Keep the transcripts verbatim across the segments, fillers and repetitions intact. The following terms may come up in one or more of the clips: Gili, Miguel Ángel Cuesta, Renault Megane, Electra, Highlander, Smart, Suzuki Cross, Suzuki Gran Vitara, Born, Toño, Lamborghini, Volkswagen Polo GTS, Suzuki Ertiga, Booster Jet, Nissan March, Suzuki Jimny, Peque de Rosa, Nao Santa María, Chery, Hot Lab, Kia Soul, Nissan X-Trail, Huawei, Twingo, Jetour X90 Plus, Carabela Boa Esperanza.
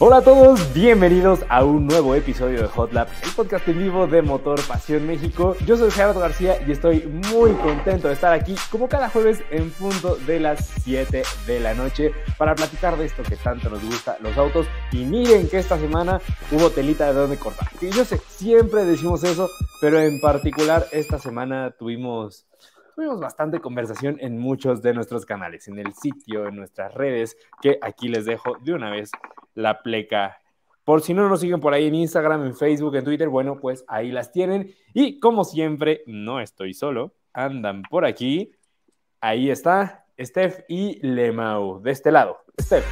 Hola a todos, bienvenidos a un nuevo episodio de Hot Lab, el podcast en vivo de Motor Pasión México. Yo soy Gerardo García y estoy muy contento de estar aquí, como cada jueves en punto de las siete de la noche, para platicar de esto que tanto nos gusta, los autos. Y miren que esta semana hubo telita de dónde cortar. Y yo sé, siempre decimos eso, pero en particular esta semana tuvimos... Tuvimos bastante conversación en muchos de nuestros canales, en el sitio, en nuestras redes, que aquí les dejo de una vez la pleca. Por si no nos siguen por ahí en Instagram, en Facebook, en Twitter, bueno, pues ahí las tienen. Y como siempre, no estoy solo, andan por aquí. Ahí está Steph y Lemau, de este lado. Steph.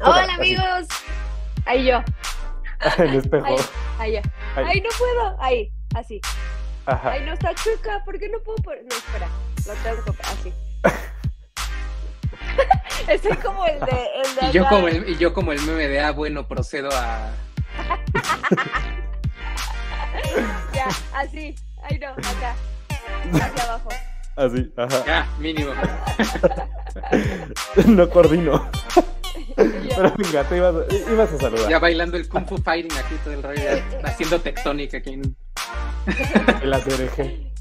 Hola, otra, amigos. Así. Ahí yo. El espejo. Ahí, ahí, ahí. Ahí no puedo. Ahí, así. Ajá. Ay, no está chuca, ¿por qué no puedo poner? No, espera, lo tengo que comprar así. Estoy como el de... El de y, yo como el, y yo como el meme de, ah, bueno, procedo a... Ya, así, ay no, acá, hacia abajo. Así, ajá. Ya, mínimo. No coordino. Pero venga, te ibas, ibas a saludar. Ya bailando el Kung Fu Fighting aquí todo el rollo, haciendo tectónica aquí en... El acereje.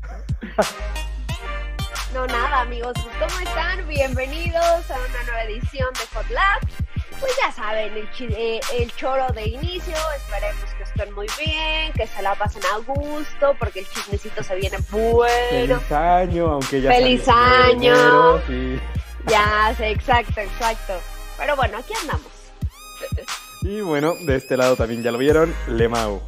No, nada, amigos, ¿cómo están? Bienvenidos a una nueva edición de Hot Lab. Pues ya saben, el, ch eh, el choro de inicio. Esperemos que estén muy bien, que se la pasen a gusto, porque el chismecito se viene bueno. Feliz año, aunque ya Feliz salió. año. Sí. Ya sé, exacto, exacto. Pero bueno, aquí andamos. Y bueno, de este lado también ya lo vieron, Lemau.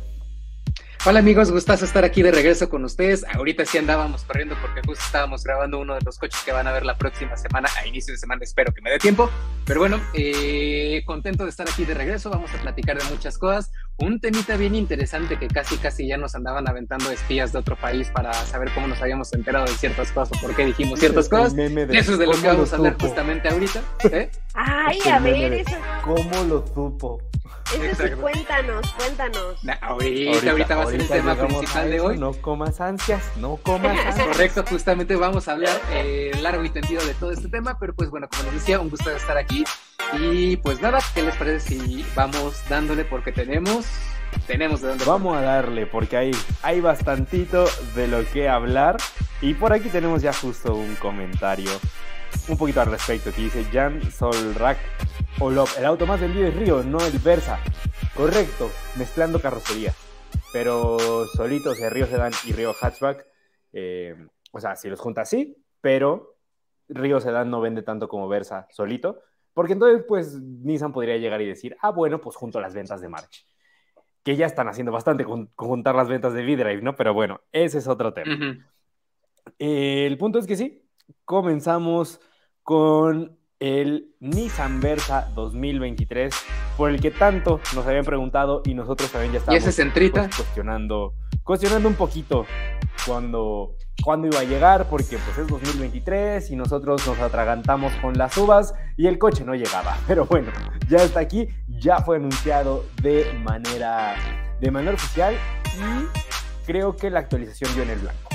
Hola amigos, gustazo estar aquí de regreso con ustedes. Ahorita sí andábamos corriendo porque justo estábamos grabando uno de los coches que van a ver la próxima semana, a inicio de semana, espero que me dé tiempo. Pero bueno, eh, contento de estar aquí de regreso, vamos a platicar de muchas cosas. Un temita bien interesante que casi casi ya nos andaban aventando espías de otro país para saber cómo nos habíamos enterado de ciertas cosas o por qué dijimos ciertas cosas. Eso es de lo que vamos a hablar justamente ahorita. ¿Eh? Ay, a ver, eso. ¿Cómo lo supo? Eso sí, cuéntanos, cuéntanos. Nah, ahorita, ahorita, ahorita va a ser el tema principal de hoy. No comas ansias, no comas ansias. Correcto, justamente vamos a hablar eh, largo y tendido de todo este tema, pero pues bueno, como les decía, un gusto de estar aquí. Y pues nada, ¿qué les parece si vamos dándole? Porque tenemos, tenemos de dónde. Vamos a darle, porque hay, hay bastantito de lo que hablar. Y por aquí tenemos ya justo un comentario un poquito al respecto, que dice Jan Solrak Olop, el auto más vendido es Río, no el Versa. Correcto, mezclando carrocerías. Pero solitos de Río Sedán y Río Hatchback, eh, o sea, si los juntas sí, pero Río Sedán no vende tanto como Versa solito, porque entonces pues Nissan podría llegar y decir, ah bueno, pues junto a las ventas de March, que ya están haciendo bastante con juntar las ventas de V-Drive, ¿no? Pero bueno, ese es otro tema. Uh-huh. eh, El punto es que sí, comenzamos con el Nissan Versa dos mil veintitrés, por el que tanto nos habían preguntado y nosotros también ya estábamos ¿Y ese centrita? Pues, cuestionando, cuestionando un poquito cuando, cuando iba a llegar, porque pues es dos mil veintitrés y nosotros nos atragantamos con las uvas y el coche no llegaba. Pero bueno, ya está aquí, ya fue anunciado de manera, de manera oficial y creo que la actualización dio en el blanco.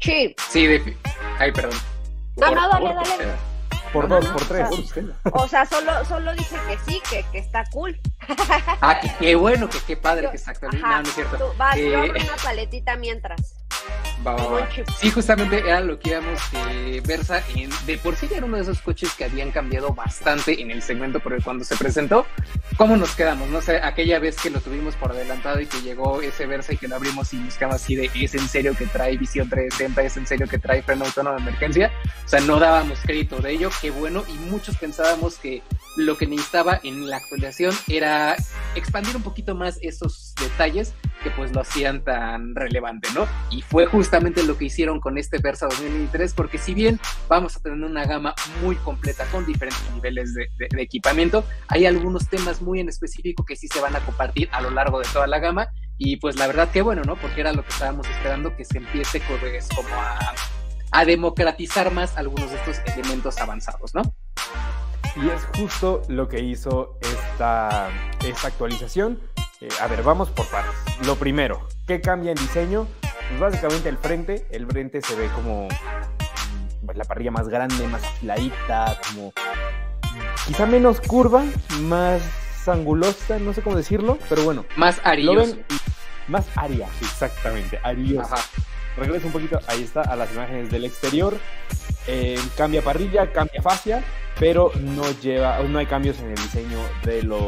Sí. Sí, de... Ay, perdón. No, no, dale, dale. Por dos, por tres. O sea, solo, solo dice que sí, que, que está cool. Ah, que qué bueno, que qué padre yo, que está cool. No, no es cierto. Tú, vas, eh, yo abro una paletita mientras. Va, va, va. Sí, justamente era lo que íbamos eh, Versa, en, de por sí era uno de esos coches que habían cambiado bastante en el segmento, porque cuando se presentó, ¿cómo nos quedamos? No sé, aquella vez que lo tuvimos por adelantado y que llegó ese Versa y que lo abrimos y buscaba así de, ¿es en serio que trae visión trescientos sesenta? ¿Es en serio que trae freno autónomo de emergencia? O sea, no dábamos crédito de ello, qué bueno, y muchos pensábamos que lo que necesitaba en la actualización era expandir un poquito más esos detalles que pues lo hacían tan relevante, ¿no? Y fue justamente lo que hicieron con este Versa dos mil veintitrés, porque si bien vamos a tener una gama muy completa con diferentes niveles de, de, de equipamiento, hay algunos temas muy en específico que sí se van a compartir a lo largo de toda la gama, y pues la verdad que bueno, ¿no? Porque era lo que estábamos esperando, que se empiece con, pues, como a, a democratizar más algunos de estos elementos avanzados, ¿no? Y es justo lo que hizo esta, esta actualización. Eh, a ver, vamos por partes. Lo primero, ¿qué cambia en diseño? Pues básicamente el frente, el frente se ve como pues, la parrilla más grande, más afiladita, como quizá menos curva, más angulosa, no sé cómo decirlo, pero bueno. Más arilloso. Más área, exactamente, arilloso. Regresa un poquito, ahí está, a las imágenes del exterior. Eh, cambia parrilla, cambia fascia, pero no lleva, no hay cambios en el diseño de los,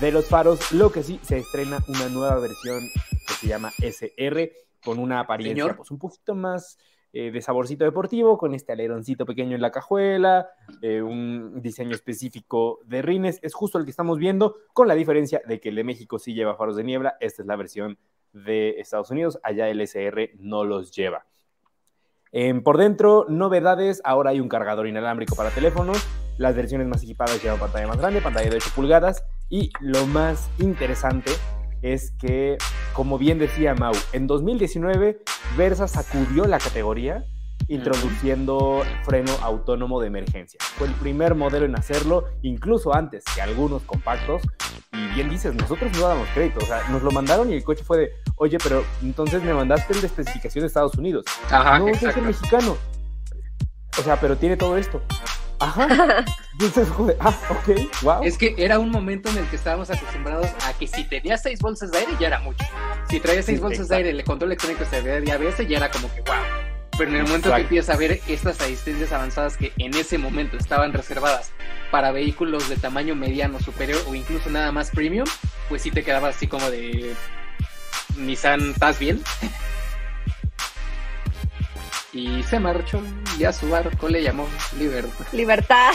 de los faros. Lo que sí, se estrena una nueva versión que se llama S R, con una apariencia Señor. pues, un poquito más eh, de saborcito deportivo, con este aleroncito pequeño en la cajuela, eh, un diseño específico de rines. Es justo el que estamos viendo, con la diferencia de que el de México sí lleva faros de niebla. Esta es la versión de Estados Unidos, allá el S R no los lleva. Eh, por dentro, novedades, ahora hay un cargador inalámbrico para teléfonos, las versiones más equipadas llevan pantalla más grande, pantalla de ocho pulgadas, y lo más interesante es que, como bien decía Mau, en dos mil diecinueve Versa sacudió la categoría introduciendo freno autónomo de emergencia. Fue el primer modelo en hacerlo, incluso antes que algunos compactos. Y bien dices, nosotros no damos crédito, o sea, nos lo mandaron y el coche fue de, oye, pero entonces me mandaste el de especificación de Estados Unidos. Ajá, no, exacto. Es el mexicano. O sea, pero tiene todo esto. Ajá. Entonces, joder, ah, ok, wow. Es que era un momento en el que estábamos acostumbrados a que si tenías seis bolsas de aire ya era mucho. Si traías seis sí, bolsas exacto. de aire, el control electrónico se veía A B S, ya era como que wow. Pero en el momento exacto. que empiezas a ver estas asistencias avanzadas que en ese momento estaban reservadas para vehículos de tamaño mediano, superior o incluso nada más premium, pues sí te quedaba así como de Nissan, ¿estás bien? Y se marchó y a su barco le llamó Libertad. Libertad.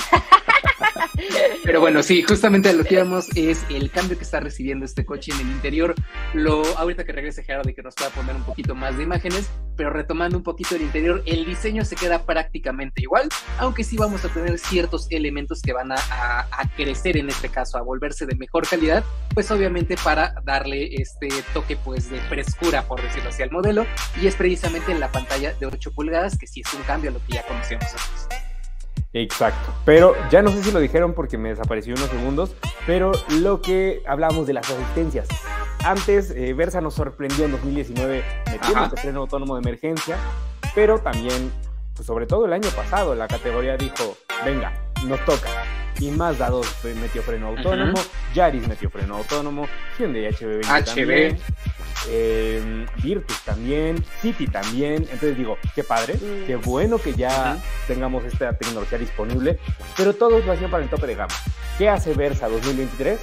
Pero bueno, sí, justamente lo que vemos es el cambio que está recibiendo este coche en el interior. Lo, ahorita que regrese Gerardo y que nos pueda poner un poquito más de imágenes, pero retomando un poquito el interior, el diseño se queda prácticamente igual, aunque sí vamos a tener ciertos elementos que van a, a, a crecer en este caso, a volverse de mejor calidad, pues obviamente para darle este toque pues de frescura, por decirlo así, al modelo, y es precisamente en la pantalla de ocho pulgadas, que sí es un cambio a lo que ya conocemos antes. Exacto, pero ya no sé si lo dijeron porque me desapareció unos segundos, pero lo que hablábamos de las asistencias. Antes, eh, Versa nos sorprendió en dos mil diecinueve metiendo el freno autónomo de emergencia, pero también, pues sobre todo el año pasado, la categoría dijo, venga, nos toca. Y Mazda dos metió freno autónomo, uh-huh. Yaris metió freno autónomo, Hyundai H B veinte también, eh, Virtus también, City también. Entonces digo, qué padre, uh-huh. qué bueno que ya uh-huh. tengamos esta tecnología disponible, pero todos lo hacían para el tope de gama. ¿Qué hace Versa dos mil veintitrés?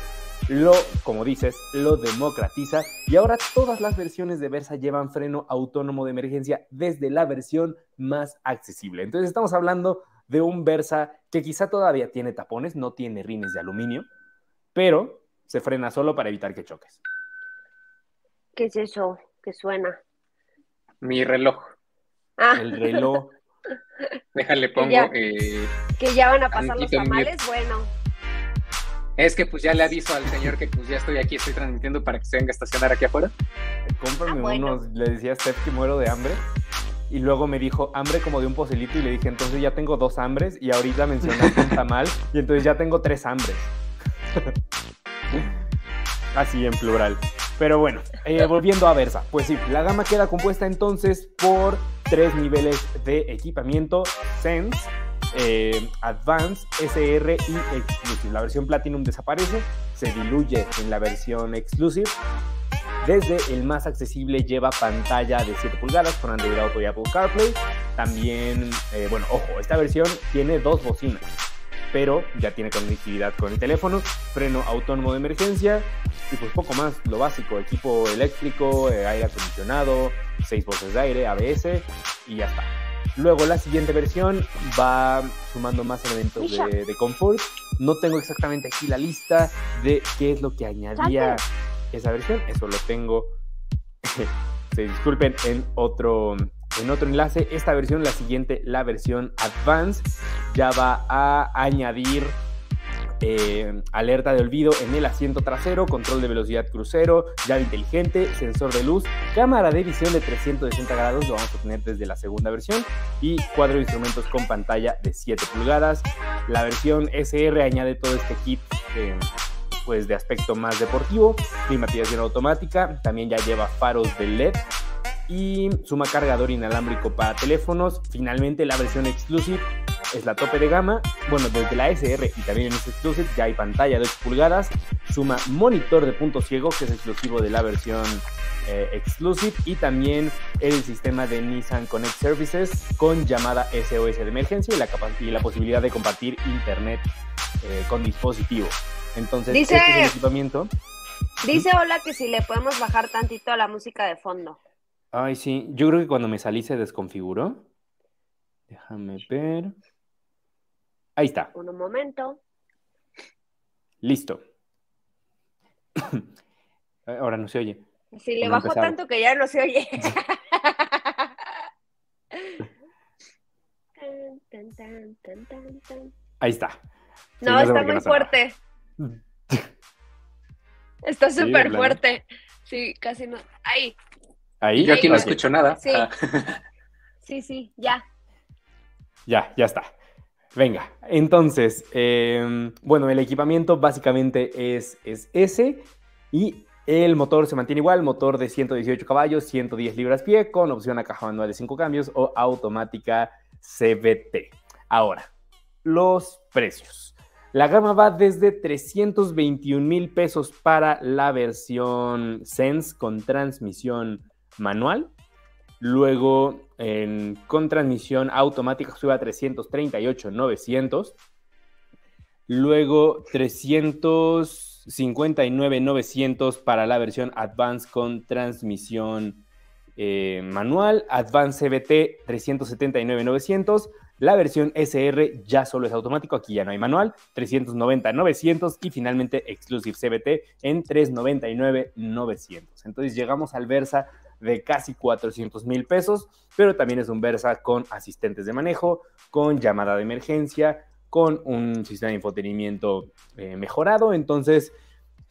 Lo, como dices, lo democratiza, y ahora todas las versiones de Versa llevan freno autónomo de emergencia desde la versión más accesible. Entonces estamos hablando de un Versa que quizá todavía tiene tapones, no tiene rines de aluminio, pero se frena solo para evitar que choques. ¿Qué es eso que suena? Mi reloj. Ah. El reloj. Déjale, pongo... Que ya, eh, que ya van a pasar los tamales, mi... bueno. Es que pues ya le aviso al señor que pues ya estoy aquí, estoy transmitiendo para que se venga a estacionar aquí afuera. Cómprame ah, bueno. unos, le decía a Steph que muero de hambre. Y luego me dijo, hambre como de un pocelito, y le dije, entonces ya tengo dos hambres, y ahorita mencionaste un tamal, y entonces ya tengo tres hambres. Así en plural. Pero bueno, eh, volviendo a Versa, pues sí, la gama queda compuesta entonces por tres niveles de equipamiento, Sense, eh, Advance, S R y Exclusive. La versión Platinum desaparece, se diluye en la versión Exclusive. Desde el más accesible lleva pantalla de siete pulgadas con Android Auto y Apple CarPlay. También, eh, bueno, ojo, esta versión tiene dos bocinas, pero ya tiene conectividad con el teléfono, freno autónomo de emergencia y pues poco más, lo básico, equipo eléctrico, eh, aire acondicionado, seis bolsas de aire, A B S y ya está. Luego la siguiente versión va sumando más elementos de, de confort. No tengo exactamente aquí la lista de qué es lo que añadía esa versión, eso lo tengo, se disculpen, en otro, en otro enlace. Esta versión, la siguiente, la versión Advanced, ya va a añadir eh, alerta de olvido en el asiento trasero, control de velocidad crucero, llave inteligente, sensor de luz, cámara de visión de trescientos sesenta grados, lo vamos a tener desde la segunda versión, y cuadro de instrumentos con pantalla de siete pulgadas. La versión S R añade todo este kit de... Eh, pues de aspecto más deportivo, climatización automática, también ya lleva faros de L E D y suma cargador inalámbrico para teléfonos. Finalmente la versión Exclusive es la tope de gama, bueno, desde la S R y también en este Exclusive ya hay pantalla de ocho pulgadas, suma monitor de punto ciego, que es exclusivo de la versión eh, Exclusive, y también el sistema de Nissan Connect Services con llamada S O S de emergencia y la, y la posibilidad de compartir internet eh, con dispositivo. Entonces, dice, este es el equipamiento. Dice Hola que si le podemos bajar tantito a la música de fondo. Ay, sí. Yo creo que cuando me salí se desconfiguró. Déjame ver. Ahí está. Un momento. Listo. Ahora no se oye. Si le bajó tanto que ya no se oye. Ahí está. No, está muy fuerte. Está súper fuerte. Sí, casi no. Ahí. Ahí. Yo aquí no escucho nada. Sí. Sí, sí, ya. Ya, ya está. Venga, entonces, eh, bueno, el equipamiento básicamente es, es ese, y el motor se mantiene igual, motor de ciento dieciocho caballos, ciento diez libras-pie, con opción a caja manual de cinco cambios o automática C V T. Ahora, los precios. La gama va desde trescientos veintiún mil pesos para la versión Sense con transmisión manual. Luego, en, con transmisión automática, sube a trescientos treinta y ocho mil novecientos. Luego, trescientos cincuenta y nueve mil novecientos para la versión Advance con transmisión eh, manual. Advance C V T, trescientos setenta y nueve mil novecientos. La versión S R ya solo es automático, aquí ya no hay manual, trescientos noventa mil novecientos. Y finalmente, Exclusive C V T en trescientos noventa y nueve mil novecientos. Entonces, llegamos al Versa de casi cuatrocientos mil pesos, pero también es un Versa con asistentes de manejo, con llamada de emergencia, con un sistema de infotenimiento eh, mejorado. Entonces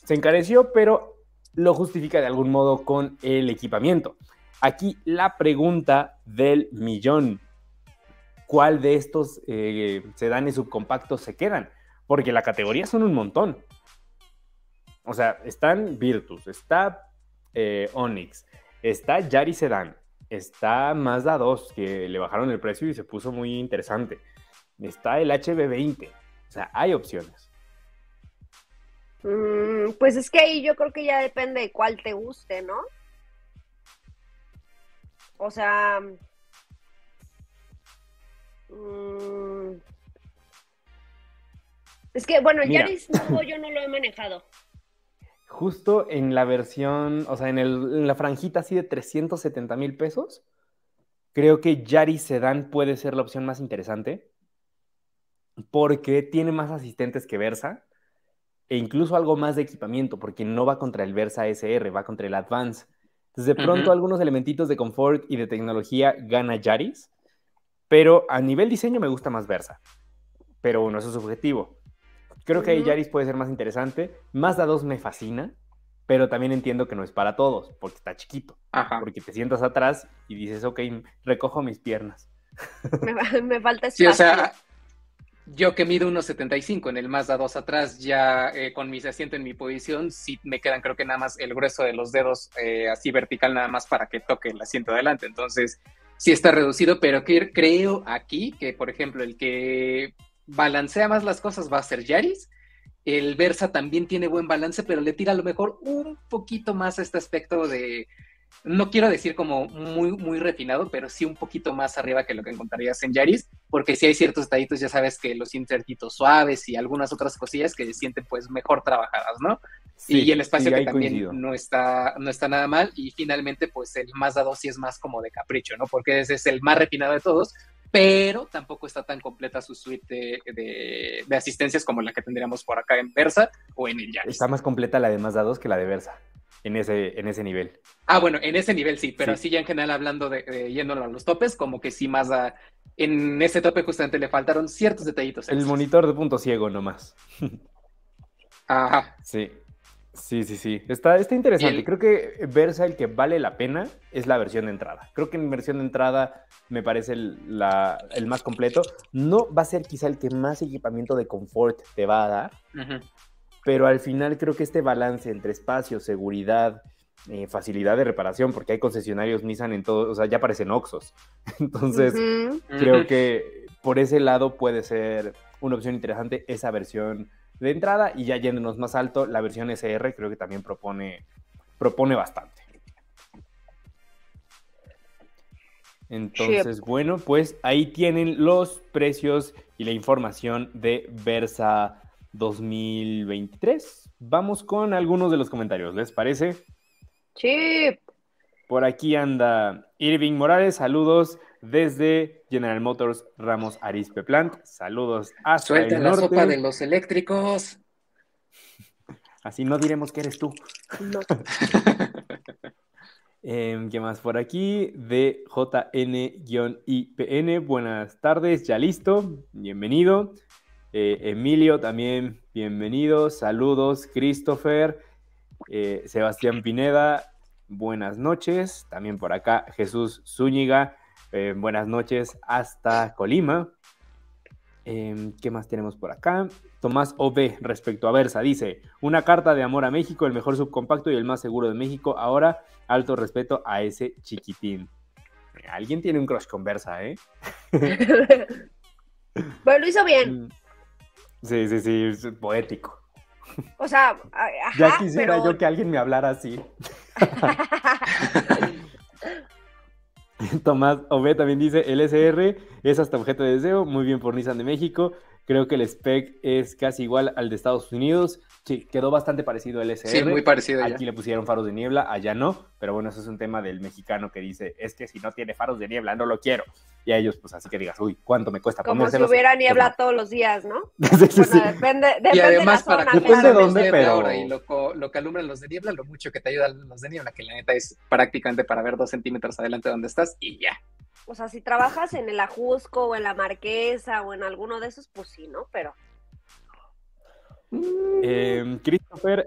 se encareció, pero lo justifica de algún modo con el equipamiento. Aquí la pregunta del millón: ¿cuál de estos eh, sedanes subcompactos se quedan? Porque la categoría son un montón. O sea, están Virtus, está eh, Onix, está Yaris Sedan, está Mazda dos, que le bajaron el precio y se puso muy interesante. Está el H B veinte. O sea, hay opciones. Mm, pues es que ahí yo creo que ya depende de cuál te guste, ¿no? O sea... Mm, es que, bueno, el Yaris no, yo no lo he manejado. Justo en la versión, o sea, en, el, en la franjita así de trescientos setenta mil pesos, creo que Yaris Sedan puede ser la opción más interesante porque tiene más asistentes que Versa e incluso algo más de equipamiento, porque no va contra el Versa S R, va contra el Advance. Entonces, de pronto, uh-huh, algunos elementitos de confort y de tecnología gana Yaris, pero a nivel diseño me gusta más Versa. Pero bueno, eso es subjetivo. Creo que ahí Yaris puede ser más interesante. Mazda dos me fascina, pero también entiendo que no es para todos, porque está chiquito. Ajá. Porque te sientas atrás y dices, ok, recojo mis piernas. Me, me falta espacio. Sí, o sea, yo que mido uno setenta y cinco en el Mazda dos atrás, ya eh, con mis asientos en mi posición, sí me quedan creo que nada más el grueso de los dedos eh, así vertical, nada más para que toque el asiento de adelante. Entonces, sí está reducido, pero que, creo aquí que, por ejemplo, el que... balancea más las cosas va a ser Yaris. El Versa también tiene buen balance, pero le tira a lo mejor un poquito más a este aspecto de, no quiero decir como muy, muy refinado, pero sí un poquito más arriba que lo que encontrarías en Yaris, porque si hay ciertos detallitos, ya sabes que los insertitos suaves y algunas otras cosillas que se sienten pues mejor trabajadas, ¿no? Sí, y el espacio sí, que también no está, no está nada mal, y finalmente pues el Mazda dos sí es más como de capricho, ¿no? Porque ese es el más refinado de todos, pero tampoco está tan completa su suite de, de, de asistencias como la que tendríamos por acá en Versa o en el Yaris. Está más completa la de Mazda dos que la de Versa, en ese, en ese nivel. Ah, bueno, en ese nivel sí, pero sí, así ya en general hablando de, de yéndolo a los topes, como que sí Mazda, en ese tope justamente le faltaron ciertos detallitos. El monitor de punto ciego nomás. Ajá. Sí, sí, sí, sí. Está, está interesante. El... Creo que Versa, el que vale la pena es la versión de entrada. Creo que en versión de entrada... me parece el, la, el más completo. No va a ser quizá el que más equipamiento de confort te va a dar, uh-huh, pero al final creo que este balance entre espacio, seguridad, eh, facilidad de reparación, porque hay concesionarios Nissan en todo, o sea, ya parecen Oxxos. Entonces, uh-huh, creo que por ese lado puede ser una opción interesante esa versión de entrada, y ya yéndonos más alto, la versión S R creo que también propone, propone bastante. Entonces, bueno, pues ahí tienen los precios y la información de Versa dos mil veintitrés. Vamos con algunos de los comentarios, ¿les parece? Chip. Por aquí anda Irving Morales, saludos desde General Motors Ramos Arizpe Plant, saludos hasta Suelta el norte. Suelta la sopa de los eléctricos. Así no diremos que eres tú. No. Eh, ¿Qué más por aquí? De J N I P N, buenas tardes, ya listo, bienvenido. Eh, Emilio también, bienvenido, saludos. Christopher, eh, Sebastián Pineda, buenas noches. También por acá Jesús Zúñiga, eh, buenas noches hasta Colima. Eh, ¿Qué más tenemos por acá? Tomás O B, respecto a Versa, dice: una carta de amor a México, el mejor subcompacto y el más seguro de México. Ahora, alto respeto a ese chiquitín. Alguien tiene un crush con Versa, ¿eh? Pero lo hizo bien. Sí, sí, sí, es poético. O sea, ajá, ya quisiera pero... yo que alguien me hablara así. Tomás Ove también dice: el S R es hasta objeto de deseo, muy bien por Nissan de México, creo que el spec es casi igual al de Estados Unidos. Sí, quedó bastante parecido el S R. Sí, muy parecido. Aquí ya le pusieron faros de niebla, allá no, pero bueno, eso es un tema del mexicano que dice, es que si no tiene faros de niebla, no lo quiero. Y a ellos, pues así que digas, uy, ¿cuánto me cuesta ponérselos? Como si hubiera niebla todos los días, ¿no? Sí, sí, bueno, sí. Depende, depende, y además, de la zona, para claro. dónde, pero... ahora y lo, lo que alumbran los de niebla, lo mucho que te ayudan los de niebla, que la neta es prácticamente para ver dos centímetros adelante donde estás y ya. O sea, si trabajas en el Ajusco o en la Marquesa o en alguno de esos, pues sí, ¿no? Pero... Eh, Christopher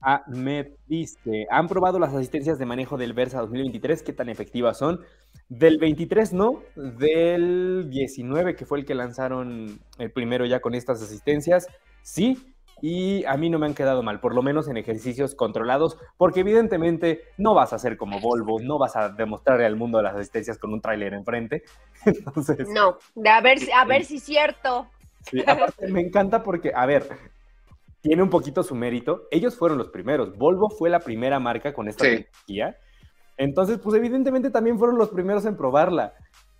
Ahmed dice: ¿han probado las asistencias de manejo del Versa dos mil veintitrés? ¿Qué tan efectivas son? Del veintitrés no, del diecinueve, que fue el que lanzaron el primero ya con estas asistencias, sí, y a mí no me han quedado mal, por lo menos en ejercicios controlados, porque evidentemente no vas a ser como Volvo, no vas a demostrarle al mundo las asistencias con un tráiler enfrente. Entonces, no, a ver, a ver si es cierto. Sí, aparte me encanta porque, a ver, tiene un poquito su mérito. Ellos fueron los primeros. Volvo fue la primera marca con esta tecnología. Sí. Entonces, pues evidentemente también fueron los primeros en probarla.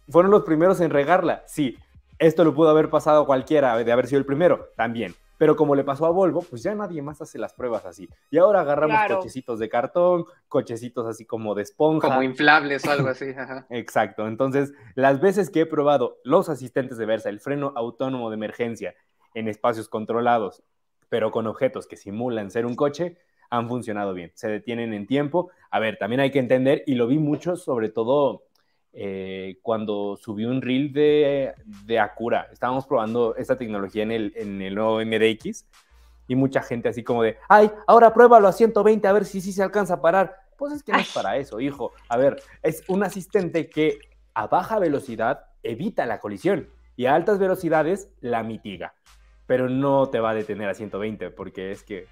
Fueron los primeros en regarla. Sí, esto lo pudo haber pasado cualquiera de haber sido el primero también. Pero como le pasó a Volvo, pues ya nadie más hace las pruebas así. Y ahora agarramos claro. cochecitos de cartón, cochecitos así como de esponja. Como inflables o algo así. Ajá. Exacto. Entonces, las veces que he probado los asistentes de Versa, el freno autónomo de emergencia en espacios controlados, pero con objetos que simulan ser un coche, han funcionado bien. Se detienen en tiempo. A ver, también hay que entender, y lo vi mucho, sobre todo... Eh, cuando subí un reel de, de Acura, estábamos probando esta tecnología en el, en el nuevo M D X, y mucha gente así como de, ay, ahora pruébalo a ciento veinte a ver si sí si se alcanza a parar. Pues es que no ay. es para eso, hijo. A ver, es un asistente que a baja velocidad evita la colisión y a altas velocidades la mitiga, pero no te va a detener a ciento veinte porque es que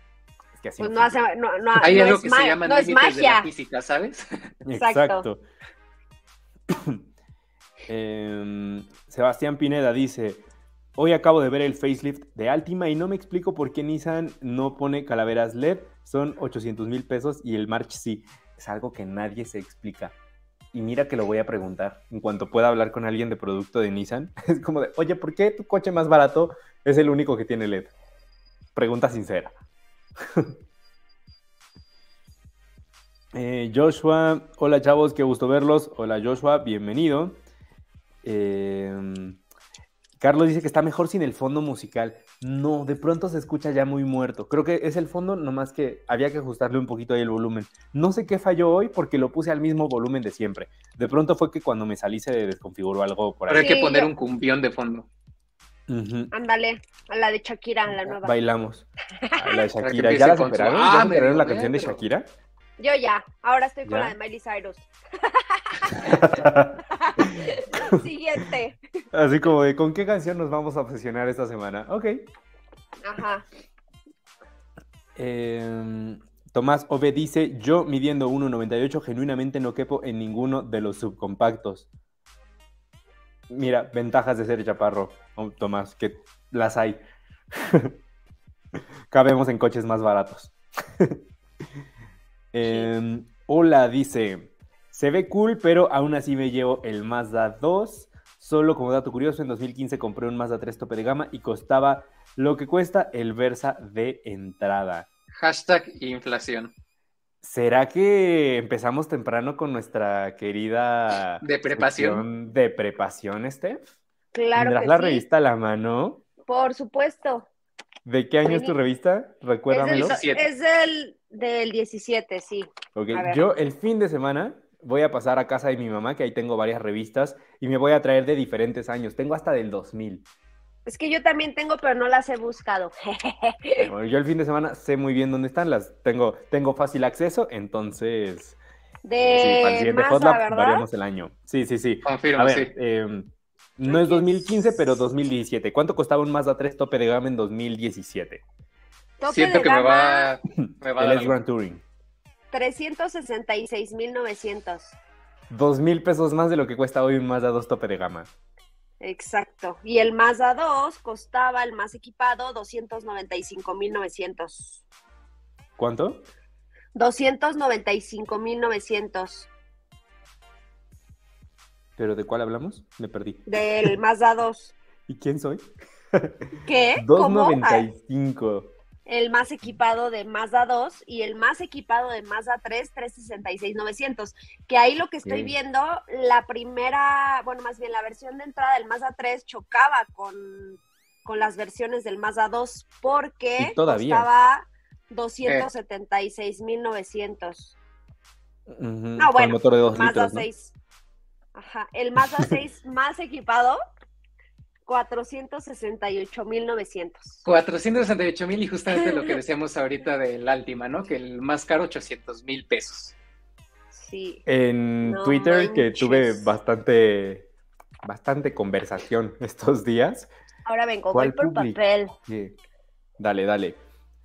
Que así pues no, hace, no, no, hay no algo es que se llama no es magia de la física, ¿sabes? Exacto. Exacto. Eh, Sebastián Pineda dice: hoy acabo de ver el facelift de Altima y no me explico por qué Nissan no pone calaveras L E D, son ochocientos mil pesos y el March sí. Es algo que nadie se explica, y mira que lo voy a preguntar en cuanto pueda hablar con alguien de producto de Nissan. Es como de, oye, ¿por qué tu coche más barato es el único que tiene L E D? Pregunta sincera. Eh, Joshua, hola chavos, qué gusto verlos. Hola Joshua, bienvenido. eh, Carlos dice que está mejor sin el fondo musical. No, de pronto se escucha ya muy muerto. Creo que es el fondo, nomás que había que ajustarle un poquito ahí el volumen. No sé qué falló hoy porque lo puse al mismo volumen de siempre. De pronto fue que cuando me salí se desconfiguró algo por ahí. Pero hay que poner un cumbión de fondo. Ándale, uh-huh. a la de Shakira, la nueva. Bailamos a la de Shakira, ¿ya la superaron? Su... Ah, ¿Ya superaron la canción de Shakira? Yo ya, ahora estoy con ¿Ya? la de Miley Cyrus. Siguiente. Así como de, ¿con qué canción nos vamos a obsesionar esta semana? Ok. Ajá. Eh, Tomás Ove dice, yo midiendo uno noventa y ocho, genuinamente no quepo en ninguno de los subcompactos. Mira, ventajas de ser chaparro, Tomás, que las hay. Cabemos en coches más baratos. eh, hola, dice, se ve cool, pero aún así me llevo el Mazda dos. Solo como dato curioso, en dos mil quince compré un Mazda tres tope de gama y costaba lo que cuesta el Versa de entrada. Hashtag inflación. ¿Será que empezamos temprano con nuestra querida... deprepación? ¿Deprepación, Steph? Claro. ¿Tendrás que la sí. revista a la mano? Por supuesto. ¿De qué año es tu revista? Recuérdamelo. Es del, es del, del diecisiete, sí. Okay. Yo el fin de semana voy a pasar a casa de mi mamá, que ahí tengo varias revistas, y me voy a traer de diferentes años. Tengo hasta del dos mil. Es que yo también tengo, pero no las he buscado. Bueno, yo el fin de semana sé muy bien dónde están. Las tengo, tengo fácil acceso, entonces... De sí, Mazda, Hot Lab, ¿verdad? Variamos el año. Sí, sí, sí. Confirmo, a ver, sí. Eh, no es dos mil quince, pero dos mil diecisiete. ¿Cuánto costaba un Mazda tres tope de gama en dos mil diecisiete? ¿Tope Siento de que gama... me va, me va el a dar el Grand Touring. trescientos sesenta y seis mil novecientos. Dos mil pesos más de lo que cuesta hoy un Mazda dos tope de gama. Exacto. Y el Mazda dos costaba, el más equipado, doscientos noventa y cinco mil novecientos. ¿Cuánto? doscientos noventa y cinco mil novecientos. ¿Pero de cuál hablamos? Me perdí. Del Mazda dos. ¿Y quién soy? ¿Qué? doscientos noventa y cinco. ¿Cómo? El más equipado de Mazda dos y el más equipado de Mazda tres, trescientos sesenta y seis mil novecientos. Que ahí lo que estoy viendo, la primera, bueno, más bien la versión de entrada del Mazda tres chocaba con, con las versiones del Mazda dos porque costaba doscientos setenta y seis mil novecientos. Eh. Uh-huh. No, bueno, con el motor de dos Mazda litros, seis. ¿No? Ajá, el Mazda seis más equipado. cuatrocientos sesenta y ocho mil novecientos. cuatrocientos sesenta y ocho mil, y justamente lo que decíamos ahorita del Altima, ¿no? Que el más caro, ochocientos mil pesos. Sí. En no Twitter, manches. Que tuve bastante bastante conversación estos días. Ahora vengo, voy por papel. Sí. Dale, dale.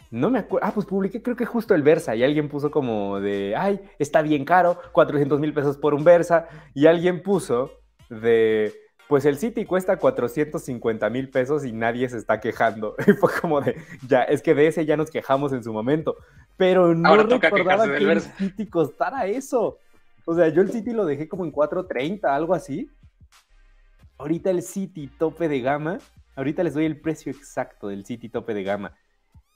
No me acuerdo. Ah, pues publiqué, creo que justo el Versa, y alguien puso como de, ay, está bien caro, cuatrocientos mil pesos por un Versa, y alguien puso de... pues el City cuesta cuatrocientos cincuenta mil pesos y nadie se está quejando. Y fue como de, ya, es que de ese ya nos quejamos en su momento. Pero no ahora recordaba que el City costara eso. O sea, yo el City lo dejé como en cuatrocientos treinta, algo así. Ahorita el City tope de gama, ahorita les doy el precio exacto del City tope de gama.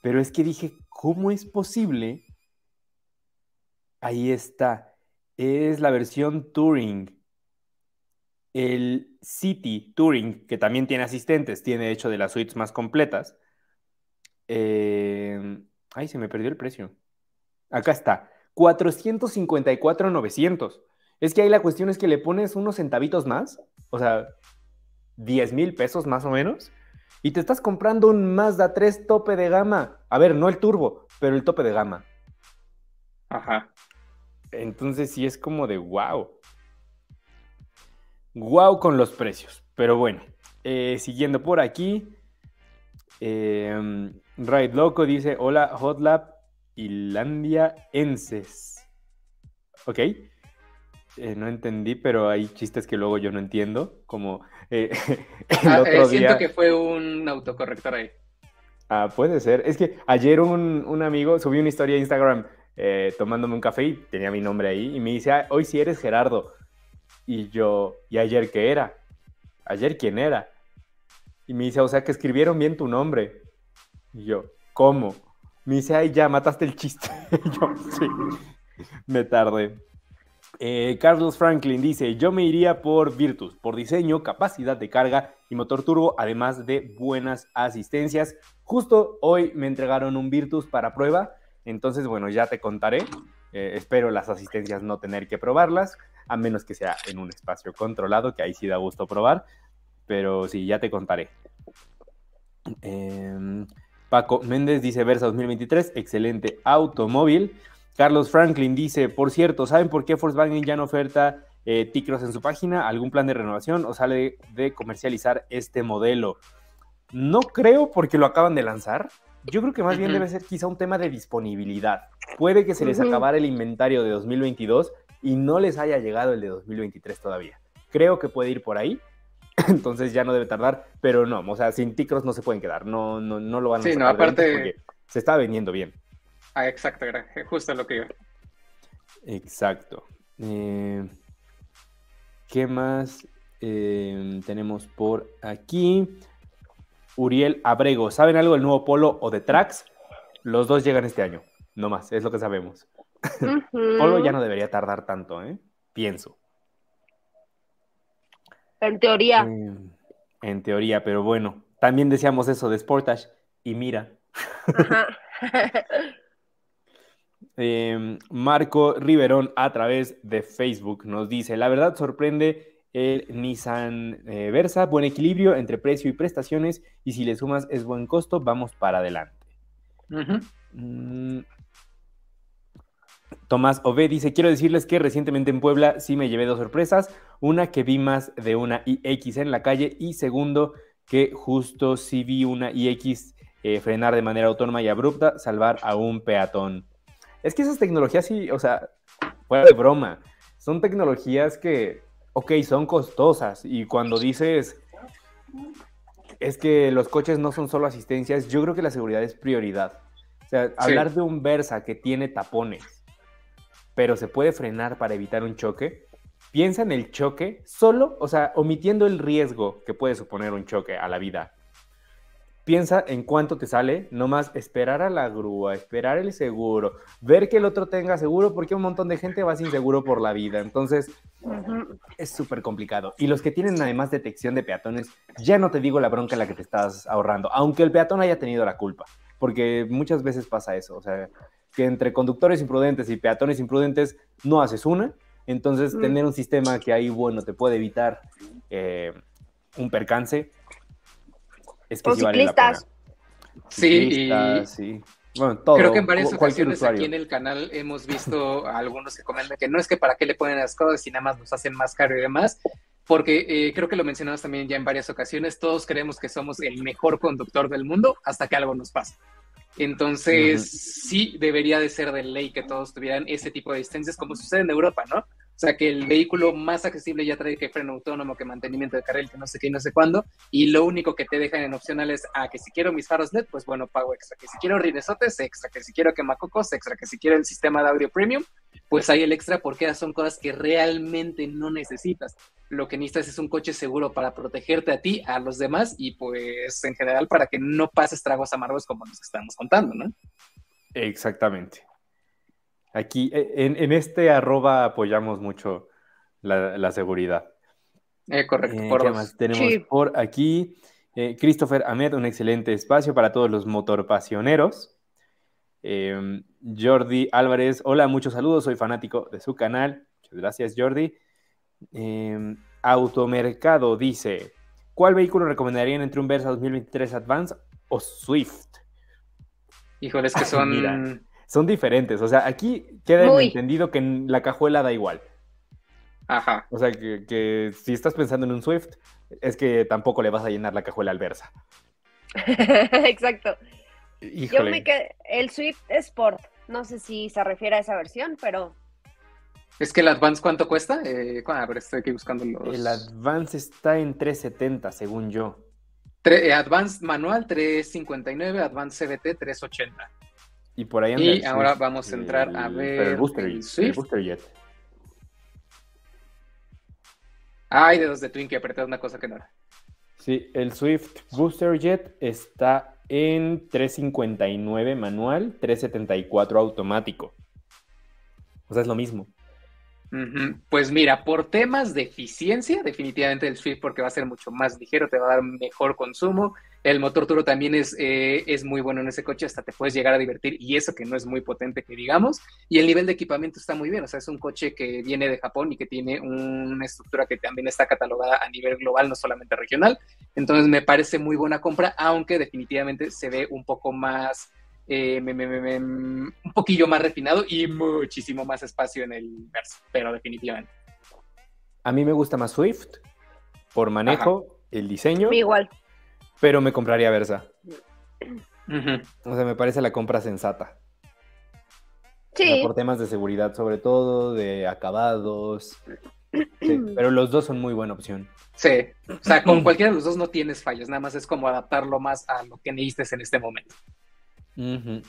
Pero es que dije, ¿cómo es posible? Ahí está. Es la versión Touring. El City Touring, que también tiene asistentes, tiene de hecho de las suites más completas. Eh... Ay, se me perdió el precio. Acá está, cuatrocientos cincuenta y cuatro mil novecientos. Es que ahí la cuestión es que le pones unos centavitos más, o sea, diez mil pesos más o menos, y te estás comprando un Mazda tres tope de gama. A ver, no el turbo, pero el tope de gama. Ajá. Entonces sí es como de wow. Guau con los precios, pero bueno, eh, siguiendo por aquí, eh, Raid Loco dice, hola Hot Lab Islandia Enses, ok, eh, no entendí, pero hay chistes que luego yo no entiendo, como eh, el ah, otro eh, siento día... que fue un autocorrector ahí. Ah, puede ser, es que ayer un, un amigo subió una historia a Instagram eh, tomándome un café y tenía mi nombre ahí, y me dice, ah, hoy sí eres Gerardo. Y yo, ¿y ayer qué era? ¿Ayer quién era? Y me dice, o sea, que escribieron bien tu nombre. Y yo, ¿cómo? Me dice, ay, ya, mataste el chiste. Y yo, sí, me tardé. Eh, Carlos Franklin dice, yo me iría por Virtus, por diseño, capacidad de carga y motor turbo, además de buenas asistencias. Justo hoy me entregaron un Virtus para prueba, entonces, bueno, ya te contaré. Eh, espero las asistencias no tener que probarlas, a menos que sea en un espacio controlado, que ahí sí da gusto probar, pero sí, ya te contaré. Eh, Paco Méndez dice, Versa dos mil veintitrés, excelente automóvil. Carlos Franklin dice, por cierto, ¿saben por qué Volkswagen ya no oferta eh, T-Cross en su página? ¿Algún plan de renovación o sale de comercializar este modelo? No creo, porque lo acaban de lanzar. Yo creo que más bien debe ser quizá un tema de disponibilidad. Puede que se les acabara el inventario de dos mil veintidós y no les haya llegado el de dos mil veintitrés todavía. Creo que puede ir por ahí. entonces ya no debe tardar, pero no, o sea, sin T-Cross no se pueden quedar, no, no, no lo van a sacar. Sí, no, aparte... porque se está vendiendo bien. Ah, exacto, era justo lo que iba. Exacto. Eh, ¿Qué más eh, tenemos por aquí? Uriel Abrego, ¿saben algo del nuevo Polo o de Trax? Los dos llegan este año, no más, es lo que sabemos. Uh-huh. Polo ya no debería tardar tanto, ¿eh? Pienso. En teoría. Eh, en teoría, pero bueno, también decíamos eso de Sportage, y mira. Ajá. eh, Marco Riverón a través de Facebook nos dice, la verdad sorprende el Nissan eh, Versa, buen equilibrio entre precio y prestaciones, y si le sumas es buen costo, vamos para adelante. Uh-huh. mm. Tomás Ove dice, quiero decirles que recientemente en Puebla sí me llevé dos sorpresas, una que vi más de una I X en la calle y segundo que justo sí vi una I X eh, frenar de manera autónoma y abrupta, salvar a un peatón. Es que esas tecnologías sí, o sea, fuera de broma, son tecnologías que, ok, son costosas y cuando dices es que los coches no son solo asistencias, yo creo que la seguridad es prioridad. O sea, hablar sí. de un Versa que tiene tapones pero se puede frenar para evitar un choque, piensa en el choque solo, o sea, omitiendo el riesgo que puede suponer un choque a la vida. Piensa en cuánto te sale, nomás esperar a la grúa, esperar el seguro, ver que el otro tenga seguro, porque un montón de gente va sin seguro por la vida. Entonces, es súper complicado. Y los que tienen además detección de peatones, ya no te digo la bronca en la que te estás ahorrando, aunque el peatón haya tenido la culpa, porque muchas veces pasa eso, o sea... que entre conductores imprudentes y peatones imprudentes no haces una, entonces mm. tener un sistema que ahí, bueno, te puede evitar eh, un percance es que o sí vale la pena. Ciclistas, sí, y... bueno, todo, creo que en varias ocasiones usuario. Aquí en el canal hemos visto a algunos que comentan que no es que para qué le ponen las cosas y nada más nos hacen más caro y demás, porque eh, creo que lo mencionamos también ya en varias ocasiones, todos creemos que somos el mejor conductor del mundo hasta que algo nos pasa. Entonces, uh-huh. sí debería de ser de ley que todos tuvieran ese tipo de asistencias, como sucede en Europa, ¿no? O sea, que el vehículo más accesible ya trae que freno autónomo, que mantenimiento de carril, que no sé qué y no sé cuándo, y lo único que te dejan en opcionales, ah, que si quiero mis faros L E D, pues bueno, pago extra, que si quiero rinesotes, extra, que si quiero quemacocos, extra, que si quiero el sistema de audio premium, pues hay el extra, porque son cosas que realmente no necesitas. Lo que necesitas es un coche seguro para protegerte a ti, a los demás, y pues en general para que no pases tragos amargos como nos estamos contando, ¿no? Exactamente. Aquí, en, en este arroba apoyamos mucho la, la seguridad. Eh, correcto. Eh, por ¿qué más tenemos sí. por aquí? Eh, Christopher Ahmed, un excelente espacio para todos los motorpasioneros. Eh, Jordi Álvarez, hola, muchos saludos, soy fanático de su canal. Muchas gracias, Jordi. Eh, Automercado dice, ¿cuál vehículo recomendarían entre un Versa dos mil veintitrés Advance o Swift? Híjole, es que son... Mira. Son diferentes, o sea, aquí queda Muy. entendido que en la cajuela da igual. Ajá. O sea, que, que si estás pensando en un Swift, es que tampoco le vas a llenar la cajuela al Versa. Exacto. Híjole. Yo me quedé... El Swift Sport, no sé si se refiere a esa versión, pero... Es que el Advance, ¿cuánto cuesta? Eh, a ver, estoy aquí buscando los... El Advance está en trescientos setenta, según yo. Tre... Advance manual, trescientos cincuenta y nueve, Advance C B T, trescientos ochenta. Y por ahí anda y ahora Swift, vamos a entrar el, a ver el Booster, el, el Booster Jet. Ay, dedos de Twinkie, apretar una cosa que no era. Sí, el Swift Booster Jet está en trescientos cincuenta y nueve manual, trescientos setenta y cuatro automático. O sea, es lo mismo. Pues mira, por temas de eficiencia, definitivamente el Swift, porque va a ser mucho más ligero, te va a dar mejor consumo. El motor turbo también es, eh, es muy bueno en ese coche, hasta te puedes llegar a divertir, y eso que no es muy potente, que digamos. Y el nivel de equipamiento está muy bien, o sea, es un coche que viene de Japón y que tiene una estructura que también está catalogada a nivel global, no solamente regional. Entonces me parece muy buena compra, aunque definitivamente se ve un poco más, eh, me, me, me, un poquillo más refinado y muchísimo más espacio en el Versa, pero definitivamente. A mí me gusta más Swift, por manejo, Ajá. el diseño. Igual. Pero me compraría Versa. Uh-huh. O sea, me parece la compra sensata. Sí. O sea, por temas de seguridad, sobre todo, de acabados. Sí, pero los dos son muy buena opción. Sí, o sea, con cualquiera de los dos no tienes fallas, nada más es como adaptarlo más a lo que necesites en este momento. Uh-huh.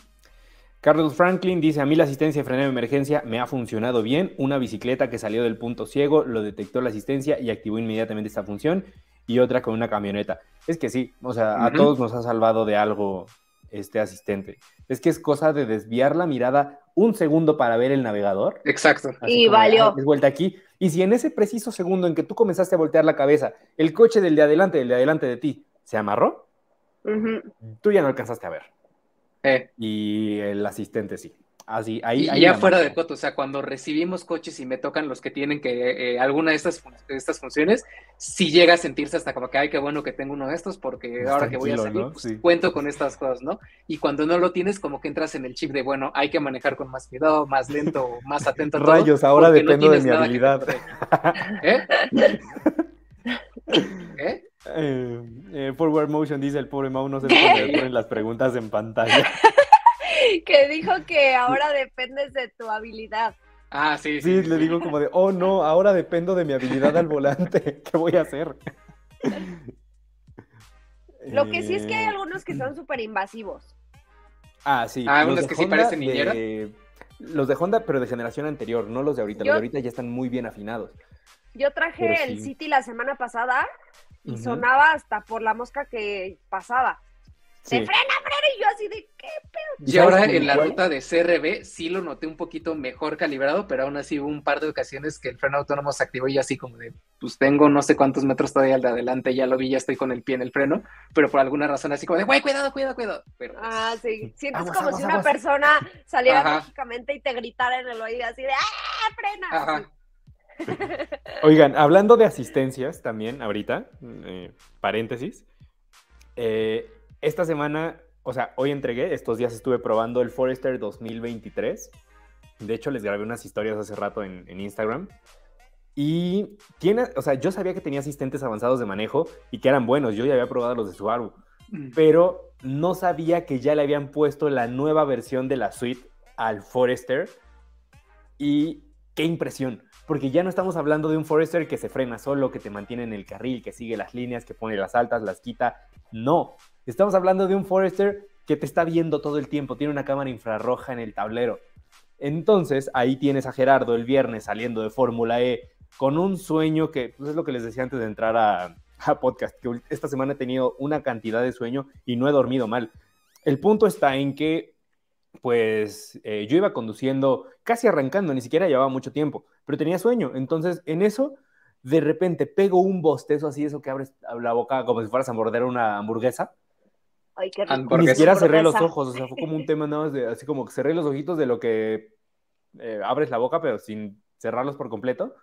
Carlos Franklin dice, a mí la asistencia de frenado de emergencia me ha funcionado bien, una bicicleta que salió del punto ciego, lo detectó la asistencia y activó inmediatamente esta función, y otra con una camioneta. Es que sí, o sea, uh-huh. a todos nos ha salvado de algo este asistente. Es que es cosa de desviar la mirada un segundo para ver el navegador. Exacto. Así y como, valió. Es vuelta aquí. Y si en ese preciso segundo en que tú comenzaste a voltear la cabeza, el coche del de adelante, del de adelante de ti, se amarró, uh-huh. tú ya no alcanzaste a ver. Eh. Y el asistente sí. Así, ahí, y ahí ya fuera de coto, o sea, cuando recibimos coches y me tocan los que tienen que eh, alguna de estas, de estas funciones, sí llega a sentirse hasta como que, ay, qué bueno que tengo uno de estos, porque ahora que voy a salir, ¿no? Pues, sí. cuento con estas cosas, ¿no? Y cuando no lo tienes, como que entras en el chip de, bueno, hay que manejar con más cuidado, más lento, más atento. Rayos, todo, ahora dependo no de mi habilidad. ¿Eh? ¿Eh? Eh, eh, Forward Motion dice, el pobre Mau no se puede poner las preguntas en pantalla. Que dijo que ahora dependes de tu habilidad. Ah, sí, sí. Sí, le digo como de, oh no, ahora dependo de mi habilidad al volante. ¿Qué voy a hacer? Lo que sí es que hay algunos que son súper invasivos. Ah, sí. Ah, unos que sí parecen niñeros. Los de Honda, pero de generación anterior, no los de ahorita. Yo, los de ahorita ya están muy bien afinados. Yo traje sí. el City la semana pasada y uh-huh. sonaba hasta por la mosca que pasaba. Se sí. frena, frena, y yo así de, ¿qué pedo? Y ahora en la ruta de C R B sí lo noté un poquito mejor calibrado, pero aún así hubo un par de ocasiones que el freno autónomo se activó y yo así como de, pues tengo no sé cuántos metros todavía al de adelante, ya lo vi, ya estoy con el pie en el freno, pero por alguna razón así como de, güey, cuidado, cuidado, cuidado. Pero, pues, ah, sí, sientes vamos, como vamos, si vamos. Una persona saliera Ajá. mágicamente y te gritara en el oído así de, ¡ah, frena! Ajá. Oigan, hablando de asistencias también ahorita, eh, paréntesis, eh... esta semana, o sea, hoy entregué, estos días estuve probando el Forester dos mil veintitrés. De hecho, les grabé unas historias hace rato en, en Instagram. Y tiene, o sea, yo sabía que tenía asistentes avanzados de manejo y que eran buenos. Yo ya había probado los de Subaru. Pero no sabía que ya le habían puesto la nueva versión de la suite al Forester. Y qué impresión. Porque ya no estamos hablando de un Forester que se frena solo, que te mantiene en el carril, que sigue las líneas, que pone las altas, las quita. No. Estamos hablando de un Forester que te está viendo todo el tiempo, tiene una cámara infrarroja en el tablero. Entonces, ahí tienes a Gerardo el viernes saliendo de Fórmula E con un sueño que, pues es lo que les decía antes de entrar a, a podcast, que esta semana he tenido una cantidad de sueño y no he dormido mal. El punto está en que, pues, eh, yo iba conduciendo casi arrancando, ni siquiera llevaba mucho tiempo, pero tenía sueño. Entonces, en eso, de repente pego un bostezo así, eso que abres la boca como si fueras a morder una hamburguesa. Ay, qué rico. Ni siquiera cerré los ojos, o sea, fue como un tema nada más de, así como que cerré los ojitos de lo que eh, abres la boca, pero sin cerrarlos por completo,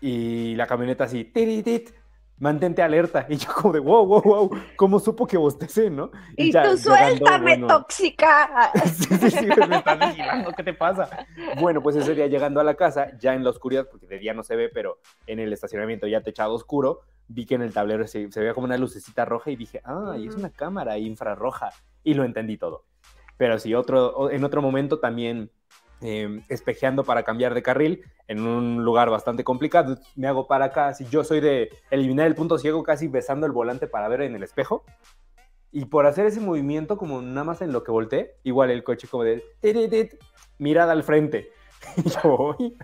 y la camioneta así, tiritit, mantente alerta, y yo como de, wow, wow, wow, ¿cómo supo que bostecé, no? Y, y ya, tú suéltame, bueno, tóxica. sí, sí, sí, me estás vigilando, ¿qué te pasa? Bueno, pues ese día llegando a la casa, ya en la oscuridad, porque de día no se ve, pero en el estacionamiento ya techado oscuro, vi que en el tablero se, se veía como una lucecita roja y dije, ah, y es una cámara infrarroja. Y lo entendí todo. Pero sí, otro, en otro momento también eh, espejeando para cambiar de carril, en un lugar bastante complicado, me hago para acá. Si yo soy de eliminar el punto ciego casi besando el volante para ver en el espejo. Y por hacer ese movimiento, como nada más en lo que volteé, igual el coche como de mirada al frente. Y yo voy,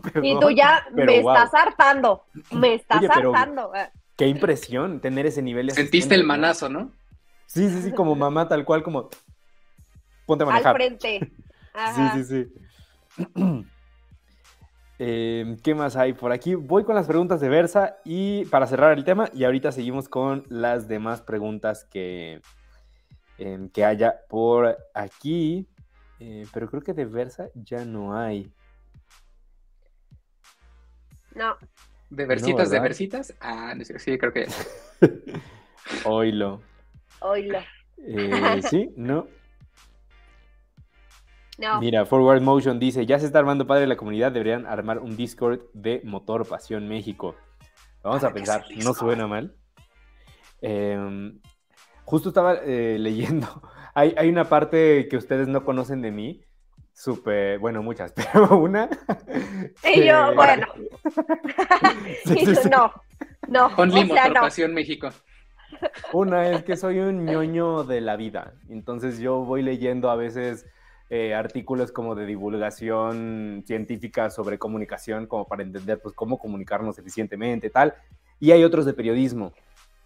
perdón, y tú ya me wow. estás hartando, me estás Oye, hartando. Qué impresión tener ese nivel de Sentiste asistente. El manazo, ¿no? Sí, sí, sí, como mamá, tal cual, como ponte a manejar. Al frente. Ajá. Sí, sí, sí. eh, ¿Qué más hay por aquí? Voy con las preguntas de Versa y para cerrar el tema, y ahorita seguimos con las demás preguntas que, eh, que haya por aquí. Eh, pero creo que de Versa ya no hay. No. ¿De versitas, no, de versitas? Ah, no sé, sí, creo que ya. Oilo. Oilo. Eh, ¿Sí? ¿No? No. Mira, Forward Motion dice, ya se está armando padre la comunidad, deberían armar un Discord de Motor Pasión México. Vamos a, a pensar, no suena mal. Eh, justo estaba eh, leyendo... Hay, hay una parte que ustedes no conocen de mí, súper, bueno, muchas, pero una... Y que... yo, bueno. sí, sí, sí. No, no. Only Motor Pasión México. Una es que soy un ñoño de la vida, entonces yo voy leyendo a veces eh, artículos como de divulgación científica sobre comunicación, como para entender pues cómo comunicarnos eficientemente, tal, y hay otros de periodismo,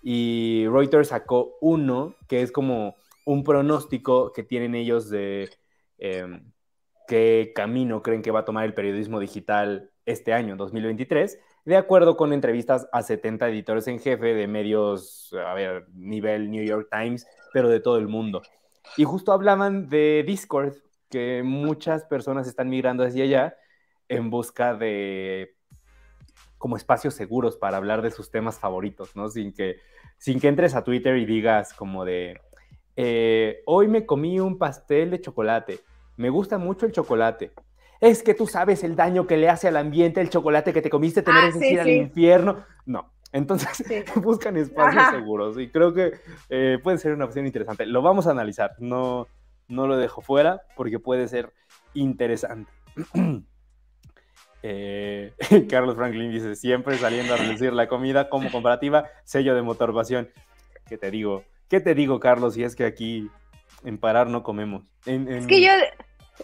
y Reuters sacó uno que es como un pronóstico que tienen ellos de eh, qué camino creen que va a tomar el periodismo digital este año, dos mil veintitrés, de acuerdo con entrevistas a setenta editores en jefe de medios, a ver, nivel New York Times, pero de todo el mundo. Y justo hablaban de Discord, que muchas personas están migrando hacia allá en busca de como espacios seguros para hablar de sus temas favoritos, ¿no? Sin que, sin que entres a Twitter y digas como de, eh, hoy me comí un pastel de chocolate, me gusta mucho el chocolate. Es que tú sabes el daño que le hace al ambiente el chocolate que te comiste, te mereces ah, sí, ir sí. al infierno. No, entonces sí. buscan espacios Ajá. seguros y creo que eh, puede ser una opción interesante. Lo vamos a analizar, no, no lo dejo fuera porque puede ser interesante. eh, Carlos Franklin dice, siempre saliendo a reducir la comida como comparativa, sello de Motor Pasión. ¿Qué te digo? ¿Qué te digo, Carlos? Si es que aquí en Parar no comemos. En, en... Es que yo...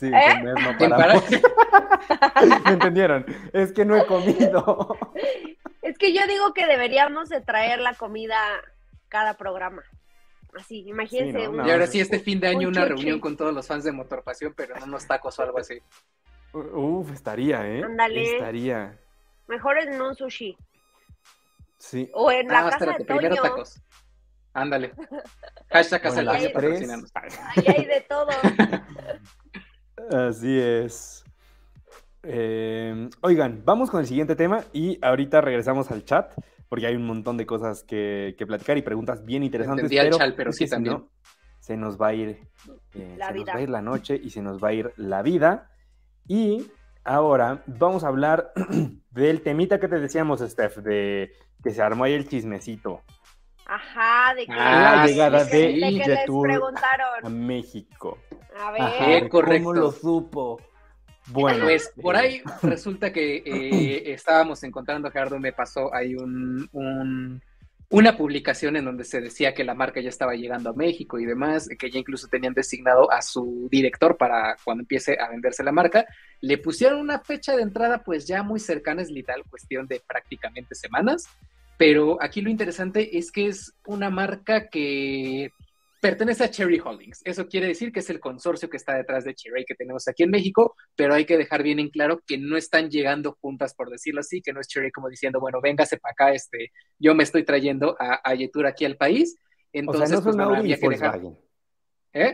Sí, ¿Eh? no para. ¿Me entendieron? Es que no he comido. Es que yo digo que deberíamos de traer la comida cada programa. Así, imagínense. Sí, no, no. Y ahora sí, este fin de año, un una chuchu. reunión con todos los fans de Motor Pasión, pero no unos tacos o algo así. Uf, estaría, ¿eh? Ándale. Estaría. Mejor en un sushi. Sí. O en la ah, casa espérate, de Toño. Primero tacos. Ándale. Hashtag casa de Toño patrocinando. Ahí hay de todo. Así es. Eh, oigan, vamos con el siguiente tema y ahorita regresamos al chat porque hay un montón de cosas que, que platicar y preguntas bien interesantes. Entendí pero, al chal, pero sí también. No, se nos va a ir eh, la se vida. Nos va a ir la noche y se nos va a ir la vida. Y ahora vamos a hablar del temita que te decíamos, Steph, de que se armó ahí el chismecito. Ajá, de que ah, la llegada de, de, de Jetour a México. A ver, Ajá, correcto. ¿Cómo lo supo? Bueno, pues por ahí resulta que eh, estábamos encontrando, Gerardo me pasó ahí un, un, una publicación en donde se decía que la marca ya estaba llegando a México y demás, que ya incluso tenían designado a su director para cuando empiece a venderse la marca. Le pusieron una fecha de entrada pues ya muy cercana, es literal cuestión de prácticamente semanas. Pero aquí lo interesante es que es una marca que pertenece a Chery Holdings. Eso quiere decir que es el consorcio que está detrás de Chery que tenemos aquí en México, pero hay que dejar bien en claro que no están llegando juntas, por decirlo así, que no es Chery como diciendo, bueno, véngase para acá, este, yo me estoy trayendo a, a Jetour aquí al país. Entonces, o sea, no son pues, Audi y Volkswagen. Dejar... ¿Eh?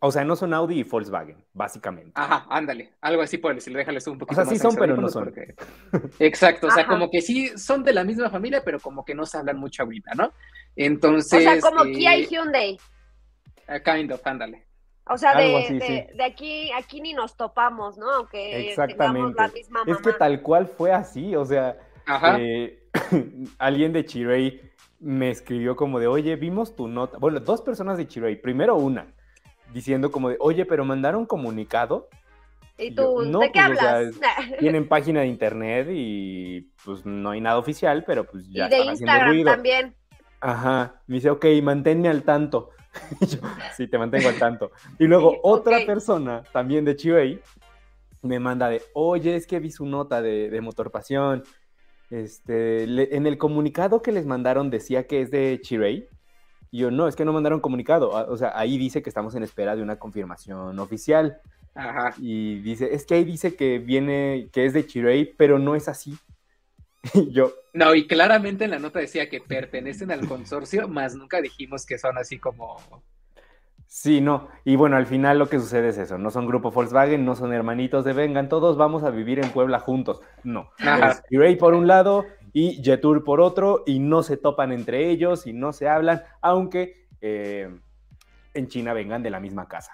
O sea, no son Audi y Volkswagen, básicamente. Ajá, ándale, algo así por decirlo, déjales un poquito más. O sea, más sí son, pero no son. Porque... Exacto, o sea, Ajá. como que sí son de la misma familia, pero como que no se hablan mucho ahorita, ¿no? Entonces... O sea, como eh, Kia y Hyundai. Uh, kind of, ándale. O sea, de, así, de, sí. de aquí aquí ni nos topamos, ¿no? Aunque tengamos la misma mamá. Es que tal cual fue así, o sea, Ajá. Eh, alguien de Chery me escribió como de, oye, vimos tu nota. Bueno, dos personas de Chery, primero una, diciendo como de, oye, pero mandaron comunicado. ¿Y tú? Y yo, no, ¿de qué pues, hablas? O sea, tienen página de internet y pues no hay nada oficial, pero pues ya están haciendo ruido. Y de Instagram también. Ajá, me dice, ok, manténme al tanto. Y yo, sí, te mantengo al tanto. Y luego sí, otra okay. persona, también de Chery, me manda de, oye, es que vi su nota de, de Motor Pasión. Este, le, en el comunicado que les mandaron decía que es de Chery. Y yo, no, es que no mandaron comunicado. O sea, ahí dice que estamos en espera de una confirmación oficial. Ajá. Y dice, es que ahí dice que viene, que es de Chery, pero no es así. Yo. No, y claramente en la nota decía que pertenecen al consorcio, más nunca dijimos que son así como... Sí, no, y bueno, al final lo que sucede es eso, no son grupo Volkswagen, no son hermanitos de vengan, todos vamos a vivir en Puebla juntos, no. Chery por un lado y Jetour por otro, y no se topan entre ellos, y no se hablan, aunque eh, en China vengan de la misma casa.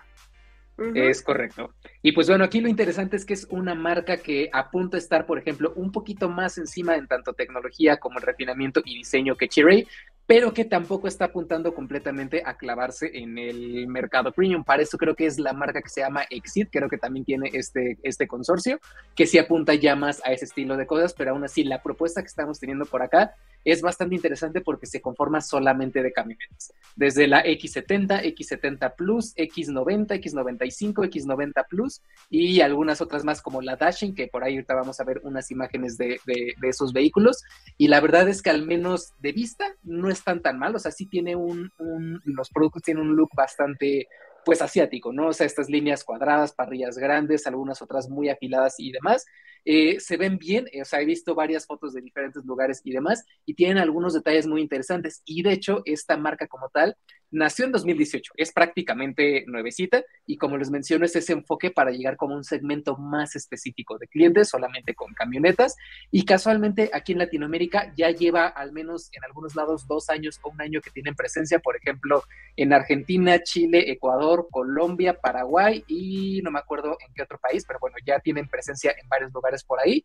Es correcto. Y pues bueno, aquí lo interesante es que es una marca que apunta a estar, por ejemplo, un poquito más encima en tanto tecnología como el refinamiento y diseño que Chery, pero que tampoco está apuntando completamente a clavarse en el mercado premium. Para esto creo que es la marca que se llama Exit, creo que también tiene este, este consorcio, que sí apunta ya más a ese estilo de cosas, pero aún así la propuesta que estamos teniendo por acá es bastante interesante porque se conforma solamente de camionetas. Desde la X setenta, X setenta Plus, X noventa, X noventa y cinco, X noventa Plus y algunas otras más como la Dashing, que por ahí ahorita vamos a ver unas imágenes de, de, de esos vehículos. Y la verdad es que al menos de vista no están tan mal. O sea, sí tiene un, un los productos tienen un look bastante, pues, asiático, ¿no? O sea, estas líneas cuadradas, parrillas grandes, algunas otras muy afiladas y demás. Eh, se ven bien, o sea, he visto varias fotos de diferentes lugares y demás, y tienen algunos detalles muy interesantes. Y de hecho, esta marca como tal nació en dos mil dieciocho, es prácticamente nuevecita, y como les menciono, es ese enfoque para llegar como un segmento más específico de clientes, solamente con camionetas. Y casualmente aquí en Latinoamérica ya lleva al menos en algunos lados dos años o un año que tienen presencia, por ejemplo, en Argentina, Chile, Ecuador, Colombia, Paraguay y no me acuerdo en qué otro país, pero bueno, ya tienen presencia en varios lugares por ahí.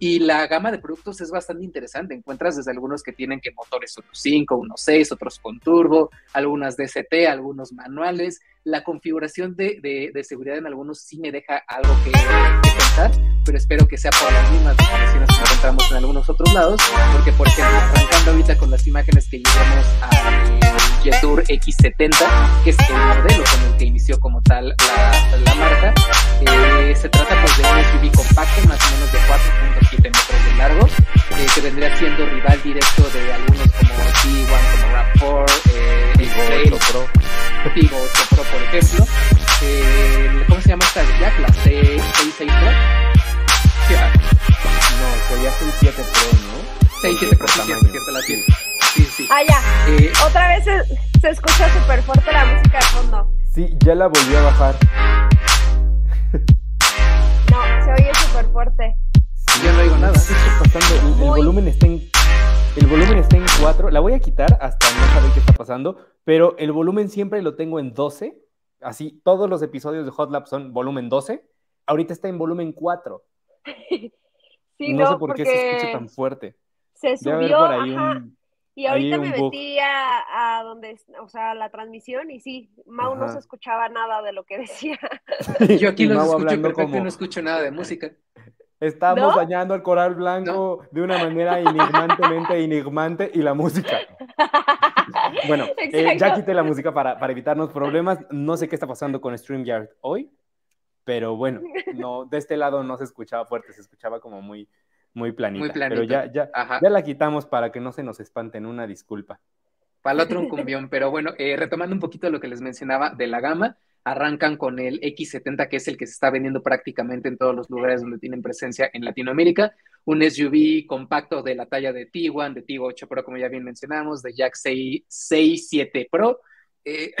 Y la gama de productos es bastante interesante. Encuentras desde algunos que tienen que motores uno punto cinco, uno punto seis, otros con turbo, algunas D C T, algunos manuales. La configuración de, de, de seguridad en algunos sí me deja algo que, que pensar, pero espero que sea por las mismas definiciones que encontramos en algunos otros lados, porque, por ejemplo, arrancando ahorita con las imágenes que llevamos a Jetour X setenta, que es el modelo con el que inició como tal la, la marca, eh, se trata pues de un S U V compacto, más o menos de cuatro punto siete metros de largo, eh, que vendría siendo rival directo de algunos como T uno, como RAV cuatro, eh, X-Trail, Tigo ocho Pro, por ejemplo. eh, ¿Cómo se llama esta de Jack? ¿La C seis seis Pro? Yeah. No, sería seis siete Pro, ¿no? seis siete Pro, sí, cierto, la tiene. Sí, sí. Ah, ya. Eh, Otra vez se, se escucha súper fuerte la música de fondo. Sí, ya la volví a bajar. No, se oye súper fuerte. Sí, yo no oigo nada. ¿Qué está pasando? El, el volumen está en... El volumen está en cuatro, la voy a quitar hasta no saber qué está pasando, pero el volumen siempre lo tengo en doce, así todos los episodios de Hot Lab son volumen doce, ahorita está en volumen cuatro. Sí, no, no sé por qué se escucha tan fuerte. Se subió, ajá, un, y ahorita me metí a, a donde, o sea, la transmisión y sí, Mau, ajá, no se escuchaba nada de lo que decía. Yo aquí los escucho perfecto como... y no escucho nada de música. Estamos, ¿no?, dañando al coral blanco, ¿no?, de una manera enigmantemente enigmante, y la música. Bueno, eh, ya quité la música para, para evitarnos problemas. No sé qué está pasando con StreamYard hoy, pero bueno, no, de este lado no se escuchaba fuerte, se escuchaba como muy, muy planita. Muy planita. Pero ya, ya, ya la quitamos para que no se nos espanten, una disculpa. Para el otro un cumbión, pero bueno, eh, retomando un poquito lo que les mencionaba de la gama, arrancan con el X setenta, que es el que se está vendiendo prácticamente en todos los lugares donde tienen presencia en Latinoamérica. Un S U V compacto de la talla de T uno, de T ocho Pro, como ya bien mencionamos, de Jack seis siete Pro, eh,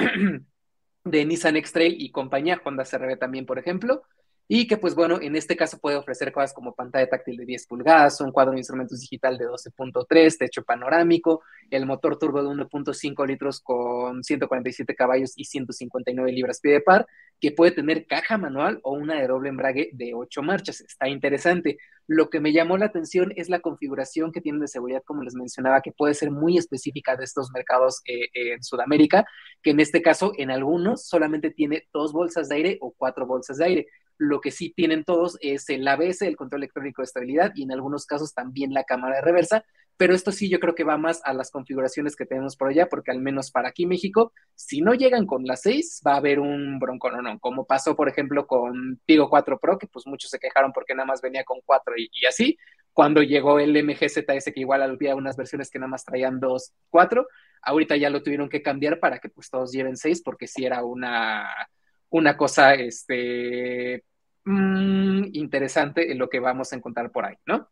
de Nissan X-Trail y compañía, Honda C R V también, por ejemplo. Y que, pues bueno, en este caso puede ofrecer cosas como pantalla táctil de diez pulgadas, un cuadro de instrumentos digital de doce punto tres, techo panorámico, el motor turbo de uno punto cinco litros con ciento cuarenta y siete caballos y ciento cincuenta y nueve libras-pie de par, que puede tener caja manual o una de doble embrague de ocho marchas. Está interesante. Lo que me llamó la atención es la configuración que tienen de seguridad, como les mencionaba, que puede ser muy específica de estos mercados eh, eh, en Sudamérica, que en este caso, en algunos, solamente tiene dos bolsas de aire o cuatro bolsas de aire. Lo que sí tienen todos es el A B S, el control electrónico de estabilidad, y en algunos casos también la cámara de reversa, pero esto sí yo creo que va más a las configuraciones que tenemos por allá, porque al menos para aquí México, si no llegan con las seis, va a haber un broncón, no, no, como pasó por ejemplo con Tigo cuatro Pro, que pues muchos se quejaron porque nada más venía con cuatro y, y así, cuando llegó el M G Z S, que igual había unas versiones que nada más traían dos, cuatro, ahorita ya lo tuvieron que cambiar para que pues todos lleven seis, porque sí era una... una cosa este, mmm, interesante en lo que vamos a encontrar por ahí, ¿no?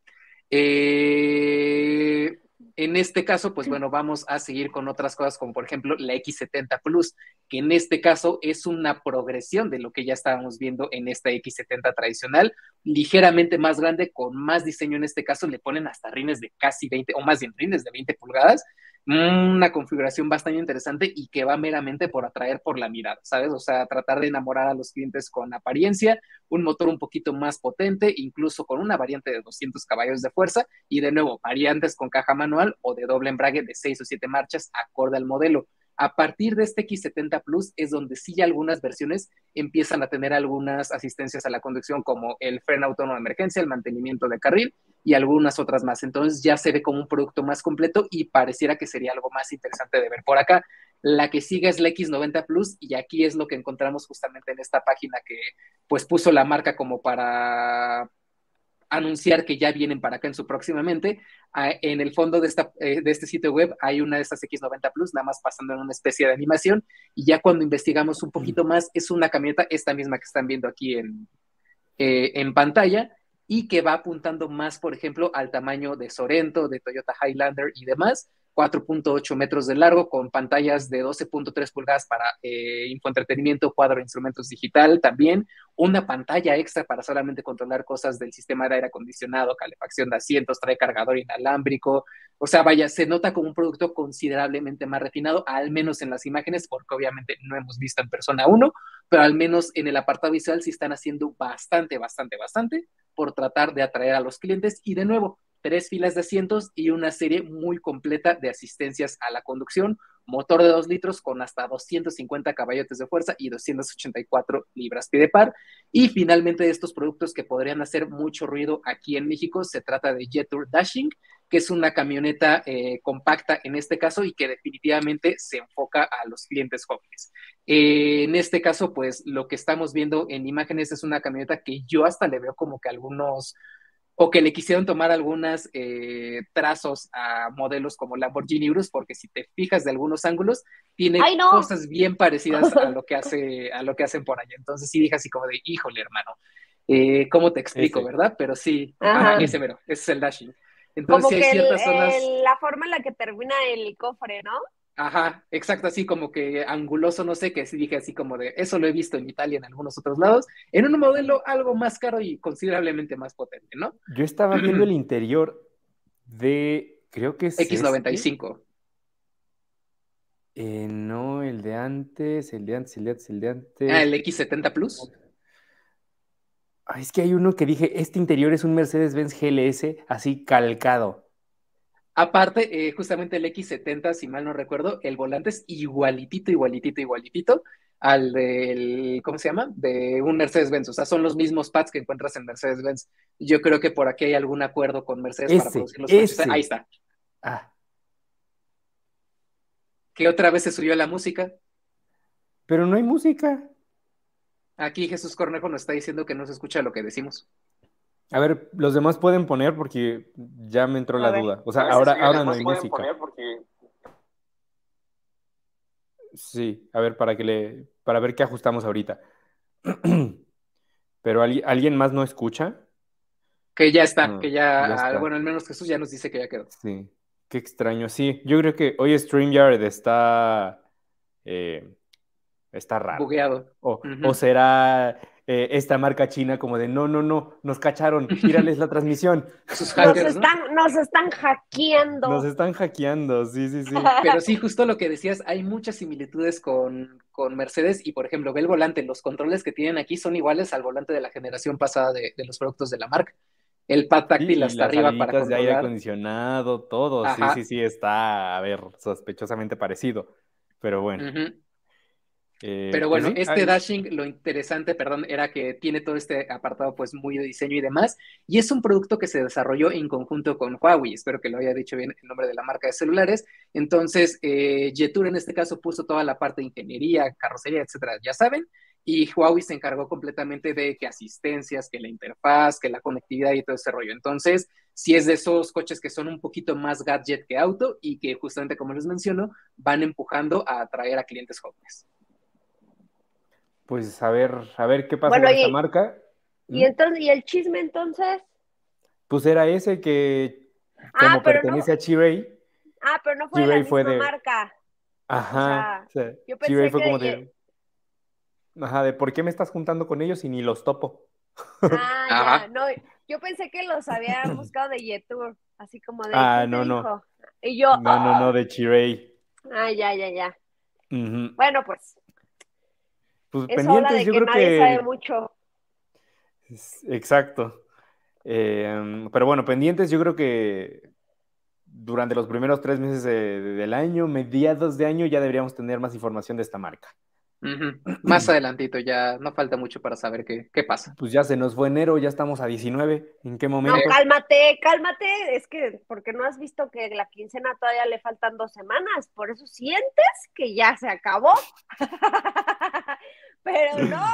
Eh, en este caso, pues bueno, vamos a seguir con otras cosas, como por ejemplo la X setenta Plus, que en este caso es una progresión de lo que ya estábamos viendo en esta X setenta tradicional, ligeramente más grande, con más diseño en este caso, le ponen hasta rines de casi veinte, o más bien rines de veinte pulgadas, una configuración bastante interesante y que va meramente por atraer por la mirada, ¿sabes? O sea, tratar de enamorar a los clientes con apariencia, un motor un poquito más potente, incluso con una variante de doscientos caballos de fuerza y, de nuevo, variantes con caja manual o de doble embrague de seis o siete marchas acorde al modelo. A partir de este X setenta Plus es donde sí ya algunas versiones empiezan a tener algunas asistencias a la conducción, como el freno autónomo de emergencia, el mantenimiento de carril y algunas otras más. Entonces ya se ve como un producto más completo y pareciera que sería algo más interesante de ver por acá. La que sigue es la X noventa Plus y aquí es lo que encontramos justamente en esta página que pues puso la marca como para anunciar que ya vienen para acá en su próximamente. En el fondo de, esta, de este sitio web hay una de estas X noventa Plus, nada más pasando en una especie de animación, y ya cuando investigamos un poquito más, es una camioneta, esta misma que están viendo aquí en, eh, en pantalla, y que va apuntando más, por ejemplo, al tamaño de Sorento, de Toyota Highlander y demás, cuatro punto ocho metros de largo, con pantallas de doce punto tres pulgadas para eh, infoentretenimiento, cuadro de instrumentos digital también, una pantalla extra para solamente controlar cosas del sistema de aire acondicionado, calefacción de asientos, trae cargador inalámbrico. O sea, vaya, se nota como un producto considerablemente más refinado, al menos en las imágenes, porque obviamente no hemos visto en persona uno, pero al menos en el apartado visual sí están haciendo bastante, bastante, bastante por tratar de atraer a los clientes. Y de nuevo, tres filas de asientos y una serie muy completa de asistencias a la conducción, motor de dos litros con hasta doscientos cincuenta caballotes de fuerza y doscientos ochenta y cuatro libras-pie de par. Y finalmente, de estos productos que podrían hacer mucho ruido aquí en México, se trata de Jetour Dashing, que es una camioneta eh, compacta en este caso y que definitivamente se enfoca a los clientes jóvenes. Eh, en este caso, pues, lo que estamos viendo en imágenes es una camioneta que yo hasta le veo como que algunos... o que le quisieron tomar algunas eh, trazos a modelos como Lamborghini Urus, porque si te fijas de algunos ángulos, tiene Ay, no. cosas bien parecidas a lo que hace a lo que hacen por allá. Entonces sí dije así como de, híjole, hermano, eh, ¿cómo te explico, ese. verdad? Pero sí, ajá. Ajá, ese mero, ese es el dashing. Entonces, como sí hay que ciertas el, zonas... el, la forma en la que termina el cofre, ¿no? Ajá, exacto, así como que anguloso, no sé, que sí dije así como de, eso lo he visto en Italia, en algunos otros lados, en un modelo algo más caro y considerablemente más potente, ¿no? Yo estaba viendo el interior de, creo que es X noventa y cinco. Este. Eh, no, el de antes, el de antes, el de antes, el de antes. Ah, el X setenta Plus. Ay, es que hay uno que dije, este interior es un Mercedes-Benz G L S así calcado. Aparte, eh, justamente el X setenta, si mal no recuerdo, el volante es igualitito, igualitito, igualitito al del, ¿cómo se llama? De un Mercedes-Benz. O sea, son los mismos pads que encuentras en Mercedes-Benz. Yo creo que por aquí hay algún acuerdo con Mercedes ese, para producir los pads. Ahí está. Ah. ¿Qué otra vez se subió la música? Pero no hay música. Aquí Jesús Cornejo nos está diciendo que no se escucha lo que decimos. A ver, los demás pueden poner porque ya me entró la duda. O sea, ahora, ahora no hay música. Porque... Sí, a ver, para que le, para ver qué ajustamos ahorita. Pero ¿algu- ¿alguien más no escucha? Que ya está, no, que ya, ya está. Bueno, al menos Jesús ya nos dice que ya quedó. Sí, qué extraño. Sí, yo creo que hoy StreamYard está, eh, está raro. Bugueado. O, uh-huh. o será... Eh, esta marca china como de no, no, no, nos cacharon, tírales la transmisión. Sus hackers, nos están, ¿no? Nos están hackeando. Nos están hackeando, sí, sí, sí. Pero sí, justo lo que decías, hay muchas similitudes con, con Mercedes y, por ejemplo, ve el volante, los controles que tienen aquí son iguales al volante de la generación pasada de, de los productos de la marca. El pad táctil sí, hasta arriba para controlar. De aire acondicionado, todo, ajá. Sí, sí, sí, está, a ver, sospechosamente parecido, pero bueno. Uh-huh. Eh, Pero bueno, pues sí, este hay... dashing, lo interesante, perdón, era que tiene todo este apartado pues muy de diseño y demás, y es un producto que se desarrolló en conjunto con Huawei, espero que lo haya dicho bien el nombre de la marca de celulares. Entonces, eh, Jetour en este caso puso toda la parte de ingeniería, carrocería, etcétera, ya saben, y Huawei se encargó completamente de que asistencias, que la interfaz, que la conectividad y todo ese rollo. Entonces, si es de esos coches que son un poquito más gadget que auto y que justamente, como les menciono, van empujando a atraer a clientes jóvenes. Pues a ver, a ver qué pasa bueno, con y, esta marca. ¿Y entonces y el chisme entonces? Pues era ese que como ah, pertenece no, a Chery. Ah, pero no fue Chery de la fue misma de... marca. Ajá. O sea, o sea, yo pensé Chery fue que como de... de... Ajá, de ¿por qué me estás juntando con ellos y ni los topo? Ah, ya, no, yo pensé que los había buscado de Jetour, así como de... Ah, no, no. Dijo? Y yo... No, no, no, de Chery. Ah, ya, ya, ya. Uh-huh. Bueno, pues... Pues es pendientes, hora de yo que creo nadie que... sabe mucho. Exacto. Eh, pero bueno, pendientes, yo creo que durante los primeros tres meses de, de, del año, mediados de año, ya deberíamos tener más información de esta marca. Uh-huh. Más adelantito, ya no falta mucho para saber qué, qué pasa. Pues ya se nos fue enero, ya estamos a diecinueve, ¿en qué momento? No, cálmate, cálmate, es que porque no has visto que la quincena todavía le faltan dos semanas, por eso sientes que ya se acabó. Pero no,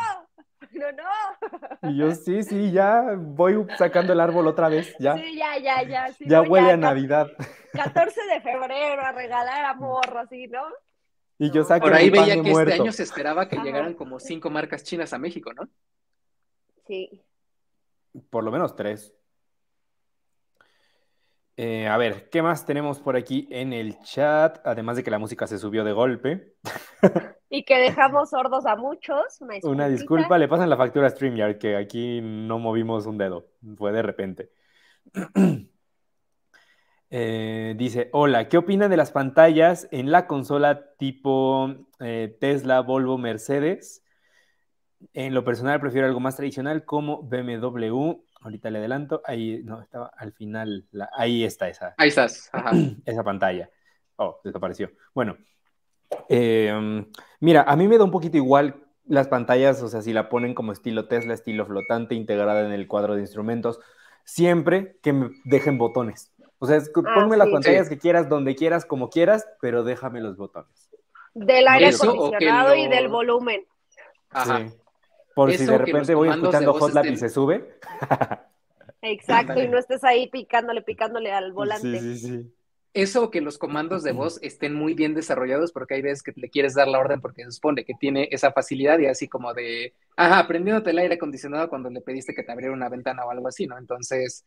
pero no. Y yo sí, sí, ya voy sacando el árbol otra vez, ya. Sí, ya, ya, ya. Sí, ya no, huele ya, a Navidad. catorce de febrero a regalar a morro, sí, ¿no? Y yo saco por ahí veía que muerto. Este año se esperaba que Ajá. llegaran como cinco marcas chinas a México, ¿no? Sí. Por lo menos tres. Eh, a ver, ¿qué más tenemos por aquí en el chat? Además de que la música se subió de golpe. Y que dejamos sordos a muchos. Una, una disculpa, le pasan la factura a StreamYard, que aquí no movimos un dedo. Fue de repente. Eh, dice, hola, ¿qué opinan de las pantallas en la consola tipo eh, Tesla, Volvo, Mercedes? En lo personal prefiero algo más tradicional como B M W. Ahorita le adelanto, ahí no, estaba al final, la, ahí está esa. Ahí estás, ajá. Esa pantalla. Oh, desapareció. Bueno, eh, mira, a mí me da un poquito igual las pantallas, o sea, si la ponen como estilo Tesla, estilo flotante, integrada en el cuadro de instrumentos, siempre que me dejen botones. O sea, es, ah, ponme sí, las pantallas sí. que quieras, donde quieras, como quieras, pero déjame los botones. Del aire acondicionado lo... y del volumen. Ajá. Sí. Por eso si de repente voy escuchando Hot Lab del... y se sube. Exacto, Dale. Y no estés ahí picándole, picándole al volante. Sí, sí, sí. Eso que los comandos de voz estén muy bien desarrollados, porque hay veces que le quieres dar la orden porque se supone que tiene esa facilidad y así como de, ajá, prendiéndote el aire acondicionado cuando le pediste que te abriera una ventana o algo así, ¿no? Entonces...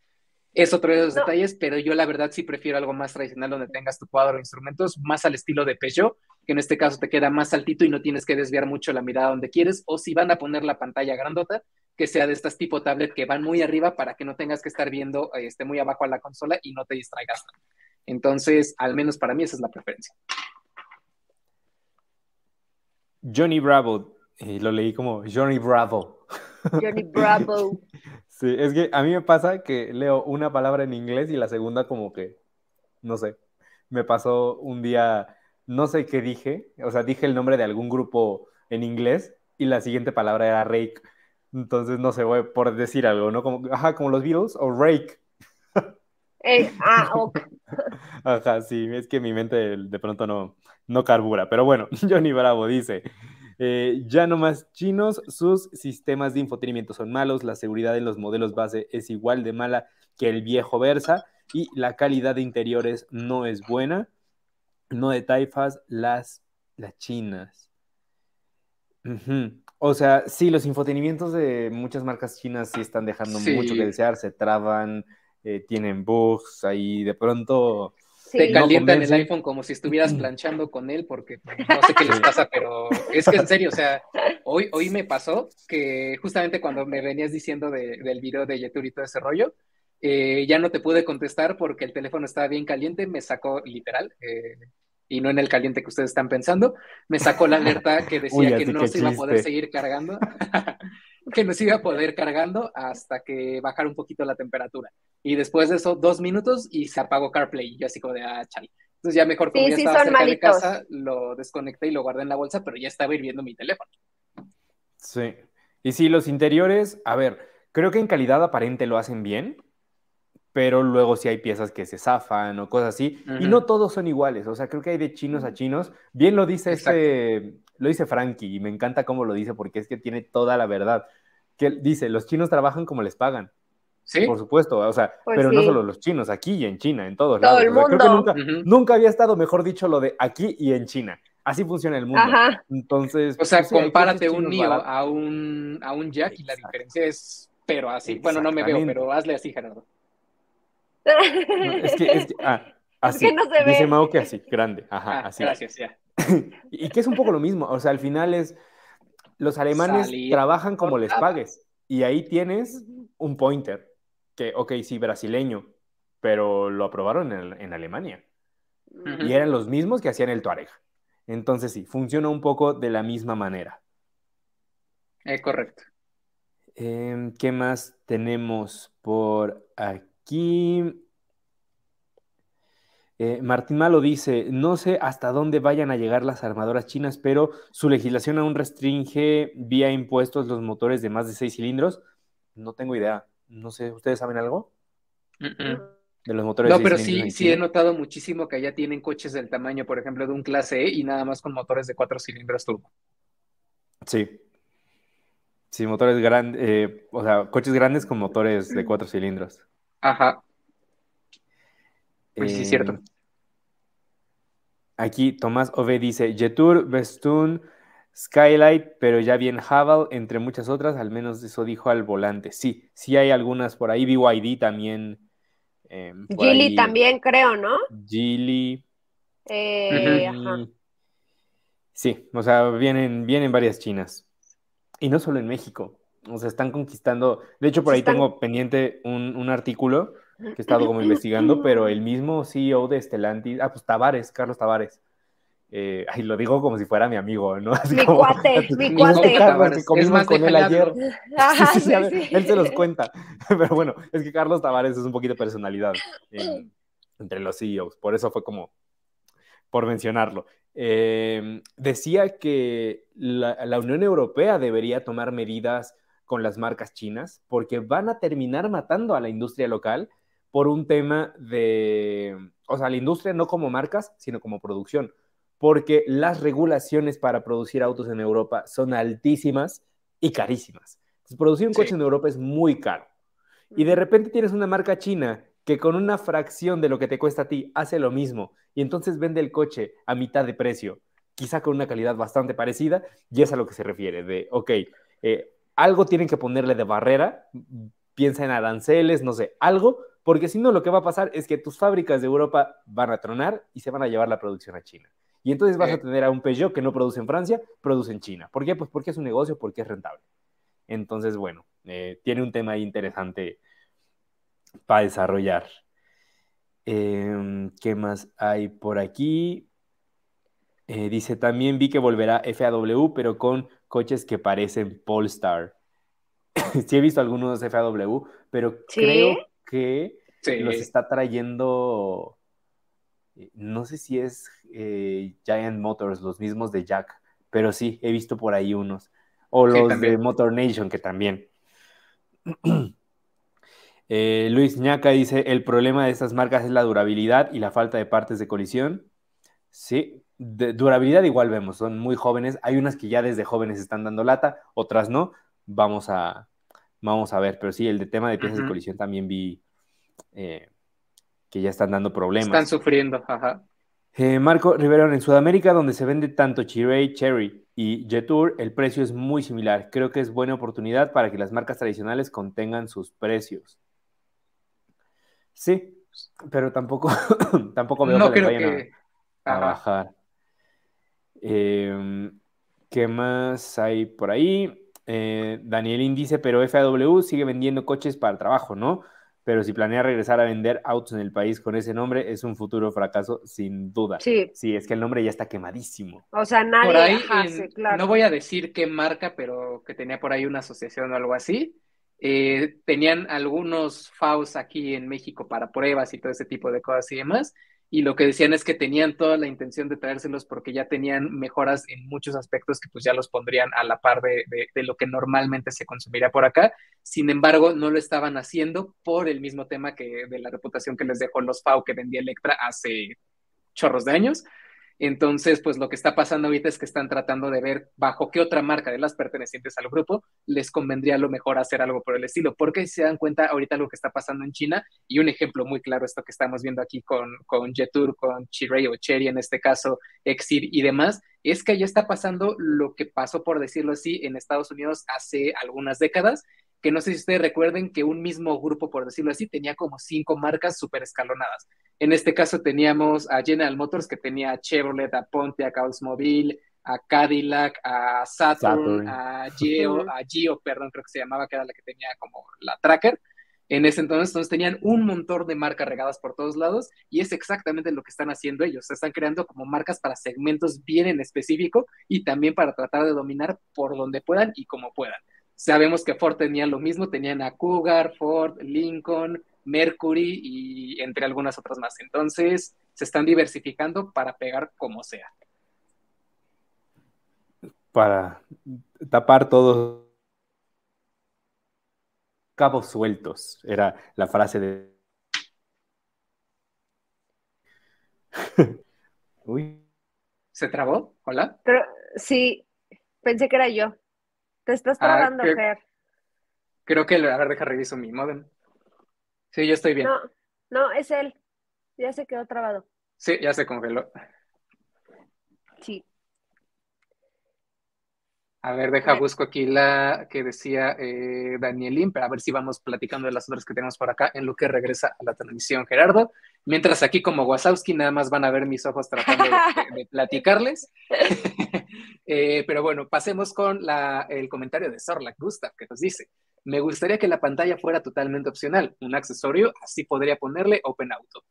es otro de los no. detalles, pero yo la verdad sí prefiero algo más tradicional donde tengas tu cuadro de instrumentos, más al estilo de Peugeot, que en este caso te queda más altito y no tienes que desviar mucho la mirada donde quieres, o si van a poner la pantalla grandota, que sea de estas tipo tablet que van muy arriba para que no tengas que estar viendo este, muy abajo a la consola y no te distraigas. Entonces, al menos para mí esa es la preferencia. Johnny Bravo, eh, lo leí como Johnny Bravo. Johnny Bravo. Sí, es que a mí me pasa que leo una palabra en inglés y la segunda como que, no sé, me pasó un día, no sé qué dije, o sea, dije el nombre de algún grupo en inglés y la siguiente palabra era rake, entonces no sé, voy por decir algo, ¿no? Como, ajá, como los Beatles o rake. Eh, ah, ok. Ajá, sí, es que mi mente de pronto no, no carbura, pero bueno, Johnny Bravo dice... Eh, ya no más chinos, sus sistemas de infotenimiento son malos, la seguridad en los modelos base es igual de mala que el viejo Versa y la calidad de interiores no es buena, no de taifas, las, las chinas. Uh-huh. O sea, sí, los infotenimientos de muchas marcas chinas sí están dejando sí. mucho que desear, se traban, eh, tienen bugs, ahí de pronto... Sí. Te calientan no el iPhone como si estuvieras planchando con él porque no sé qué les pasa, pero es que en serio, o sea, hoy, hoy me pasó que justamente cuando me venías diciendo de, del video de Jetour y todo ese rollo, eh, ya no te pude contestar porque el teléfono estaba bien caliente, me sacó literal, eh, y no en el caliente que ustedes están pensando, me sacó la alerta que decía Uy, que no que se chiste. iba a poder seguir cargando, que no se iba a poder cargando hasta que bajara un poquito la temperatura. Y después de eso, dos minutos y se apagó CarPlay. Y yo así como de, ah, chale. Entonces ya mejor como sí, ya sí, estaba cerca malitos. de casa, lo desconecté y lo guardé en la bolsa, pero ya estaba hirviendo mi teléfono. Sí. Y sí, los interiores, a ver, creo que en calidad aparente lo hacen bien, pero luego sí hay piezas que se zafan o cosas así. Uh-huh. Y no todos son iguales. O sea, creo que hay de chinos a chinos. Bien lo dice Exacto. este, lo dice Frankie, y me encanta cómo lo dice, porque es que tiene toda la verdad. Que dice, los chinos trabajan como les pagan. ¿Sí? Por supuesto, o sea, pues pero sí. no solo los chinos, aquí y en China, en todos Todo lados. El mundo. O sea, creo que nunca, uh-huh. nunca había estado mejor dicho lo de aquí y en China. Así funciona el mundo. Ajá. Entonces, o sea, pues, compárate un Nio a un, a un Jack Exacto. y la diferencia es, pero así, bueno, no me veo, pero hazle así, Gerardo. No, es que, es que, ah, así, es que no se ve. Dice Mao que así, grande, ajá, ah, así. Gracias, ya. Y que es un poco lo mismo, o sea, al final es, los alemanes Salir. trabajan como les pagues, y ahí tienes un pointer. Que, ok, sí, brasileño, pero lo aprobaron en, en Alemania. Uh-huh. Y eran los mismos que hacían el Touareg. Entonces sí, funciona un poco de la misma manera. Eh, correcto. Eh, ¿Qué más tenemos por aquí? Eh, Martín Malo dice, no sé hasta dónde vayan a llegar las armadoras chinas, pero su legislación aún restringe vía impuestos los motores de más de seis cilindros. No tengo idea. No sé, ¿ustedes saben algo? Uh-uh. De los motores. No, de pero sí, sí he notado muchísimo que allá tienen coches del tamaño, por ejemplo, de un clase E y nada más con motores de cuatro cilindros turbo. Sí. Sí, motores grandes, eh, o sea, coches grandes con motores de cuatro cilindros. Ajá. Pues eh, sí, cierto. Aquí Tomás Ove dice, Jetour, Bestun, Skylight, pero ya bien Haval, entre muchas otras, al menos eso dijo al volante. Sí, sí hay algunas por ahí, B Y D también. Eh, Gili ahí, también creo, ¿no? Gili. Eh, uh-huh. Ajá. Sí, o sea, vienen, vienen varias chinas. Y no solo en México, o sea, están conquistando. De hecho, por ahí están... tengo pendiente un, un artículo que he estado como investigando, pero el mismo C E O de Stellantis, ah, pues Tavares, Carlos Tavares, eh, ay, lo digo como si fuera mi amigo, ¿no? Así mi como, cuate, mi cuate. Carlos, que comimos con él ayer. Ajá, sí, sí, sí, sí. Ver, él se los cuenta, pero bueno, es que Carlos Tavares es un poquito de personalidad en, entre los C E Os, por eso fue como, por mencionarlo. Eh, decía que la, la Unión Europea debería tomar medidas con las marcas chinas porque van a terminar matando a la industria local por un tema de, o sea, la industria no como marcas, sino como producción, porque las regulaciones para producir autos en Europa son altísimas y carísimas. Entonces, producir un sí. coche en Europa es muy caro. Y de repente tienes una marca china que con una fracción de lo que te cuesta a ti hace lo mismo, y entonces vende el coche a mitad de precio, quizá con una calidad bastante parecida, y es a lo que se refiere, de, ok, eh, algo tienen que ponerle de barrera, piensa en aranceles, no sé, algo, porque si no lo que va a pasar es que tus fábricas de Europa van a tronar y se van a llevar la producción a China. Y entonces vas a tener a un Peugeot que no produce en Francia, produce en China. ¿Por qué? Pues porque es un negocio, porque es rentable. Entonces, bueno, eh, tiene un tema ahí interesante para desarrollar. Eh, ¿Qué más hay por aquí? Eh, dice, también vi que volverá F A W, pero con coches que parecen Polestar. Sí he visto algunos F A W, pero ¿sí? creo que sí. los está trayendo, no sé si es eh, Giant Motors, los mismos de Jack, pero sí, he visto por ahí unos. O los sí, de Motor Nation, que también. Eh, Luis Ñaca dice, el problema de estas marcas es la durabilidad y la falta de partes de colisión. Sí, de durabilidad igual vemos, son muy jóvenes. Hay unas que ya desde jóvenes están dando lata, otras no. Vamos a, vamos a ver, pero sí, el de tema de piezas uh-huh. de colisión también vi eh, que ya están dando problemas. Están sufriendo, ajá. Eh, Marco Riverón, en Sudamérica, donde se vende tanto Chery, Chery y Jetour, el precio es muy similar. Creo que es buena oportunidad para que las marcas tradicionales contengan sus precios. Sí, pero tampoco, tampoco veo no que les vayan que... a, a bajar. Eh, ¿Qué más hay por ahí? Eh, Danielín dice, pero F A W sigue vendiendo coches para el trabajo, ¿no? Pero si planea regresar a vender autos en el país con ese nombre, es un futuro fracaso, sin duda. Sí, sí, es que el nombre ya está quemadísimo. O sea, nadie... Por ahí, hace, en, claro. No voy a decir qué marca, pero que tenía por ahí una asociación o algo así. Eh, tenían algunos F A Us aquí en México para pruebas y todo ese tipo de cosas y demás, y lo que decían es que tenían toda la intención de traérselos porque ya tenían mejoras en muchos aspectos que pues ya los pondrían a la par de, de, de lo que normalmente se consumiría por acá. Sin embargo, no lo estaban haciendo por el mismo tema que de la reputación que les dejó los F A U que vendía Electra hace chorros de años. Entonces, pues lo que está pasando ahorita es que están tratando de ver bajo qué otra marca de las pertenecientes al grupo les convendría a lo mejor hacer algo por el estilo, porque se dan cuenta ahorita lo que está pasando en China, y un ejemplo muy claro esto que estamos viendo aquí con, con Jetour, con Chery o Chery en este caso, Exir y demás, es que ya está pasando lo que pasó, por decirlo así, en Estados Unidos hace algunas décadas, que no sé si ustedes recuerden que un mismo grupo, por decirlo así, tenía como cinco marcas súper escalonadas. En este caso teníamos a General Motors, que tenía a Chevrolet, a Pontiac, a Oldsmobile, a Cadillac, a Saturn, Saturn. a Geo, a Geo, perdón, creo que se llamaba, que era la que tenía como la Tracker. en ese entonces, entonces tenían un montón de marcas regadas por todos lados, y es exactamente lo que están haciendo ellos. Están creando como marcas para segmentos bien en específico y también para tratar de dominar por donde puedan y como puedan. Sabemos que Ford tenía lo mismo, tenían a Cougar, Ford, Lincoln, Mercury y entre algunas otras más. Entonces se están diversificando para pegar como sea. Para tapar todos cabos sueltos, era la frase de... Uy. ¿Se trabó? ¿Hola? Pero, sí, pensé que era yo. Te estás trabando, ah, creo, Ger. Creo que, a ver, deja reviso mi modem. Sí, yo estoy bien. No, no, es él. Ya se quedó trabado. Sí, ya se congeló. Sí. A ver, deja, busco aquí la que decía eh, Danielín, para ver si vamos platicando de las otras que tenemos por acá en lo que regresa a la transmisión, Gerardo. Mientras aquí, como Wazowski, nada más van a ver mis ojos tratando de, de platicarles. eh, pero bueno, pasemos con la, el comentario de Sorlac Gustav, que nos dice: me gustaría que la pantalla fuera totalmente opcional, un accesorio, así podría ponerle Open Auto.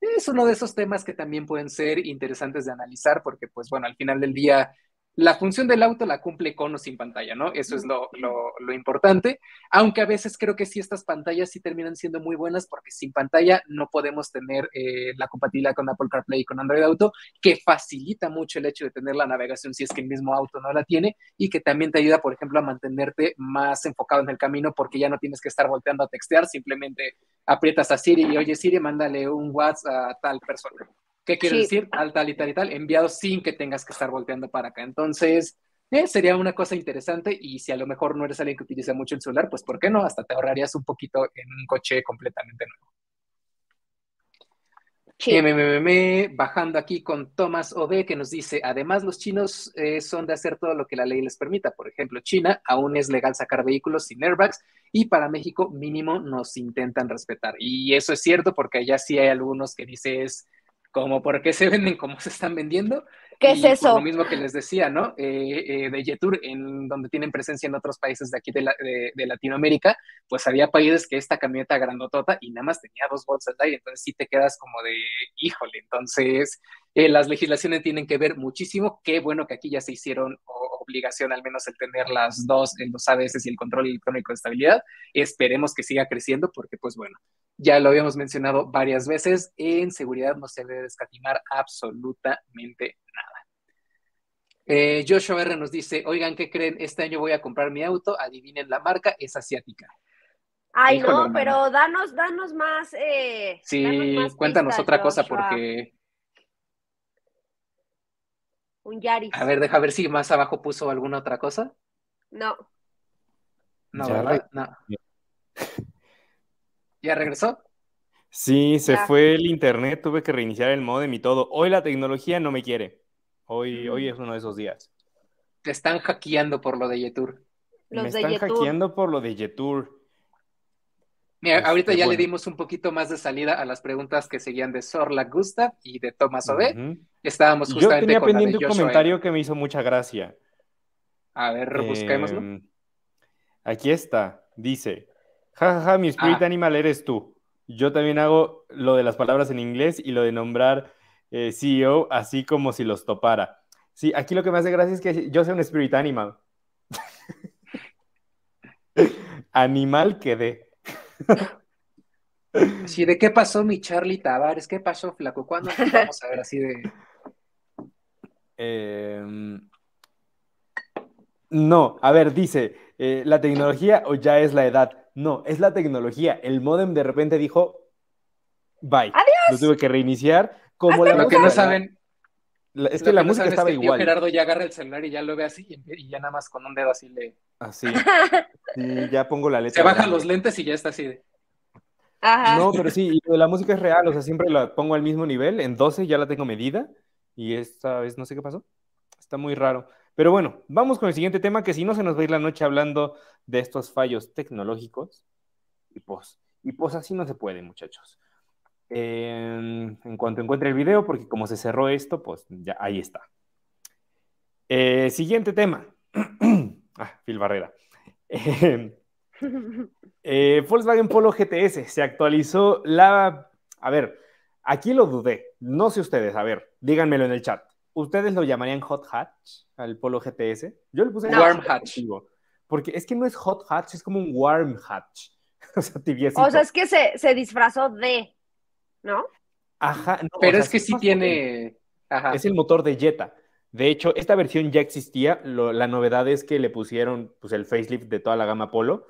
Es uno de esos temas que también pueden ser interesantes de analizar, porque pues bueno, al final del día... la función del auto la cumple con o sin pantalla, ¿no? Eso es lo, lo, lo importante, aunque a veces creo que sí, estas pantallas sí terminan siendo muy buenas, porque sin pantalla no podemos tener eh, la compatibilidad con Apple CarPlay y con Android Auto, que facilita mucho el hecho de tener la navegación si es que el mismo auto no la tiene, y que también te ayuda, por ejemplo, a mantenerte más enfocado en el camino, porque ya no tienes que estar volteando a textear, simplemente aprietas a Siri y, oye Siri, mándale un WhatsApp a tal persona. ¿Qué quiere sí. decir? Tal, tal y tal y tal, enviado sin que tengas que estar volteando para acá. Entonces, eh, sería una cosa interesante, y si a lo mejor no eres alguien que utiliza mucho el celular, pues ¿por qué no? Hasta te ahorrarías un poquito en un coche completamente nuevo. Sí. M M M, bajando aquí con Tomás O D, que nos dice: además los chinos eh, son de hacer todo lo que la ley les permita. Por ejemplo, China aún es legal sacar vehículos sin airbags, y para México mínimo nos intentan respetar. Y eso es cierto, porque allá sí hay algunos que dices... como por qué se venden, cómo se están vendiendo. ¿Qué y es eso? Lo mismo que les decía, ¿no? Eh, eh, de Jetour, en donde tienen presencia en otros países de aquí de, la, de, de Latinoamérica, pues había países que esta camioneta grandotota y nada más tenía dos bolsas de aire, entonces sí te quedas como de, híjole, entonces eh, las legislaciones tienen que ver muchísimo. Qué bueno que aquí ya se hicieron o, obligación al menos el tener las dos, los A B S y el control electrónico de estabilidad. Esperemos que siga creciendo, porque pues bueno, ya lo habíamos mencionado varias veces, en seguridad no se debe descatimar absolutamente nada. Eh, Joshua R. nos dice: oigan, ¿qué creen? Este año voy a comprar mi auto, adivinen la marca, es asiática. Ay, Híjole, no, hermano. Pero danos, danos más. Eh, sí, danos más cuéntanos pistas, otra cosa, Joshua. Porque... un Yaris. A ver, deja ver si más abajo puso alguna otra cosa. No. No, ya ¿verdad? Re... No. ¿Ya regresó? Sí, se ya. fue el internet, tuve que reiniciar el modem y todo. Hoy la tecnología no me quiere. Hoy, mm. hoy es uno de esos días. Te están hackeando por lo de Jetour. Los me de están Jetour. hackeando por lo de Jetour. Mira, este, ahorita ya bueno. le dimos un poquito más de salida a las preguntas que seguían de Sorla Gustav y de Tomás Ove. Uh-huh. Estábamos justamente... yo tenía con pendiente un comentario que me hizo mucha gracia. A ver, eh, busquémoslo. Aquí está, dice... jajaja, ja, ja, mi spirit ah. animal eres tú. Yo también hago lo de las palabras en inglés y lo de nombrar eh, C E O, así como si los topara. Sí, aquí lo que me hace gracia es que yo soy un spirit animal. Animal quedé. Sí, ¿de qué pasó mi Charlie Tavares? ¿Qué pasó, flaco? ¿Cuándo vamos a ver así de...? Eh, no, a ver, dice... Eh, ¿la tecnología o ya es la edad? No, es la tecnología. El módem de repente dijo bye. ¡Adiós! Lo tuve que reiniciar. Como la lo que no saben. La, es que la que música no estaba es que igual. Gerardo ya agarra el celular y ya lo ve así y, y ya nada más con un dedo así le... así. Y ya pongo la letra. Se bajan los lentes y ya está así de... ajá. No, pero sí, la música es real. O sea, siempre la pongo al mismo nivel. En doce ya la tengo medida. Y esta vez no sé qué pasó. Está muy raro. Pero bueno, vamos con el siguiente tema, que si no se nos va a ir la noche hablando de estos fallos tecnológicos. Y pues, y pues así no se puede, muchachos. Eh, en cuanto encuentre el video, porque como se cerró esto, pues ya ahí está. Eh, siguiente tema. Ah, Phil Barrera. Eh, Eh, Volkswagen Polo G T S, se actualizó la... A ver, aquí lo dudé. No sé ustedes, a ver, díganmelo en el chat. ¿Ustedes lo llamarían Hot Hatch al Polo G T S? Yo le puse... No. Warm Hatch. Porque es que no es Hot Hatch, es como un Warm Hatch. O sea, tibiecito. O sea, es que se, se disfrazó de... ¿No? Ajá. No, pero o sea, es que sí tiene... Ajá. Es el motor de Jetta. De hecho, esta versión ya existía. Lo, la novedad es que le pusieron pues, el facelift de toda la gama Polo.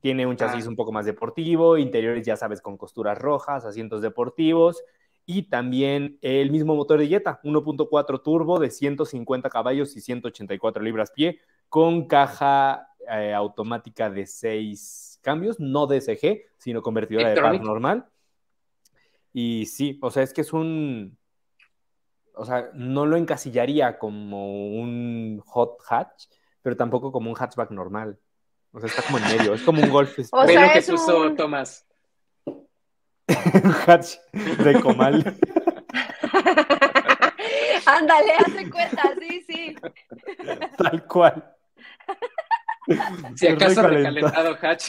Tiene un chasis ah. un poco más deportivo, interiores, ya sabes, con costuras rojas, asientos deportivos, y también el mismo motor de Jetta, uno punto cuatro turbo de ciento cincuenta caballos y ciento ochenta y cuatro libras-pie, con caja eh, automática de seis cambios, no D S G, sino convertidora de par normal. Y sí, o sea, es que es un... O sea, no lo encasillaría como un hot hatch, pero tampoco como un hatchback normal. O sea, está como en medio, es como un golf. O sea, es que puso un... Tomás. Un hatch de comal. Ándale, hace cuenta, sí, sí. Tal cual. Si acaso recalentado hatch.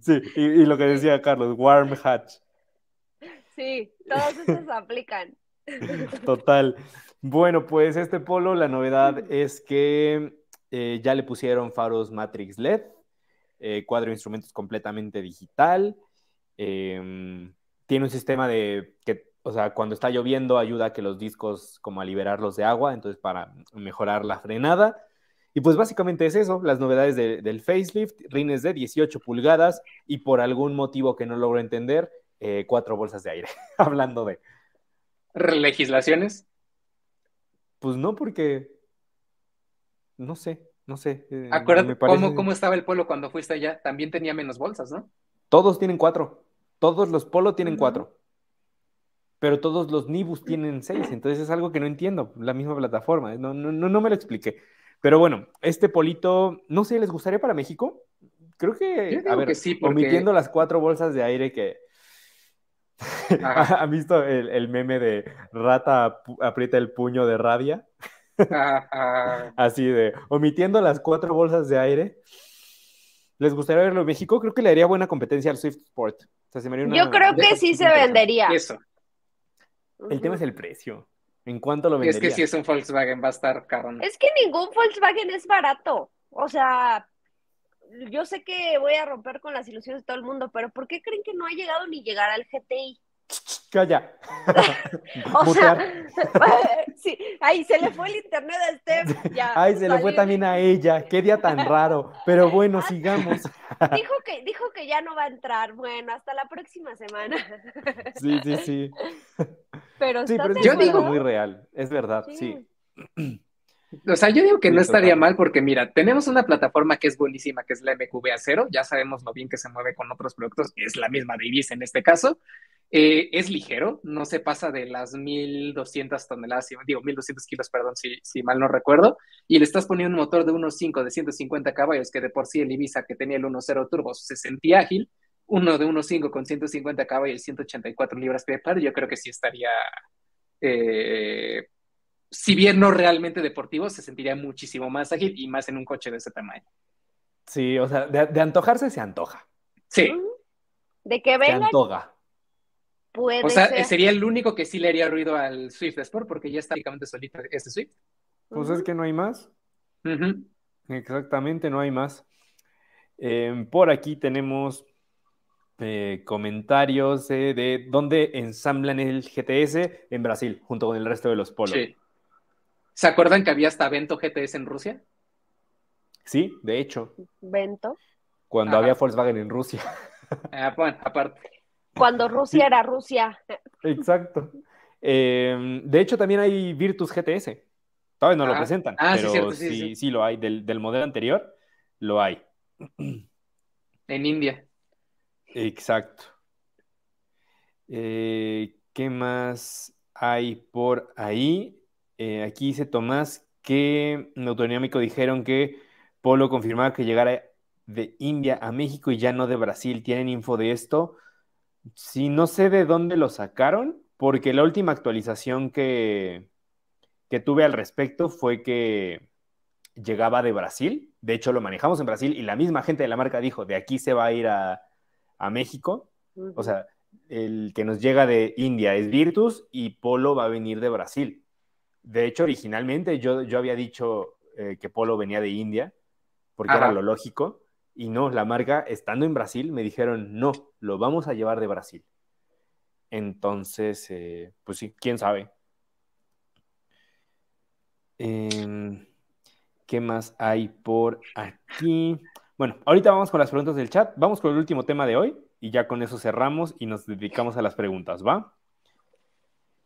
Sí, y, y lo que decía Carlos, warm hatch. Sí, todos esos aplican. Total. Bueno, pues este Polo, la novedad es que eh, ya le pusieron faros Matrix L E D, eh, cuadro de instrumentos completamente digital, eh, tiene un sistema de que, o sea, cuando está lloviendo ayuda a que los discos como a liberarlos de agua, entonces para mejorar la frenada. Y pues básicamente es eso, las novedades de, del facelift, rines de dieciocho pulgadas y por algún motivo que no logro entender, Eh, cuatro bolsas de aire, hablando de... ¿Legislaciones? Pues no, porque... No sé, no sé. Eh, Acuérdate, parece... cómo, ¿cómo estaba el Polo cuando fuiste allá? También tenía menos bolsas, ¿no? Todos tienen cuatro. Todos los Polo tienen uh-huh. cuatro. Pero todos los Nibus tienen seis. Entonces es algo que no entiendo. La misma plataforma. No, no, no me lo expliqué. Pero bueno, este Polito... No sé, ¿les gustaría para México? Creo que... A ver, que sí, porque... omitiendo las cuatro bolsas de aire que... ¿Han visto el, el meme de rata aprieta el puño de rabia? Ajá. Así de, omitiendo las cuatro bolsas de aire. ¿Les gustaría verlo en México? Creo que le daría buena competencia al Swift Sport. O sea, se me haría una, Yo creo que sí se vendería. Eso. El uh-huh. tema es el precio. ¿En cuánto lo vendería? Es que si es un Volkswagen va a estar caro. Es que ningún Volkswagen es barato. O sea... Yo sé que voy a romper con las ilusiones de todo el mundo, pero ¿por qué creen que no ha llegado ni llegar al G T I? ¡Calla! O sea, sí, ahí se le fue el internet a Steph. Ya, ay, se salió. Le fue también a ella. Qué día tan raro. Pero bueno, sigamos. Dijo que, dijo que ya no va a entrar. Bueno, hasta la próxima semana. Sí, sí, sí. Pero, sí, pero yo digo muy real. Es verdad, sí. sí. O sea, yo digo que no estaría mal porque, mira, tenemos una plataforma que es buenísima, que es la M Q B A cero. Ya sabemos lo bien que se mueve con otros productos. Es la misma de Ibiza en este caso. Eh, es ligero, no se pasa de las mil doscientas toneladas, digo, mil doscientos kilos, perdón, si, si mal no recuerdo. Y le estás poniendo un motor de uno punto cinco de ciento cincuenta caballos, que de por sí el Ibiza, que tenía el uno punto cero turbo, se sentía ágil. Uno de uno punto cinco con ciento cincuenta caballos y ciento ochenta y cuatro libras-pie de par. Yo creo que sí estaría... Eh, si bien no realmente deportivo, se sentiría muchísimo más ágil y más en un coche de ese tamaño. Sí, o sea, de, de antojarse se antoja. Sí. De que venga. Se antoja. Puede o sea, ser. Sería el único que sí le haría ruido al Swift Sport porque ya está prácticamente solito este Swift. Pues uh-huh. es que no hay más. Uh-huh. Exactamente, no hay más. Eh, por aquí tenemos eh, comentarios eh, de dónde ensamblan el G T S en Brasil, junto con el resto de los polos. Sí. ¿Se acuerdan que había hasta Vento G T S en Rusia? Sí, de hecho. ¿Vento? Cuando Ajá. había Volkswagen en Rusia. Ah, bueno, aparte. Cuando Rusia sí. era Rusia. Exacto. Eh, de hecho, también hay Virtus G T S. Todavía no Ajá. lo presentan. Ah, pero sí, cierto, sí, sí, sí, sí lo hay. Del, del modelo anterior, lo hay. En India. Exacto. Eh, ¿qué más hay por ahí? Eh, aquí dice Tomás que en Autonómico dijeron que Polo confirmaba que llegara de India a México y ya no de Brasil. ¿Tienen info de esto? Sí, no sé de dónde lo sacaron, porque la última actualización que, que tuve al respecto fue que llegaba de Brasil. De hecho, lo manejamos en Brasil y la misma gente de la marca dijo, de aquí se va a ir a, a México. Uh-huh. O sea, el que nos llega de India es Virtus y Polo va a venir de Brasil. De hecho, originalmente yo, yo había dicho eh, que Polo venía de India porque Ajá. era lo lógico. Y no, la marca, estando en Brasil, me dijeron, no, lo vamos a llevar de Brasil. Entonces, eh, pues sí, quién sabe. Eh, ¿Qué más hay por aquí? Bueno, ahorita vamos con las preguntas del chat. Vamos con el último tema de hoy y ya con eso cerramos y nos dedicamos a las preguntas, ¿va?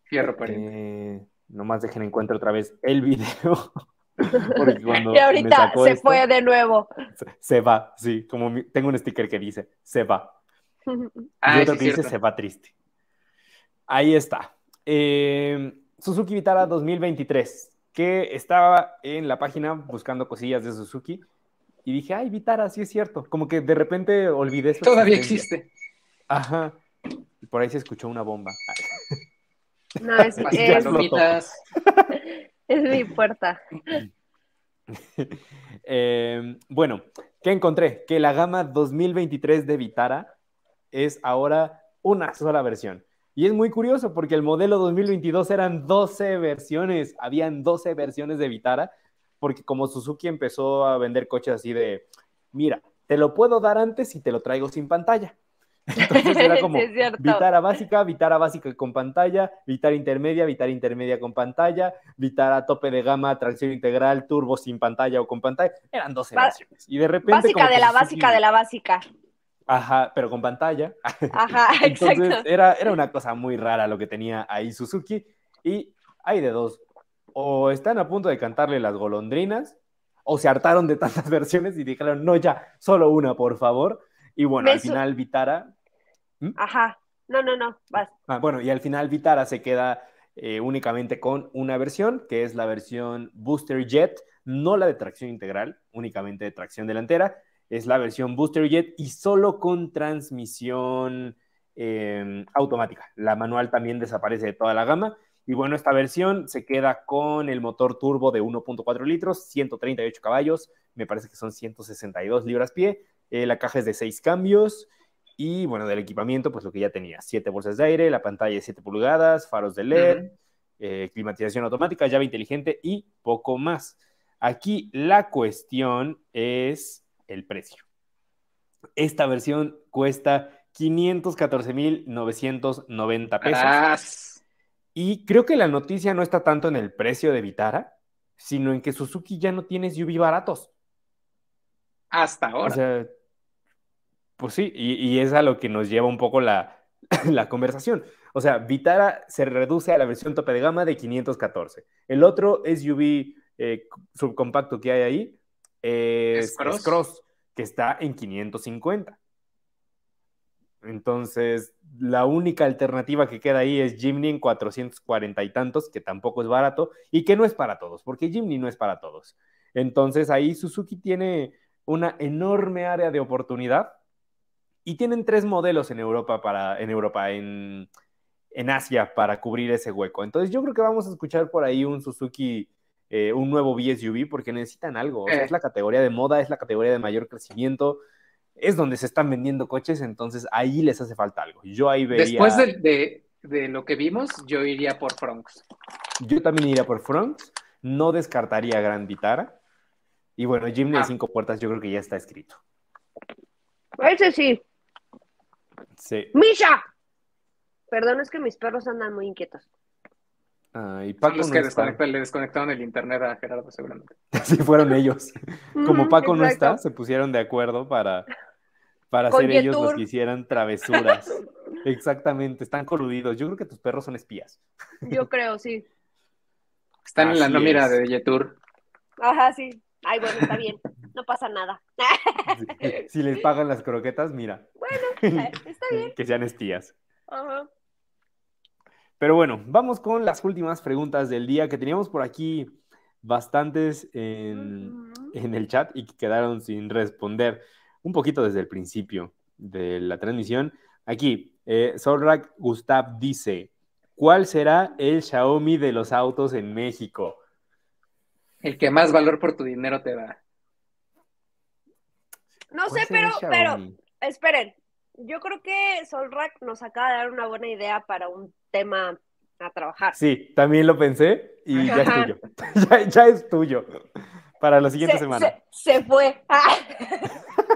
Fierro, pariente. Eh, nomás dejen en cuenta otra vez el video. Y ahorita se esto, fue de nuevo. Se, se va, sí. Como mi, tengo un sticker que dice, se va. Ah, y otro que dice, se va triste. Ahí está. Eh, Suzuki Vitara dos mil veintitrés, que estaba en la página buscando cosillas de Suzuki y dije, ay, Vitara, sí es cierto. Como que de repente olvidé esto. Todavía existe. Ajá. Y por ahí se escuchó una bomba. No, es, es Es mi puerta. eh, bueno, ¿qué encontré? Que la gama dos mil veintitrés de Vitara es ahora una sola versión. Y es muy curioso porque el modelo dos mil veintidós eran doce versiones. Habían doce versiones de Vitara porque como Suzuki empezó a vender coches así de, mira, te lo puedo dar antes y te lo traigo sin pantalla. Entonces era como sí, Vitara básica, Vitara básica con pantalla, Vitara intermedia, Vitara intermedia con pantalla, Vitara tope de gama, tracción integral, turbo sin pantalla o con pantalla. Eran doce ba- versiones. Y de repente básica como de la básica, sí, de la básica. Ajá, pero con pantalla. Ajá, entonces, exacto. Era, era una cosa muy rara lo que tenía ahí Suzuki. Y hay de dos. O están a punto de cantarle las golondrinas, o se hartaron de tantas versiones y dijeron, no, ya, solo una, por favor. Y bueno, Me al final su- Vitara... ¿Mm? Ajá, no, no, no, vas. Ah, bueno, y al final Vitara se queda eh, únicamente con una versión, que es la versión Booster Jet, no la de tracción integral, únicamente de tracción delantera, es la versión Booster Jet y solo con transmisión eh, automática. La manual también desaparece de toda la gama. Y bueno, esta versión se queda con el motor turbo de uno punto cuatro litros, ciento treinta y ocho caballos, me parece que son ciento sesenta y dos libras-pie. Eh, la caja es de seis cambios y, bueno, del equipamiento, pues lo que ya tenía. siete bolsas de aire, la pantalla de siete pulgadas, faros de L E D, uh-huh. eh, climatización automática, llave inteligente y poco más. Aquí la cuestión es el precio. Esta versión cuesta quinientos catorce mil novecientos noventa pesos. ¡Ah! Y creo que la noticia no está tanto en el precio de Vitara, sino en que Suzuki ya no tiene S U V baratos. Hasta ahora. O sea, pues sí, y, y es a lo que nos lleva un poco la, la conversación. O sea, Vitara se reduce a la versión tope de gama de quinientos catorce. El otro S U V eh, subcompacto que hay ahí es, ¿Es, Cross? es Cross, que está en quinientos cincuenta. Entonces, la única alternativa que queda ahí es Jimny en cuatrocientos cuarenta y tantos, que tampoco es barato, y que no es para todos, porque Jimny no es para todos. Entonces, ahí Suzuki tiene una enorme área de oportunidad, y tienen tres modelos en Europa, para, en, Europa en, en Asia, para cubrir ese hueco. Entonces yo creo que vamos a escuchar por ahí un Suzuki, eh, un nuevo B S U V, porque necesitan algo. O sea, es la categoría de moda, es la categoría de mayor crecimiento, es donde se están vendiendo coches, entonces ahí les hace falta algo. Yo ahí vería... Después de, de, de lo que vimos, yo iría por Fronx. Yo también iría por Fronx, no descartaría Gran Vitara. Y bueno, Jimny ah. de cinco puertas yo creo que ya está escrito. Ese sí. Sí. ¡Misha! Perdón, es que mis perros andan muy inquietos. Ah, y Paco Los no que está. Le desconectaron el internet a Gerardo, seguramente. Sí, fueron ellos. Como Paco Exacto. no está, se pusieron de acuerdo para, para ser Jetour. Ellos los que hicieran travesuras. Exactamente, están coludidos. Yo creo que tus perros son espías. Yo creo, sí. Están Así en la nómina es. de Jetour. Ajá, sí. Ay, bueno, está bien, no pasa nada. Si, si les pagan las croquetas, mira. Bueno, está bien. Que sean espías. Uh-huh. Pero bueno, vamos con las últimas preguntas del día, que teníamos por aquí bastantes en, uh-huh. en el chat y que quedaron sin responder un poquito desde el principio de la transmisión. Aquí, eh, Solrak Gustav dice, ¿cuál será el Xiaomi de los autos en México? el que más valor por tu dinero te da. No sé, pero, pero, esperen, yo creo que Solrak nos acaba de dar una buena idea para un tema a trabajar. Sí, también lo pensé y ya Ajá. es tuyo. ya, ya es tuyo. Para la siguiente se, semana. Se, se fue. Ah.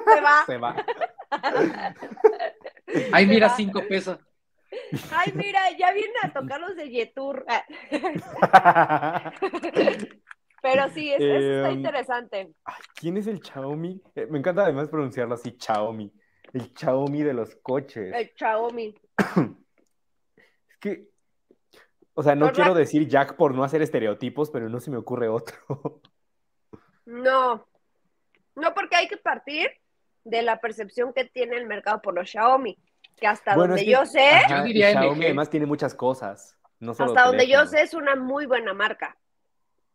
Se va. Se va. Ay, se mira, va. cinco pesos. Ay, mira, ya vienen a tocar los de Jetour. Ah. Pero sí, es, eh, está interesante. Ay, ¿quién es el Xiaomi? Eh, me encanta además pronunciarlo así, Xiaomi. El Xiaomi de los coches. El Xiaomi. Es que, o sea, no por quiero la... decir Jack por no hacer estereotipos, pero no se me ocurre otro. No, no, porque hay que partir de la percepción que tiene el mercado por los Xiaomi, que hasta bueno, donde es que, yo sé... Ajá, yo diría Xiaomi además tiene muchas cosas. No solo hasta donde yo sé es una muy buena marca,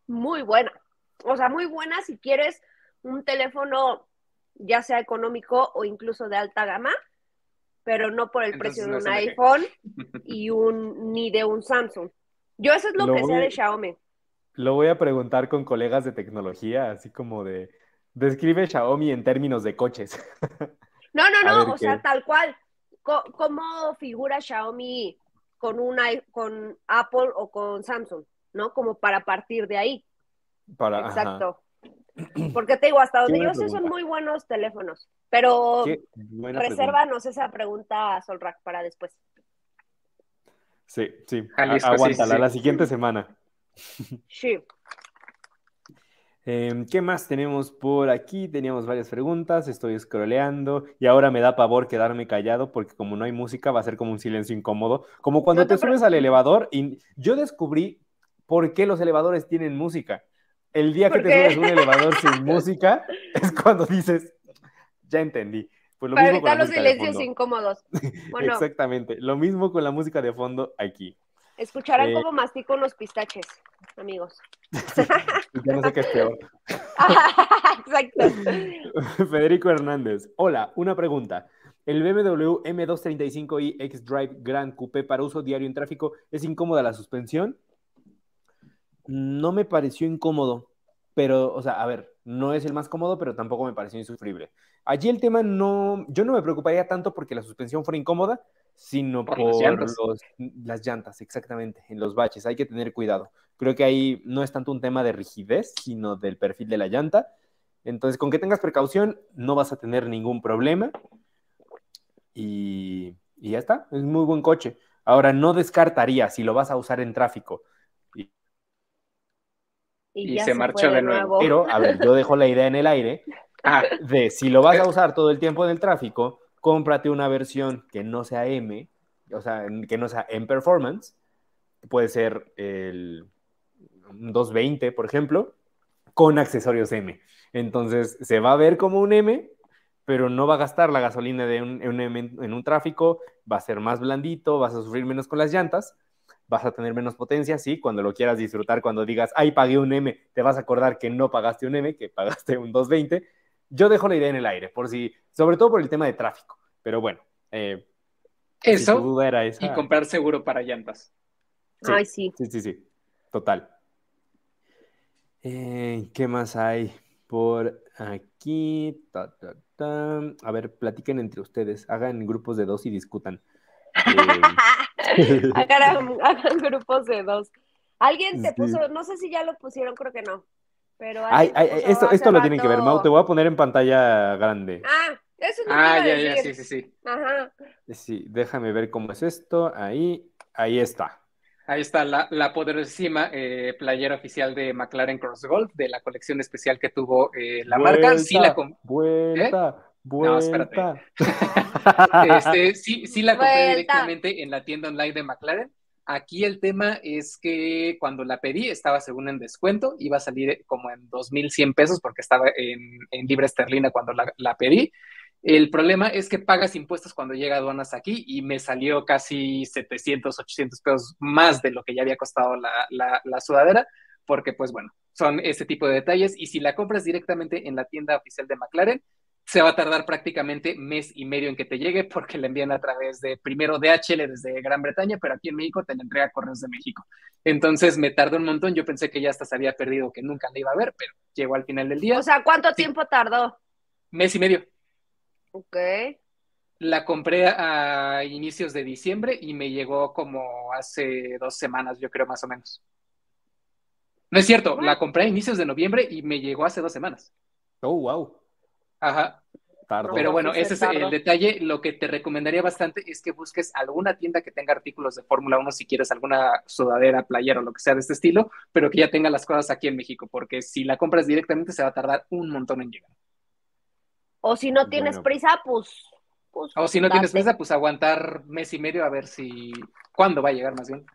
muy buena. O sea, muy buena si quieres un teléfono ya sea económico o incluso de alta gama, pero no por el Entonces, precio de no un iPhone que... y un ni de un Samsung. Yo eso es lo, lo que voy... sé de Xiaomi. Lo voy a preguntar con colegas de tecnología, así como de, describe Xiaomi en términos de coches. No, no, no, o qué. sea, tal cual. ¿Cómo figura Xiaomi con, una, con Apple o con Samsung? ¿No? Como para partir de ahí. Para, Exacto. Ajá. Porque te digo, hasta donde yo sé son muy buenos teléfonos, pero resérvanos pregunta. esa pregunta, Solrak, para después. Sí, sí, Jalisco, aguántala, sí, sí. la siguiente semana. Sí. Eh, ¿Qué más tenemos por aquí? Teníamos varias preguntas, estoy scrolleando y ahora me da pavor quedarme callado porque como no hay música va a ser como un silencio incómodo, como cuando no te, te subes al elevador y yo descubrí por qué los elevadores tienen música. El día que te qué? subes a un elevador sin música es cuando dices, ya entendí. Pues lo Para mismo evitar con la los silencios incómodos. Bueno, exactamente, lo mismo con la música de fondo aquí. Escucharán eh, cómo mastico unos pistaches, amigos. Ya no sé qué es peor. Exacto. Federico Hernández. Hola, una pregunta. ¿El B M W M doscientos treinta y cinco i X-Drive Gran Coupé para uso diario en tráfico es incómoda la suspensión? No me pareció incómodo, pero, o sea, a ver, no es el más cómodo, pero tampoco me pareció insufrible. Allí el tema no... Yo no me preocuparía tanto porque la suspensión fuera incómoda, sino por, por llantas. Los, las llantas, exactamente, en los baches, hay que tener cuidado. Creo que ahí no es tanto un tema de rigidez, sino del perfil de la llanta. Entonces, con que tengas precaución, no vas a tener ningún problema. Y, y ya está, es muy buen coche. Ahora, no descartaría si lo vas a usar en tráfico. Y, y, y se, se marchó de nuevo. nuevo. Pero, a ver, yo dejo la idea en el aire ah, de si lo vas a usar todo el tiempo en el tráfico... Cómprate una versión que no sea M, o sea, que no sea M Performance, puede ser el doscientos veinte, por ejemplo, con accesorios M. Entonces, se va a ver como un M, pero no va a gastar la gasolina de un, un M en un tráfico, va a ser más blandito, vas a sufrir menos con las llantas, vas a tener menos potencia, sí, cuando lo quieras disfrutar, cuando digas, ay, pagué un M, te vas a acordar que no pagaste un M, que pagaste un doscientos veinte. Yo dejo la idea en el aire, por si, sobre todo por el tema de tráfico. Pero bueno, eh, eso si tu duda era esa, y comprar seguro para llantas. Sí, Ay, sí. Sí, sí, sí. Total. Eh, ¿Qué más hay por aquí? Ta, ta, ta. A ver, platiquen entre ustedes. Hagan grupos de dos y discutan. Eh... hagan, hagan grupos de dos. Alguien te sí. puso, no sé si ya lo pusieron, creo que no. Pero ay, ay, esto esto lo tienen que ver, Mau, te voy a poner en pantalla grande. Ah, eso no Ah, ya, decir. ya, sí, sí, sí. Ajá. Sí, déjame ver cómo es esto, ahí, ahí está. Ahí está la, la poderosísima eh, playera oficial de McLaren Cross Gold, de la colección especial que tuvo eh, la vuelta, marca. Sí la compré. Vuelta, ¿Eh? vuelta. No, espérate. este, sí, sí la compré vuelta. directamente en la tienda online de McLaren. Aquí el tema es que cuando la pedí estaba según en descuento, iba a salir como en dos mil cien pesos porque estaba en, en libra esterlina cuando la, la pedí. El problema es que pagas impuestos cuando llega aduanas aquí y me salió casi setecientos, ochocientos pesos más de lo que ya había costado la, la, la sudadera porque pues bueno, son ese tipo de detalles y si la compras directamente en la tienda oficial de McLaren, se va a tardar prácticamente mes y medio en que te llegue, porque le envían a través de, primero D H L desde Gran Bretaña, pero aquí en México te la entrega Correos de México. Entonces me tardó un montón, yo pensé que ya hasta se había perdido, que nunca la iba a ver, pero llegó al final del día. O sea, ¿cuánto sí. tiempo tardó? Mes y medio. Ok. La compré a inicios de diciembre y me llegó como hace dos semanas, yo creo, más o menos. No es cierto, la compré a inicios de noviembre y me llegó hace dos semanas. Oh, wow. Ajá. Tardo. Pero bueno, ese es el detalle. Lo que te recomendaría bastante es que busques alguna tienda que tenga artículos de Fórmula uno, si quieres alguna sudadera, playera o lo que sea de este estilo, pero que ya tenga las cosas aquí en México, porque si la compras directamente se va a tardar un montón en llegar. O si no tienes bueno. prisa, pues... pues o si no date. tienes prisa, pues aguantar mes y medio a ver si... ¿Cuándo va a llegar más bien?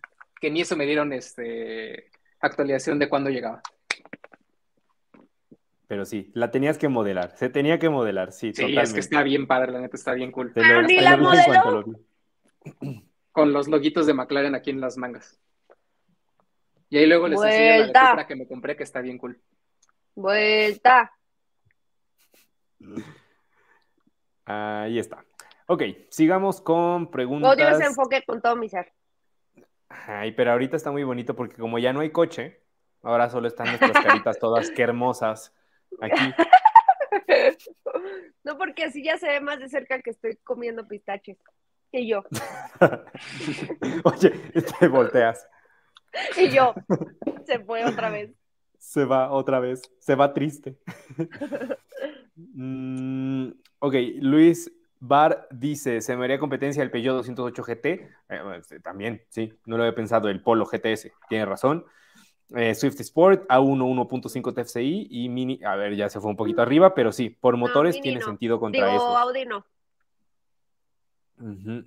Que ni eso me dieron este actualización de cuándo llegaba. Pero sí, la tenías que modelar. Se tenía que modelar, sí, sí totalmente. Sí, es que está bien padre, la neta, está bien cool. Te ¡Ah, lo, ni la modeló! Lo... Con los loguitos de McLaren aquí en las mangas. Y ahí luego les enseño la de Cupra que me compré, que está bien cool. ¡Vuelta! Ahí está. Ok, sigamos con preguntas. Odio ese enfoque con todo mi ser. Ay, pero ahorita está muy bonito porque como ya no hay coche, ahora solo están nuestras caritas todas, qué hermosas. Aquí. No, porque así ya se ve más de cerca que estoy comiendo pistaches y yo. Oye, te volteas. Y yo. Se fue otra vez. Se va otra vez. Se va triste. mm, ok, Luis Bar dice, se me haría competencia el Peugeot doscientos ocho G T. Eh, también, sí, no lo había pensado. El Polo G T S, tiene razón. Eh, Swift Sport, A uno uno punto cinco T F C I y Mini, a ver, ya se fue un poquito arriba, pero sí, por motores no, tiene no. sentido contra Digo, eso. Audi no. Uh-huh.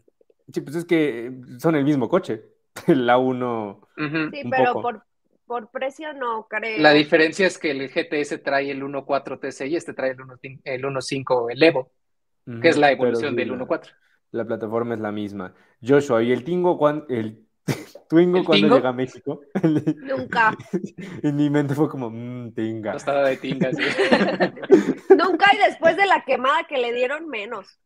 Sí, pues es que son el mismo coche, el A uno. Uh-huh. Sí, pero por, por precio no creo. La diferencia es que el G T S trae el uno punto cuatro T C I, este trae el uno punto cinco, el, uno punto cinco, el Evo, uh-huh, que es la evolución del uno punto cuatro. La plataforma es la misma. Joshua, y el Tingo, Juan, el Twingo cuando tingo? llega a México. Nunca. En mi mente fue como, mmm, tinga. Tostada de tinga, sí. Nunca, y después de la quemada que le dieron, menos.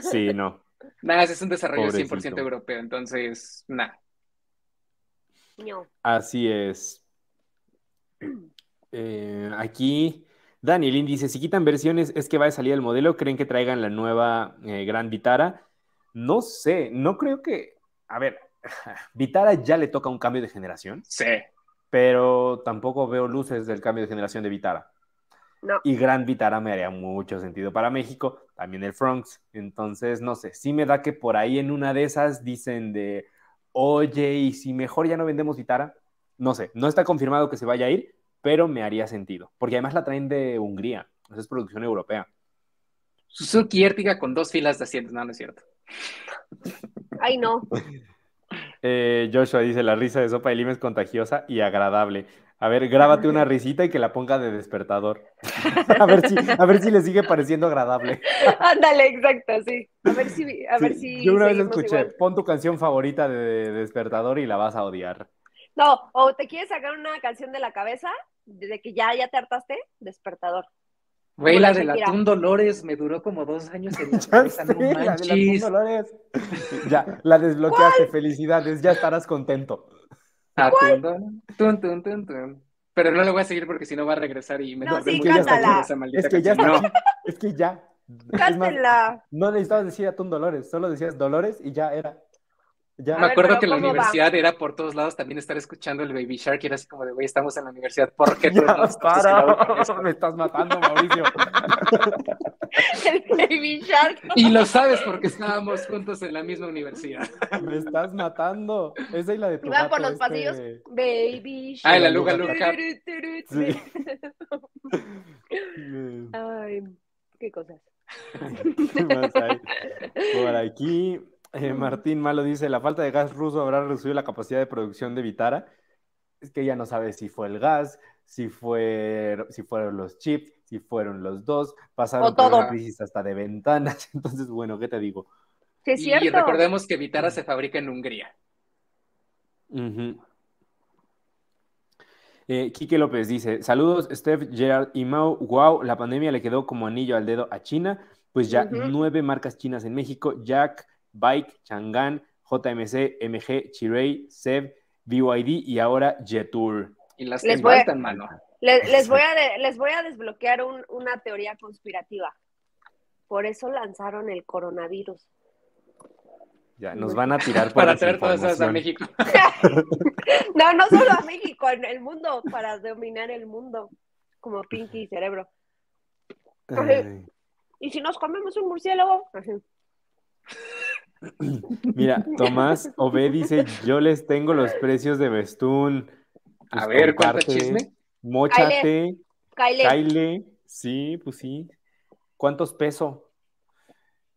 Sí, no. Nada, es un desarrollo Pobrecito. cien por ciento europeo, entonces, nada. No. Así es. Eh, aquí, Danielín dice, si quitan versiones, ¿es que va a salir el modelo? ¿Creen que traigan la nueva eh, Gran Vitara? No sé, no creo que... A ver... Vitara ya le toca un cambio de generación. Sí. Pero tampoco veo luces del cambio de generación de Vitara. No. Y Gran Vitara me haría mucho sentido para México. También el Fronx. Entonces, no sé. Sí me da que por ahí en una de esas dicen de, oye, y si mejor ya no vendemos Vitara. No sé. No está confirmado que se vaya a ir, pero me haría sentido. Porque además la traen de Hungría. Esa es producción europea. Suzuki Ertiga con dos filas de asientos. No, no es cierto. Ay, no. Eh, Joshua dice, la risa de sopa de lima es contagiosa y agradable. A ver, grábate una risita y que la ponga de despertador. a, ver si, a ver si le sigue pareciendo agradable. Ándale, exacto, sí. A ver si... A sí. ver si Yo una vez escuché, igual. Pon tu canción favorita de, de despertador y la vas a odiar. No, o te quieres sacar una canción de la cabeza, de que ya, ya te hartaste, despertador. Güey, la de Atún Dolores me duró como dos años en la cabeza, no manches. La de Atún Dolores. Ya, la desbloqueaste, ¿Cuál? felicidades, ya estarás contento. Atún, tun, tun, tun, tun. Pero no lo voy a seguir porque si no va a regresar y me no, sí, mucho. Cántala. Es que ya, está, no. es que ya. Cántala. No necesitabas decir Atún Dolores, solo decías Dolores y ya era. Ya. Me ver, acuerdo que en la universidad va? era por todos lados también estar escuchando el Baby Shark y era así como de, güey, estamos en la universidad, ¿por qué tú no estás? Me estás matando, Mauricio. El Baby Shark. Y lo sabes porque estábamos juntos en la misma universidad. Me estás matando. Esa y la de tu Iba por los este... pasillos. Baby Shark. Ah, la Luga Luga. Sí. Ay, qué cosas. ¿Qué más hay? Por aquí... Eh, Martín Malo dice, la falta de gas ruso habrá reducido la capacidad de producción de Vitara. Es que ya no sabe si fue el gas, si, fue, si fueron los chips, si fueron los dos, pasaron por una crisis hasta de ventanas. Entonces, bueno, ¿qué te digo? Sí, es cierto. Y recordemos que Vitara se fabrica en Hungría. Uh-huh. Eh, Quique López dice, saludos Steph, Gerard y Mau, wow, la pandemia le quedó como anillo al dedo a China, pues ya uh-huh. nueve marcas chinas en México, Jack, Bike, Chang'an, J M C, M G, Chery, Seb, B Y D y ahora Jetour. Y las les que voy faltan, a, mano. Les, les, voy a de, les voy a desbloquear un, una teoría conspirativa. Por eso lanzaron el coronavirus. Ya, nos van a tirar para traer todas esas a México. No, no solo a México, en el mundo, para dominar el mundo, como Pinky y Cerebro. Así, y si nos comemos un murciélago. Así. Mira, Tomás Obé dice, yo les tengo los precios de Bestún. Pues a ver, ¿cuánto chisme? Móchate, Kyle. Kyle, sí, pues sí. ¿Cuántos pesos?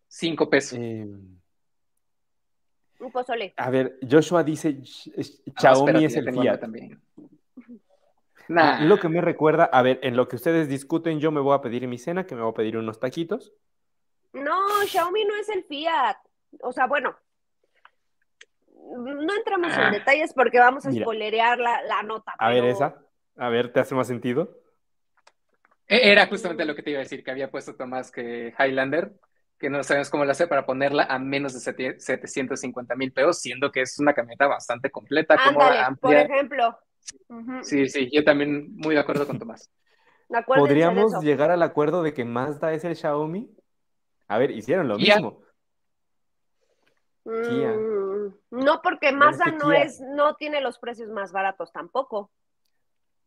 Cinco pesos. Eh, Un pozole. A ver, Joshua dice, Xiaomi no, es el Fiat. También. Nah. Lo que me recuerda, a ver, en lo que ustedes discuten, yo me voy a pedir mi cena, que me voy a pedir unos taquitos. No, Xiaomi no es el Fiat. O sea, bueno, no entramos ah. en detalles porque vamos a spoilerear la, la nota. Pero... A ver, esa. A ver, ¿te hace más sentido? Era justamente lo que te iba a decir, que había puesto Tomás que Highlander... que no sabemos cómo la hace para ponerla a menos de setecientos cincuenta mil pesos, siendo que es una camioneta bastante completa, ándale, cómoda, amplia. Por ejemplo. Uh-huh. Sí, sí, yo también muy de acuerdo con Tomás. ¿Podríamos llegar al acuerdo de que Mazda es el Xiaomi? A ver, hicieron lo Kia. mismo. Mm, no, porque Mazda no es, no tiene los precios más baratos tampoco.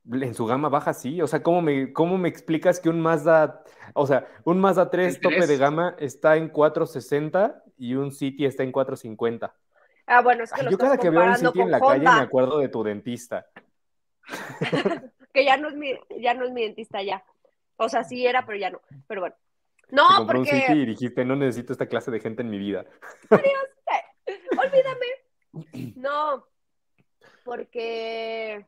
En su gama baja, sí. O sea, ¿cómo me, cómo me explicas que un Mazda... O sea, un Mazda tres tope de gama está en cuatrocientos sesenta y un City está en cuatrocientos cincuenta? Ah, bueno, es que Ay, lo yo estás cada que veo un City en la Honda. Calle me acuerdo de tu dentista. Que ya no, es mi, ya no es mi dentista ya. O sea, sí era, pero ya no. Pero bueno. No, te compré porque... un City y dijiste, no necesito esta clase de gente en mi vida. Adiós. Olvídame. No. Porque...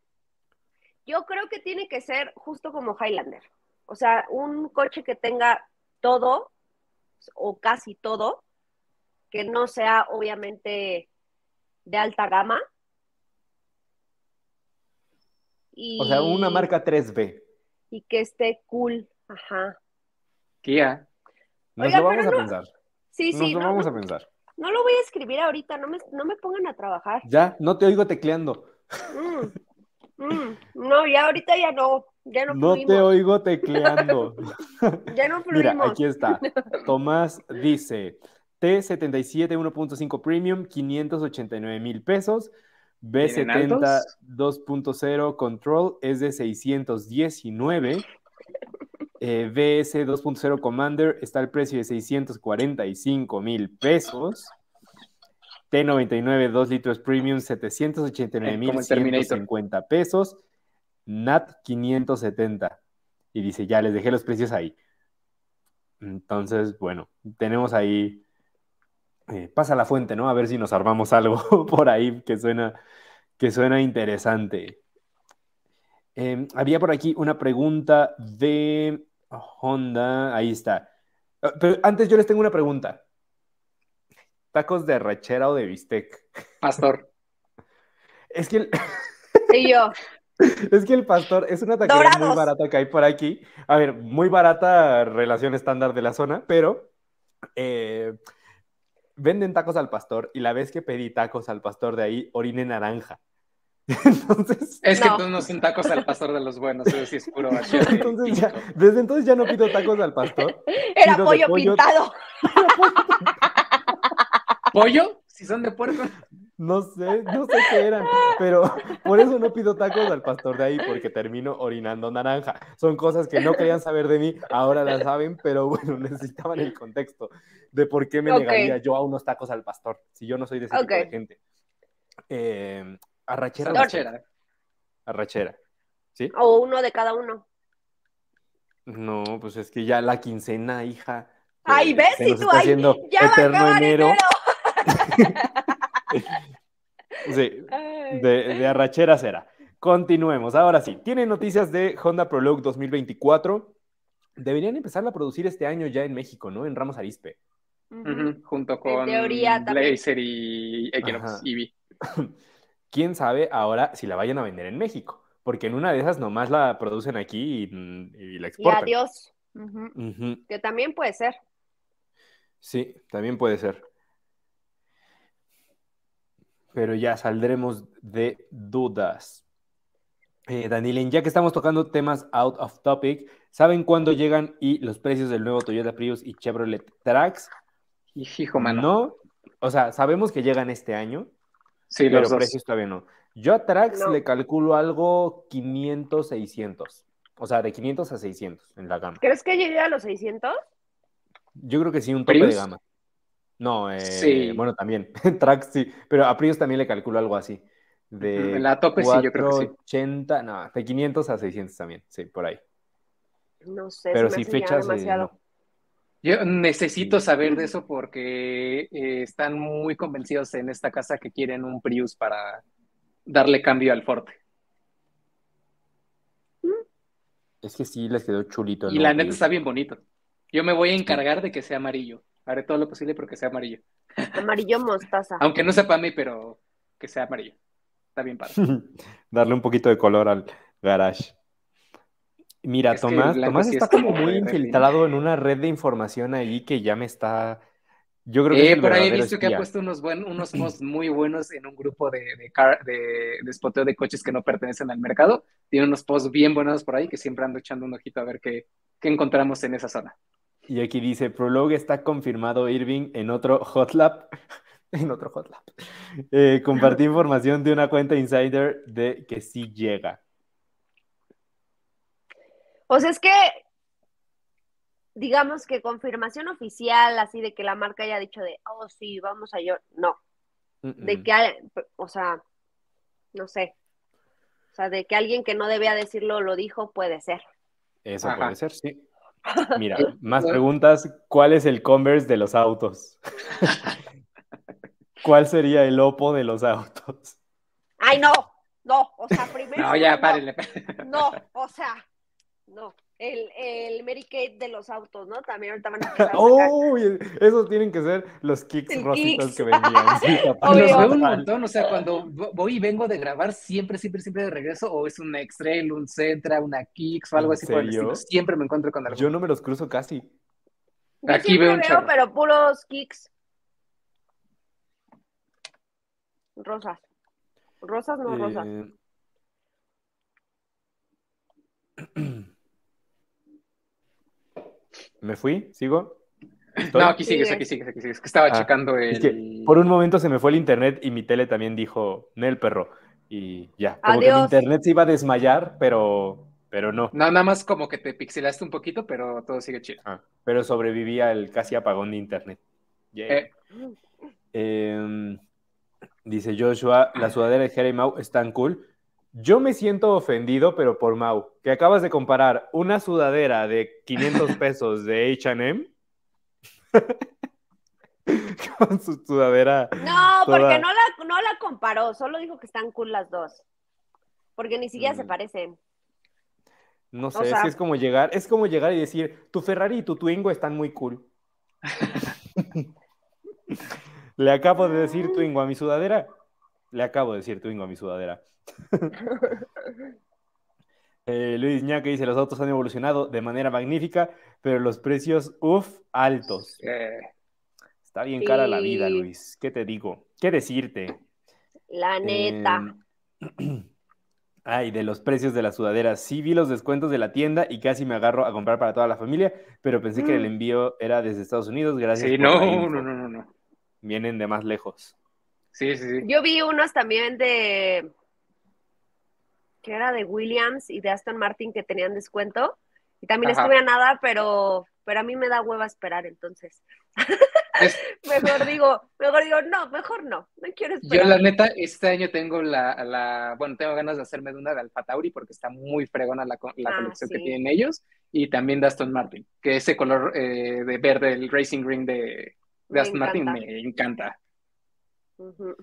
Yo creo que tiene que ser justo como Highlander. O sea, un coche que tenga todo, o casi todo, que no sea obviamente de alta gama. Y, o sea, una marca tres B. Y que esté cool. Ajá. Kia. Nos Oiga, lo vamos a no... pensar. Sí, sí. Nos no, lo vamos no, a pensar. No lo voy a escribir ahorita, no me, no me pongan a trabajar. Ya, no te oigo tecleando. Mm. Mm, no, ya ahorita ya no, ya no fluimos. No te oigo tecleando. Ya no fluimos. Mira, aquí está. Tomás dice, T setenta y siete uno punto cinco Premium, quinientos ochenta y nueve mil pesos. B setenta dos punto cero Control es de seiscientos diecinueve. Eh, B S dos punto cero Commander está al precio de seiscientos cuarenta y cinco mil pesos. T noventa y nueve dos litros Premium, setecientos ochenta y nueve mil ciento cincuenta pesos. N A T quinientos setenta. Y dice, ya, les dejé los precios ahí. Entonces, bueno, tenemos ahí... Eh, pasa la fuente, ¿no? A ver si nos armamos algo por ahí que suena, que suena interesante. Eh, había por aquí una pregunta de Honda. Ahí está. Pero antes yo les tengo una pregunta. ¿Tacos de arrachera o de bistec? Pastor. Es que el... Sí, yo. Es que el Pastor es una taquería Dorados. Muy barata que hay por aquí. A ver, muy barata relación estándar de la zona, pero eh, venden tacos al pastor y la vez que pedí tacos al pastor de ahí, oriné naranja. Entonces, es que no. Tú no son tacos al pastor de los buenos, eso sí es puro bache. Entonces ya, desde entonces ya no pido tacos al pastor. Era pollo, pollo pintado. Era pollo pintado. ¿Pollo? Si son de puerco. No sé, no sé qué eran, pero por eso no pido tacos al pastor de ahí, porque termino orinando naranja. Son cosas que no querían saber de mí, ahora las saben, pero bueno, necesitaban el contexto de por qué me okay. negaría yo a unos tacos al pastor, si yo no soy de ese okay. tipo de gente. Eh, arrachera. Arrachera. Arrachera, ¿sí? O uno de cada uno. No, pues es que ya la quincena, hija. Ay, ves si tú, ay, ya va a acabar enero. Sí, de, de arrachera será. Continuemos, ahora sí. Tienen noticias de Honda Prologue dos mil veinticuatro. Deberían empezarla a producir este año ya en México, ¿no? En Ramos Arizpe. Uh-huh. Junto con Blazer y Equinox E V. ¿Quién sabe ahora si la vayan a vender en México? porque en una de esas nomás la producen aquí y, y la exportan. Y adiós. Uh-huh. Uh-huh. Que también puede ser. Sí, también puede ser. Pero ya saldremos de dudas. Eh, Danilín, ya que estamos tocando temas out of topic, ¿saben cuándo llegan y los precios del nuevo Toyota Prius y Chevrolet Trax? Hijo, mano. No, o sea, sabemos que llegan este año, sí, pero los precios todavía no. Yo a Trax no. le calculo algo quinientos, seiscientos. O sea, de quinientos a seiscientos en la gama. ¿Crees que llegue a los seiscientos? Yo creo que sí, un tope Prius de gama. No, eh, sí. bueno, también. Trax sí, pero a Prius también le calculo algo así. De la tope cuatro, sí, yo creo que sí. ochenta, no, de quinientos a seiscientos también, sí, por ahí. No sé, pero si fechas demasiado. Eh, no. Yo necesito saber de eso porque eh, están muy convencidos en esta casa que quieren un Prius para darle cambio al Forte. Es que sí, les quedó chulito. Y la neta está bien bonito. Yo me voy a encargar de que sea amarillo. Haré todo lo posible porque sea amarillo. Amarillo mostaza. Aunque no sepa a mí, pero que sea amarillo. Está bien padre. Darle un poquito de color al garage. Mira, es Tomás, Tomás sí está, está como muy infiltrado en una red de información ahí que ya me está... Yo creo que eh, por ahí he visto espía. que ha puesto unos, buen, unos posts muy buenos en un grupo de, de, car, de, de spoteo de coches que no pertenecen al mercado. Tiene unos posts bien buenos por ahí que siempre ando echando un ojito a ver qué, qué encontramos en esa zona. Y aquí dice, Prologue está confirmado Irving en otro Hot Lab. en otro Hot Lab. Eh, compartí información de una cuenta insider de que sí llega. O sea, es que... digamos que confirmación oficial, así de que la marca haya dicho de, oh, sí, vamos a llorar. No. Uh-uh. De que, o sea, no sé. O sea, de que alguien que no debía decirlo lo dijo, puede ser. Eso Ajá. puede ser, sí. Mira, más preguntas. ¿Cuál es el Converse de los autos? ¿Cuál sería el Oppo de los autos? ¡Ay, no! No, o sea, primero... No, ya, párenle. No, no, o sea, no. El, el Mary Kate de los autos, ¿no? También ahorita van a empezar a sacar. ¡Oh! Esos tienen que ser los kicks rositos que vendían. Sí, los veo un montón, o sea, cuando voy y vengo de grabar, siempre, siempre, siempre de regreso, o es un X-Trail, un Sentra, una Kicks, o algo así por el estilo. Siempre me encuentro con algunos. Yo no me los cruzo casi. Yo Aquí veo un veo, pero puros Kicks. Rosas. Rosas, no eh... rosas. ¿Me fui? ¿Sigo? ¿Estoy? No, aquí sigues, aquí sigues, aquí sigues. Estaba ah, checando el... Es que por un momento se me fue el internet y mi tele también dijo, Nel, perro. Y ya, como Adiós. que mi internet se iba a desmayar, pero, pero no. No, nada más como que te pixelaste un poquito, pero todo sigue chido. Ah, pero sobreviví al casi apagón de internet. Yeah. Eh. Eh, dice Joshua, la sudadera de Jera y Mau están cool. Yo me siento ofendido, pero por Mau, que acabas de comparar una sudadera de quinientos pesos de H and M con su sudadera. No, toda... porque no la, no la comparó, solo dijo que están cool las dos, porque ni siquiera mm. se parecen. No sé, o sea... es, que es como llegar, es como llegar y decir, tu Ferrari y tu Twingo están muy cool. Le acabo de decir Twingo a mi sudadera. Le acabo de decir Twingo a mi sudadera. eh, Luis Ñaque dice, los autos han evolucionado de manera magnífica, pero los precios, uff, altos. Eh, Está bien sí. cara la vida, Luis. ¿Qué te digo? ¿Qué decirte? La neta. Eh... Ay, de los precios de la sudadera. Sí vi los descuentos de la tienda y casi me agarro a comprar para toda la familia, pero pensé mm. que el envío era desde Estados Unidos. Gracias. Sí, no, no, no, no, no. Vienen de más lejos. Sí, sí, sí. Yo vi unos también de... que era de Williams y de Aston Martin que tenían descuento. Y también Ajá. estuve a nada, pero, pero a mí me da hueva esperar, entonces. Es... mejor digo, mejor digo, no, mejor no. No quiero esperar. Yo, la neta, este año tengo la... la bueno, tengo ganas de hacerme de una de Alfa Tauri porque está muy fregona la, la ah, colección sí. que tienen ellos. Y también de Aston Martin, que ese color eh, de verde, el Racing Green de, de Aston Martin me encanta. Uh-huh.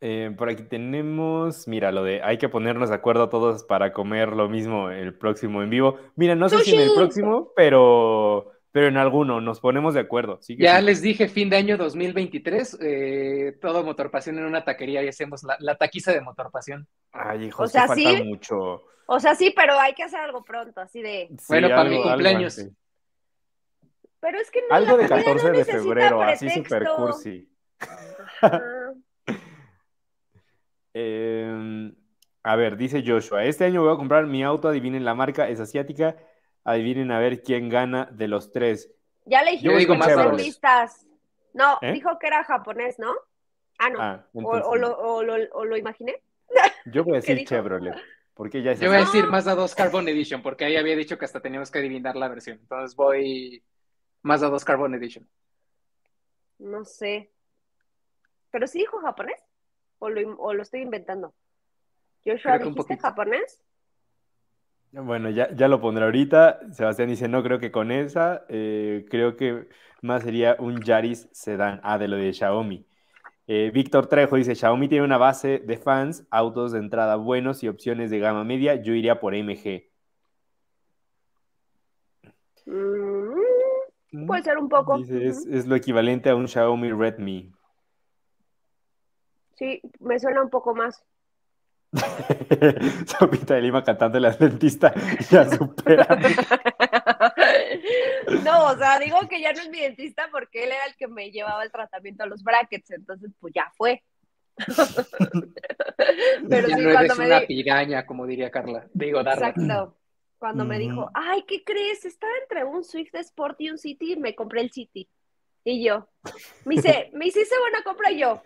Eh, por aquí tenemos, mira, lo de hay que ponernos de acuerdo todos para comer lo mismo el próximo en vivo. Mira, no sé Sushi. si en el próximo, pero pero en alguno nos ponemos de acuerdo. Sigue ya siendo. Les dije, fin de año dos mil veintitrés, eh, todo Motor Pasión en una taquería y hacemos la, la taquiza de Motor Pasión. Ay, hijo, o sea, falta sí, mucho. O sea, sí, pero hay que hacer algo pronto, así de... Sí, bueno, algo, para mi cumpleaños. Algo, pero es que no, algo de catorce no de febrero, pretexto. Así super cursi. eh, a ver, dice Joshua, este año voy a comprar mi auto, adivinen la marca, es asiática. Adivinen a ver quién gana de los tres. Ya le dijimos que son listas. No, ¿eh? Dijo que era japonés, ¿no? Ah, no. Ah, o, o, lo, o, lo, o lo imaginé. Yo voy a decir Chevrolet. Porque ya es Yo voy a decir Mazda dos Carbon Edition, porque ahí había dicho que hasta teníamos que adivinar la versión. Entonces voy Mazda dos Carbon Edition. No sé. ¿Pero sí dijo japonés? ¿O lo, o lo estoy inventando? Joshua, ¿dijiste japonés? Bueno, ya, ya lo pondré ahorita. Sebastián dice, no creo que con esa, eh, creo que más sería un Yaris Sedan. Ah, de lo de Xiaomi. Eh, Víctor Trejo dice, Xiaomi tiene una base de fans, autos de entrada buenos y opciones de gama media. Yo iría por M G. Mm, puede ser un poco. Dice, es, es lo equivalente a un Xiaomi Redmi. Sí, me suena un poco más. Sopita de Lima cantando el dentista ya supera. No, o sea, digo que ya no es mi dentista porque él era el que me llevaba el tratamiento a los brackets, entonces pues ya fue. Pero ya sí, no cuando eres me una di... piraña, como diría Carla. Digo, Darla. Exacto. Cuando mm. me dijo, ay, ¿qué crees? Estaba entre un Swift Sport y un City y me compré el City. Y yo, me hice, me hice buena compra y yo.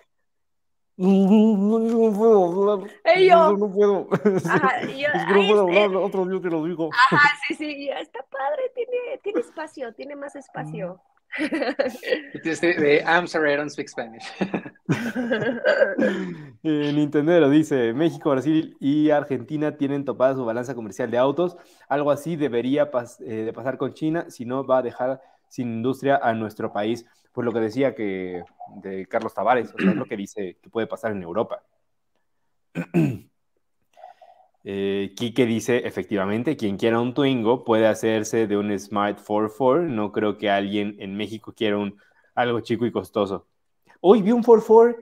No puedo hey, yo. No puedo. Ajá, yo, es que no puedo hablar, es, otro día te lo digo. Ajá, sí, sí, está padre, tiene, tiene espacio, tiene más espacio. I'm sorry, I don't speak Spanish. eh, Nintendero dice, México, Brasil y Argentina tienen topada su balanza comercial de autos. Algo así debería pas- eh, de pasar con China, si no va a dejar sin industria a nuestro país. Pues lo que decía que de Carlos Tavares, o sea, es lo que dice que puede pasar en Europa. eh, Quique dice, efectivamente, quien quiera un Twingo puede hacerse de un Smart cuatro cuatro. No creo que alguien en México quiera un, algo chico y costoso. Hoy vi un cuatro cuatro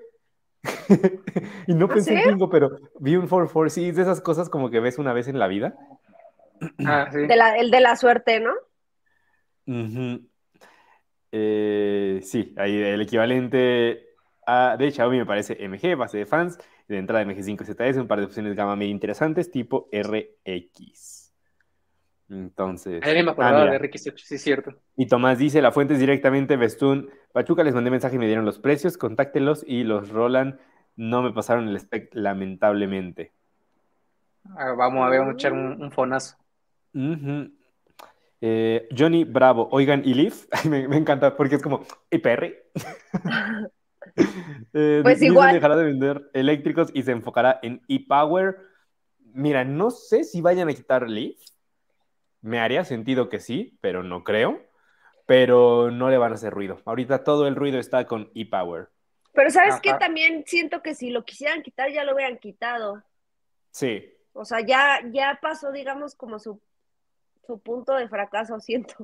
y no pensé ¿sí? en Twingo, pero vi un cuatro cuatro. Sí, es de esas cosas como que ves una vez en la vida. Ah, sí. de la, el de la suerte, ¿no? Uh-huh. Eh, sí, ahí el equivalente a, de Xiaomi me parece M G, base de fans, de entrada M G cinco Z S, un par de opciones gama media interesantes, tipo R X. Entonces... Ahí me acordaba de R X ocho, sí es cierto. Y Tomás dice, la fuente es directamente Bestún Pachuca, les mandé mensaje y me dieron los precios, contáctenlos y los rolan, no me pasaron el spec, lamentablemente. Ah, vamos a ver, vamos a echar un, un fonazo. Uh-huh. Eh, Johnny Bravo, oigan, y Leaf, me, me encanta porque es como, ¿y Perry? eh, pues igual. Dejará de vender eléctricos y se enfocará en e-Power. Mira, no sé si vayan a quitar Leaf. Me haría sentido que sí, pero no creo. Pero no le van a hacer ruido. Ahorita todo el ruido está con e-Power. Pero ¿sabes qué? También siento que si lo quisieran quitar, ya lo hubieran quitado. Sí. O sea, ya, ya pasó, digamos, como su... su punto de fracaso, siento.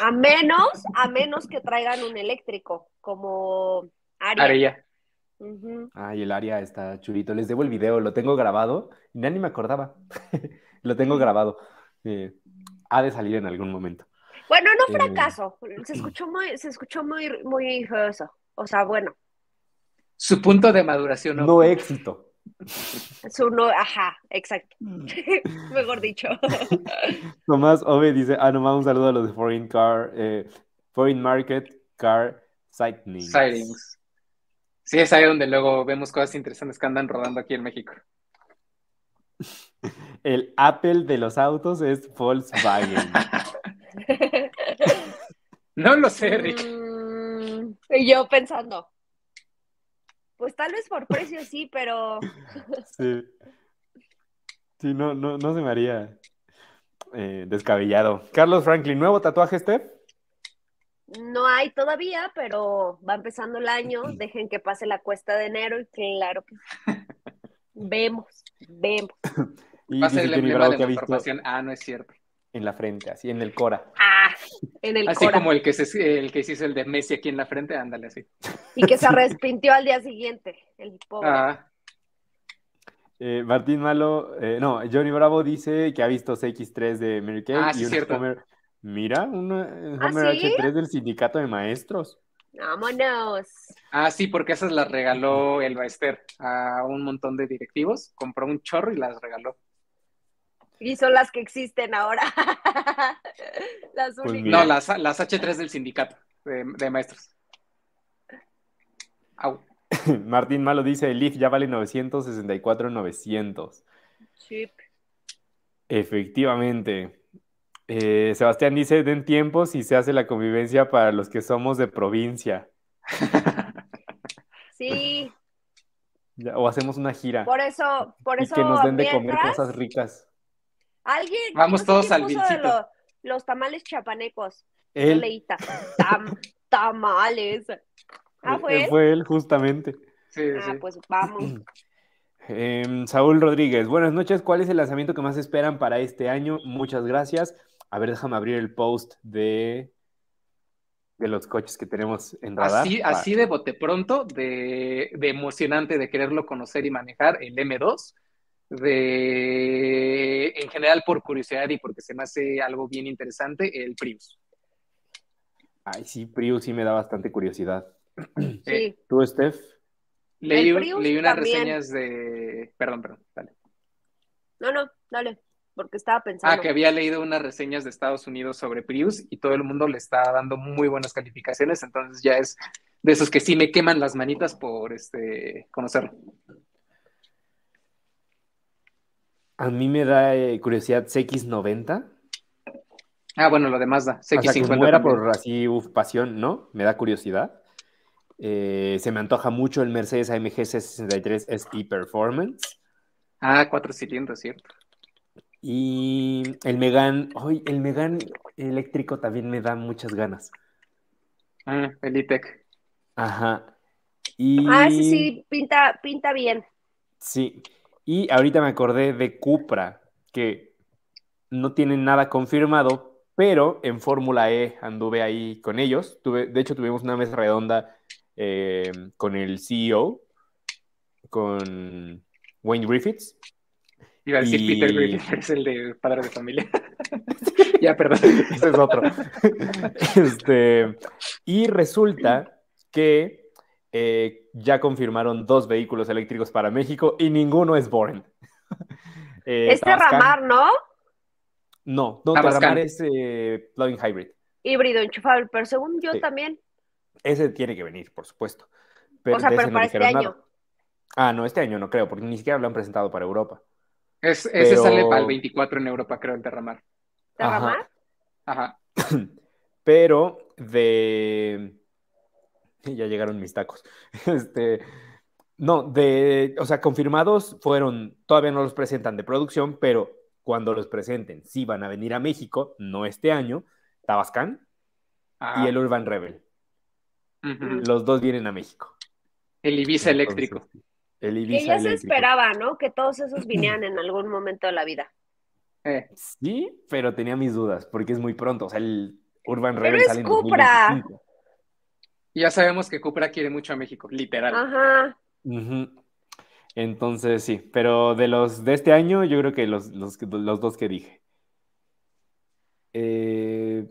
A menos, a menos que traigan un eléctrico, como Aria. Aria. Uh-huh. Ay, el Aria está chulito. Les debo el video, lo tengo grabado. Ya ni me acordaba. Lo tengo grabado. Eh, ha de salir en algún momento. Bueno, no fracaso. Eh... Se escuchó muy, se escuchó muy, muy eso. O sea, bueno. Su punto de maduración. No, no éxito. Su no, ajá, exacto. Mejor dicho. Tomás Ove dice, ah, nomás un saludo a los de Foreign Car, eh, Foreign Market Car Sightings. Sightings. Sí, es ahí donde luego vemos cosas interesantes que andan rodando aquí en México. El Apple de los autos es Volkswagen. No lo sé, Rick. Mm, y yo pensando. Pues tal vez por precio sí, pero... Sí, sí no, no, no se me haría eh, descabellado. Carlos Franklin, ¿nuevo tatuaje, Steph? No hay todavía, pero va empezando el año. Dejen que pase la cuesta de enero y claro que vemos, vemos. Y va a ser el emblema de Motor Pasión. Ah, no es cierto. en la frente, así, en el Cora. Ah, en el así Cora. Así como el que se, el que se hizo el de Messi aquí en la frente, ándale así. Y que se arrepintió al día siguiente, el pobre. Ah. Eh, Martín Malo, eh, no, Johnny Bravo dice que ha visto C X tres de Mary Kay. Ah, sí, y un cierto. Homer, mira, un Homer ¿Ah, sí? H tres del sindicato de maestros. ¡Vámonos! Ah, sí, porque esas las regaló el Baester a un montón de directivos. Compró un chorro y las regaló. Y son las que existen ahora. Las únicas. Pues no, las, las H tres del sindicato de, de maestros. Au. Martín Malo dice, el Leaf ya vale novecientos sesenta y cuatro mil novecientos. Chip. Efectivamente. Eh, Sebastián dice, den tiempo si se hace la convivencia para los que somos de provincia. Sí. O hacemos una gira. Por eso, por eso. Y que nos den de mientras... comer cosas ricas. Alguien. Vamos no todos al vincito. Los, los tamales chapanecos. Él. Leíta. Tam, tamales. Ah, ¿fue él? Fue él, justamente. Sí, ah, sí. Pues vamos. Eh, Saúl Rodríguez, buenas noches. ¿Cuál es el lanzamiento que más esperan para este año? Muchas gracias. A ver, déjame abrir el post de, de los coches que tenemos en radar. Así, para... así de bote pronto, de, de emocionante de quererlo conocer y manejar, el M dos. De, en general, por curiosidad y porque se me hace algo bien interesante, el Prius. Ay, sí, Prius sí me da bastante curiosidad. Sí. Eh, ¿Tú, Steph? Leí, leí unas también. reseñas de... Perdón, perdón, dale. No, no, dale, porque estaba pensando. Ah, que había leído unas reseñas de Estados Unidos sobre Prius y todo el mundo le está dando muy buenas calificaciones, entonces ya es de esos que sí me queman las manitas por este conocerlo. A mí me da eh, curiosidad C X noventa. Ah, bueno, lo de Mazda, C X cincuenta. O sea, que muera por así, uf, pasión, ¿no? Me da curiosidad. Eh, se me antoja mucho el Mercedes A M G C sesenta y tres S T Performance. Ah, cuatro cilindros, ¿cierto? Y el Megane, hoy el Megane eléctrico también me da muchas ganas. Ah, el E-Tech. Ajá. Y... Ah, sí, sí, pinta, pinta bien. Sí. Y ahorita me acordé de Cupra, que no tienen nada confirmado, pero en Fórmula E anduve ahí con ellos. Tuve, de hecho, tuvimos una mesa redonda Eh, con el C E O, con Wayne Griffiths. Iba a decir y... Peter Griffith, es el de Padre de Familia. Ya, perdón. Ese es otro. este, y resulta que eh, ya confirmaron dos vehículos eléctricos para México y ninguno es Born. eh, es Trascan... Terramar, ¿no? No, no Terramar es eh, plug-in hybrid. Híbrido, enchufable, pero según yo sí. también. Ese tiene que venir, por supuesto. Pero o sea, pero no para este año. Nada. Ah, no, este año no creo, porque ni siquiera lo han presentado para Europa. Es, pero... Ese sale para el veinticuatro en Europa, creo, el Terramar. ¿Terramar? Ajá. Ajá. Pero de... Ya llegaron mis tacos. Este... No, de... O sea, confirmados fueron... Todavía no los presentan de producción, pero cuando los presenten, sí van a venir a México, no este año, Tabascan Ajá. y el Urban Rebel. Uh-huh. Los dos vienen a México. El Ibiza Entonces, eléctrico. El Ibiza que ya eléctrico. Se esperaba, ¿no? Que todos esos vinieran en algún momento de la vida. Eh, sí, pero tenía mis dudas, porque es muy pronto. O sea, el Urban Rebel sale en dos mil veinticinco. Ya sabemos que Cupra quiere mucho a México, literal. Ajá. Uh-huh. Entonces, sí. Pero de los de este año, yo creo que los, los, los dos que dije. Eh...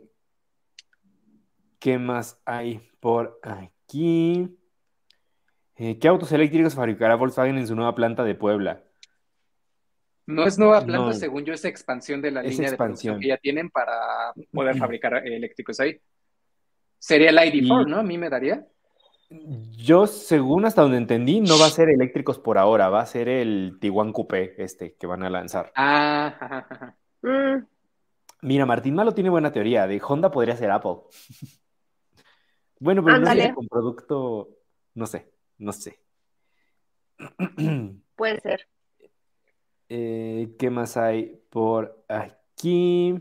¿Qué más hay por aquí? Eh, ¿Qué autos eléctricos fabricará Volkswagen en su nueva planta de Puebla? No es nueva planta, no. Según yo, es expansión de la es línea expansión. de producción que ya tienen para poder fabricar eléctricos ahí. Sería el I D cuatro, ¿no? A mí me daría. Yo, según hasta donde entendí, no va a ser eléctricos por ahora, va a ser el Tiguan Coupé este que van a lanzar. Ah, ajá, ajá. Mm. Mira, Martín Malo tiene buena teoría, de Honda podría ser Apple. Bueno, pero Ándale. no sé, con producto, no sé, no sé. Puede ser. Eh, ¿Qué más hay por aquí?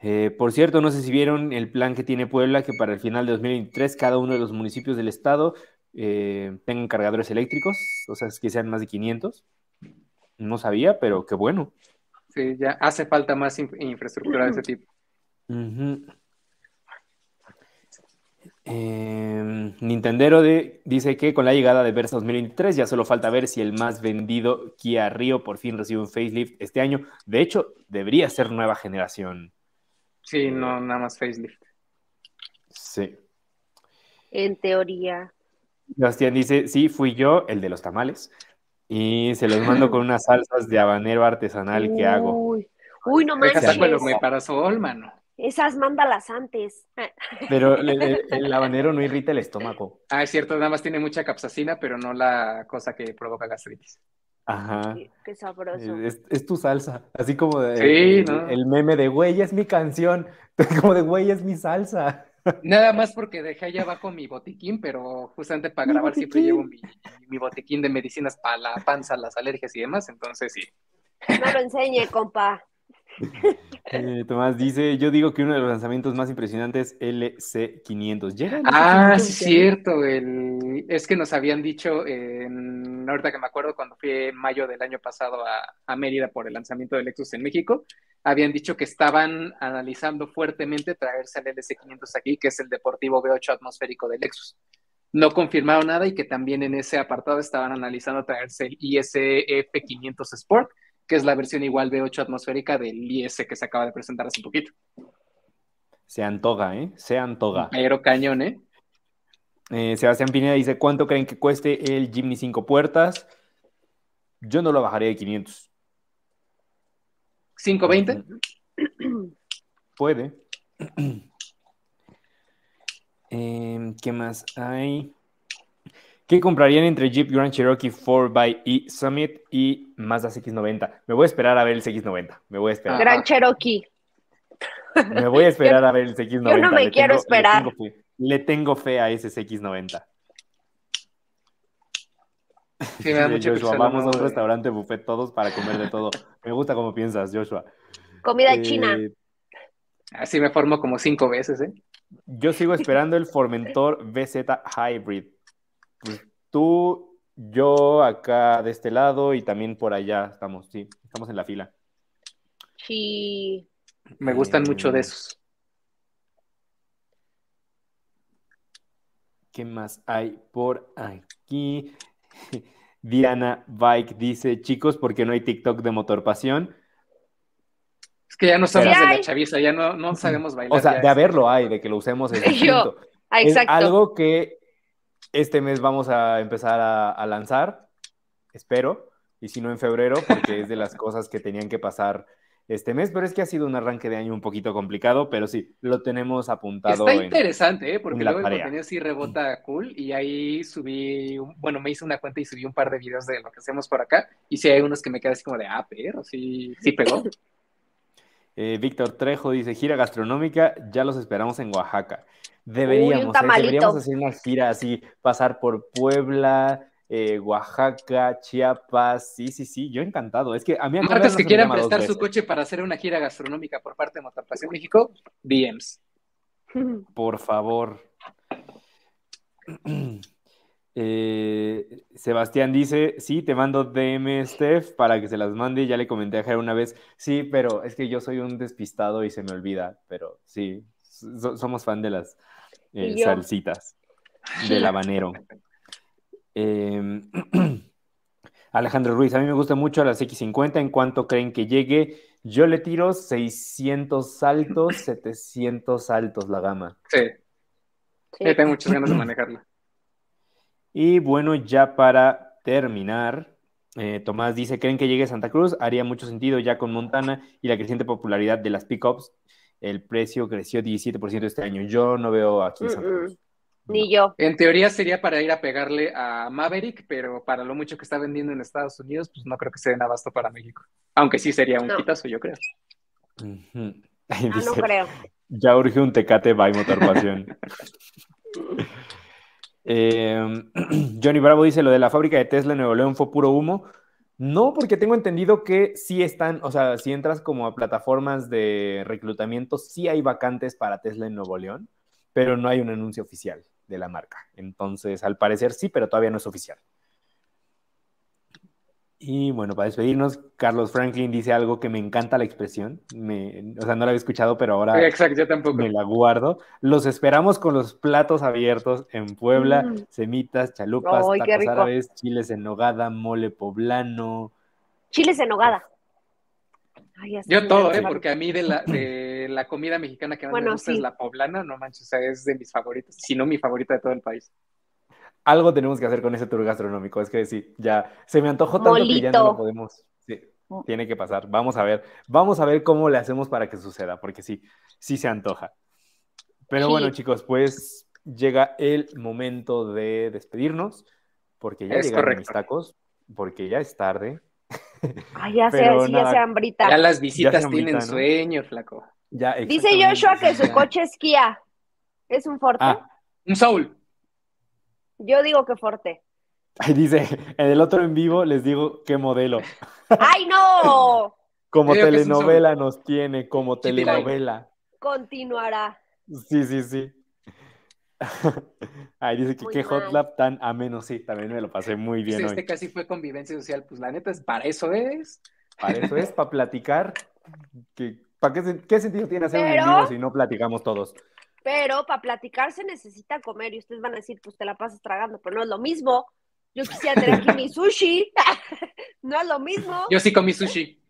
Eh, por cierto, no sé si vieron el plan que tiene Puebla, que para el final de dos mil veintitrés cada uno de los municipios del estado eh, tengan cargadores eléctricos, o sea, que sean más de quinientos. No sabía, pero qué bueno. Sí, ya hace falta más in- infraestructura de ese tipo. Uh-huh. Eh, Nintendero de, dice que con la llegada de Versa dos mil veintitrés ya solo falta ver si el más vendido Kia Rio por fin recibe un facelift este año. De hecho, debería ser nueva generación. Sí, no, nada más facelift. Sí. En teoría. Bastián dice, sí, fui yo, el de los tamales. Y se los mando con unas salsas de habanero artesanal uy, que hago. Uy, uy, no manches. Deja, sácalo, me parasol, mano. Esas mándalas antes. Pero el, el, el habanero no irrita el estómago. Ah, es cierto, nada más tiene mucha capsaicina, pero no la cosa que provoca gastritis. Ajá. Qué, qué sabroso. Es, es tu salsa. Así como de, sí, el, ¿no? el meme de, güey, es mi canción. Como de, güey, es mi salsa. Nada más porque dejé allá abajo mi botiquín, pero justamente para grabar siempre llevo mi, mi botiquín de medicinas para la panza, las alergias y demás, entonces sí. No lo enseñe, compa. Eh, Tomás dice, yo digo que uno de los lanzamientos más impresionantes L C quinientos. ¿Llegan? Ah, sí, cierto. El... Es que nos habían dicho, en... ahorita que me acuerdo, cuando fui en mayo del año pasado a, a Mérida por el lanzamiento de Lexus en México, habían dicho que estaban analizando fuertemente traerse el L C quinientos aquí, que es el deportivo V ocho atmosférico de Lexus. No confirmaron nada y que también en ese apartado estaban analizando traerse el I S F quinientos Sport, que es la versión igual V ocho atmosférica del I S que se acaba de presentar hace poquito. Se antoja, ¿eh? Se antoja. Pero cañón, ¿eh? ¿eh? Sebastián Pineda dice, ¿cuánto creen que cueste el Jimny cinco puertas? Yo no lo bajaré de quinientos. ¿cinco veinte? Puede. eh, ¿Qué más hay? ¿Qué comprarían entre Jeep Grand Cherokee cuatro by E Summit y Mazda C X noventa? Me voy a esperar a ver el C X noventa. Me voy a esperar. Grand Cherokee. Me voy a esperar a ver el C X noventa. Yo no me le quiero tengo, esperar. Le tengo, fe, le tengo fe a ese C X noventa. Sí, me da mucho Joshua, vamos a un restaurante buffet todos para comer de todo. Me gusta cómo piensas, Joshua. Comida eh, china. Así me formo como cinco veces, ¿eh? Yo sigo esperando el Formentor V Z Hybrid. Tú, yo, acá de este lado y también por allá estamos, sí, estamos en la fila. Sí. Me gustan eh, mucho de esos. ¿Qué más hay por aquí? Diana Bike dice, chicos, ¿por qué no hay TikTok de Motor Pasión? Es que ya no somos de la chaviza, ya no, no sabemos bailar. O sea, de haberlo hay, de que lo usemos es distinto. Es algo que este mes vamos a empezar a, a lanzar, espero, y si no en febrero, porque es de las cosas que tenían que pasar este mes, pero es que ha sido un arranque de año un poquito complicado, pero sí, lo tenemos apuntado. Está en, interesante, ¿eh? Porque luego el contenido sí rebota cool, y ahí subí, un, bueno, me hice una cuenta y subí un par de videos de lo que hacemos por acá, y sí hay unos que me quedan así como de, ah, pero sí, sí pegó. Eh, Víctor Trejo dice, gira gastronómica, ya los esperamos en Oaxaca. Deberíamos, Uy, ¿eh? deberíamos hacer una gira así, pasar por Puebla... Eh, Oaxaca, Chiapas, sí, sí, sí, yo encantado. Es que a mí a marcas que quieran prestar su coche para hacer una gira gastronómica por parte de Motor Pasión México, D Ms. Por favor. Eh, Sebastián dice, sí, te mando D M, Steph, para que se las mande. Ya le comenté a Jair una vez, sí, pero es que yo soy un despistado y se me olvida, pero sí, so- somos fan de las eh, salsitas del habanero. Eh, Alejandro Ruiz, a mí me gusta mucho las X cincuenta. ¿En cuánto creen que llegue? Yo le tiro seiscientos saltos, setecientos saltos la gama. Sí, sí. Eh, tengo muchas ganas de manejarla. Y bueno, ya para terminar, eh, Tomás dice, ¿creen que llegue a Santa Cruz? Haría mucho sentido ya con Montana y la creciente popularidad de las pickups. El precio creció diecisiete por ciento este año. Yo no veo aquí Santa Cruz. Ni yo. En teoría sería para ir a pegarle a Maverick, pero para lo mucho que está vendiendo en Estados Unidos, pues no creo que se den abasto para México. Aunque sí sería un no. quitazo, yo creo. Uh-huh. Dice, ah, no creo. Ya urge un Tecate by Motor Pasión. eh, Johnny Bravo dice, lo de la fábrica de Tesla en Nuevo León fue puro humo. No, porque tengo entendido que sí están, o sea, si entras como a plataformas de reclutamiento, sí hay vacantes para Tesla en Nuevo León, pero no hay un anuncio oficial de la marca. Entonces, al parecer sí, pero todavía no es oficial. Y bueno, para despedirnos, Carlos Franklin dice algo que me encanta la expresión. Me, o sea, no la había escuchado, pero ahora Exacto, yo tampoco. me la guardo. Los esperamos con los platos abiertos en Puebla. Mm. Semitas, chalupas, oh, tacos árabes, chiles en nogada, mole poblano. Chiles en nogada. Ay, yo todo, ¿eh? Porque a mí de la, de la comida mexicana que más bueno, me gusta sí. es la poblana. No manches, o sea, es de mis favoritos, si no mi favorita de todo el país. Algo tenemos que hacer con ese tour gastronómico, es que sí, ya se me antojó tanto Molito. que ya no lo podemos, sí, tiene que pasar, vamos a ver, vamos a ver cómo le hacemos para que suceda, porque sí, sí se antoja. Pero sí. bueno, chicos, pues llega el momento de despedirnos, porque ya es llegaron correcto. mis tacos, porque ya es tarde. Ay, ya se sí, ya se hambrita. Ya las visitas ya tienen hambrita, ¿no? sueño, flaco. Ya, dice Joshua que su coche es Kia, es un Forte. Ah, un Soul. Yo digo que Forte. Ahí dice, en el otro en vivo les digo qué modelo. ¡Ay, no! Como Creo telenovela nos tiene, como telenovela. Continuará. Sí, sí, sí. Ahí dice que muy qué mal. Hot Lab tan ameno. Sí, también me lo pasé muy bien. Sí, este hoy. casi fue convivencia social. Pues la neta es, para eso es. Para eso es, para platicar. Que, ¿para qué, qué sentido tiene hacer Pero... un en vivo si no platicamos todos? Pero para platicar se necesita comer y ustedes van a decir, pues te la pasas tragando, pero no es lo mismo. Yo quisiera tener aquí mi sushi. No es lo mismo. Yo sí comí sushi.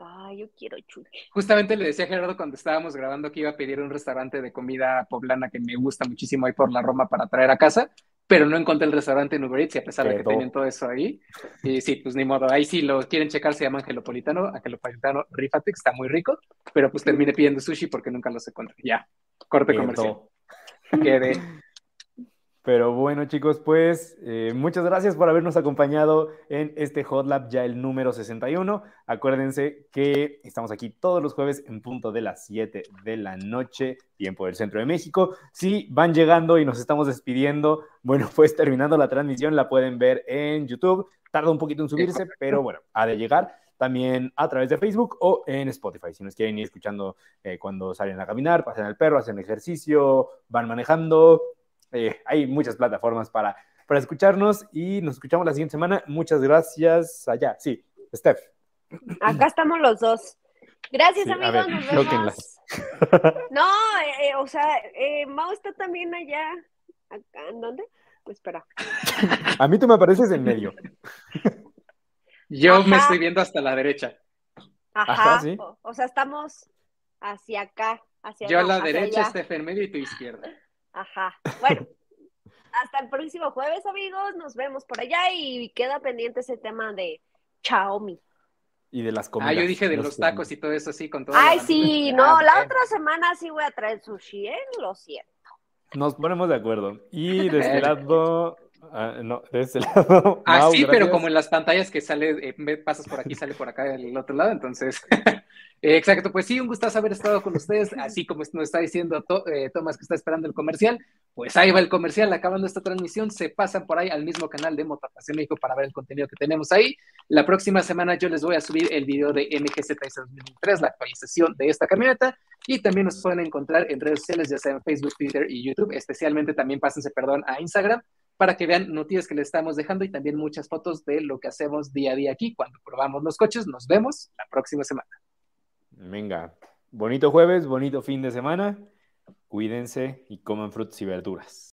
Ay, yo quiero sushi. Justamente le decía a Gerardo cuando estábamos grabando que iba a pedir un restaurante de comida poblana que me gusta muchísimo ahí por la Roma para traer a casa, pero no encontré el restaurante en Uber Eats, y a pesar de que tenían todo eso ahí. Y sí, pues ni modo. Ahí sí lo quieren checar, se llama Angelopolitano. Angelopolitano, rífate, está muy rico, pero pues terminé pidiendo sushi porque nunca los encontré. Ya. Corte comercial. Quedé. Pero bueno, chicos, pues eh, muchas gracias por habernos acompañado en este Hot Lab, ya el número sesenta y uno. Acuérdense que estamos aquí todos los jueves en punto de las siete de la noche, tiempo del Centro de México. Si van llegando y nos estamos despidiendo, bueno, pues terminando la transmisión la pueden ver en YouTube. Tarda un poquito en subirse, pero bueno, ha de llegar. También a través de Facebook o en Spotify. Si nos quieren ir escuchando eh, cuando salen a caminar, pasan al perro, hacen ejercicio, van manejando. Eh, hay muchas plataformas para, para escucharnos y nos escuchamos la siguiente semana. Muchas gracias allá. Sí, Steph. Acá estamos los dos. Gracias, sí, amigos. Ver, nos vemos. Lóquenlas. No, eh, eh, o sea, eh, Mau está también allá. ¿Acá? ¿En dónde? Pues espera. A mí tú me apareces en medio. Yo Ajá. me estoy viendo hasta la derecha. Ajá, ¿sí? o, o sea, estamos hacia acá. Hacia Yo no, a la derecha, Steph en medio y tu izquierda. Ajá, bueno, hasta el próximo jueves, amigos, nos vemos por allá y queda pendiente ese tema de Xiaomi. Y de las comidas. Ah, yo dije de los tacos y todo eso, sí, con todo. Ay, sí, no, ah, la eh. otra semana sí voy a traer sushi, ¿eh? Lo siento. Nos ponemos de acuerdo. Y de este lado... Uh, no, de ese lado. Ah, Mau, sí, gracias. Pero como en las pantallas que sale, eh, pasas por aquí, sale por acá del otro lado, entonces. eh, exacto, pues sí, un gustazo haber estado con ustedes, así como nos está diciendo to eh, Tomás que está esperando el comercial, pues ahí va el comercial, acabando esta transmisión, se pasan por ahí al mismo canal de Motor Pasión México para ver el contenido que tenemos ahí. La próxima semana yo les voy a subir el video de M G Z dos mil veintitrés, la actualización de esta camioneta. Y también nos pueden encontrar en redes sociales, ya sea en Facebook, Twitter y YouTube, especialmente también pásense, perdón, a Instagram, para que vean noticias que les estamos dejando y también muchas fotos de lo que hacemos día a día aquí cuando probamos los coches. Nos vemos la próxima semana. Venga, bonito jueves, bonito fin de semana. Cuídense y coman frutas y verduras.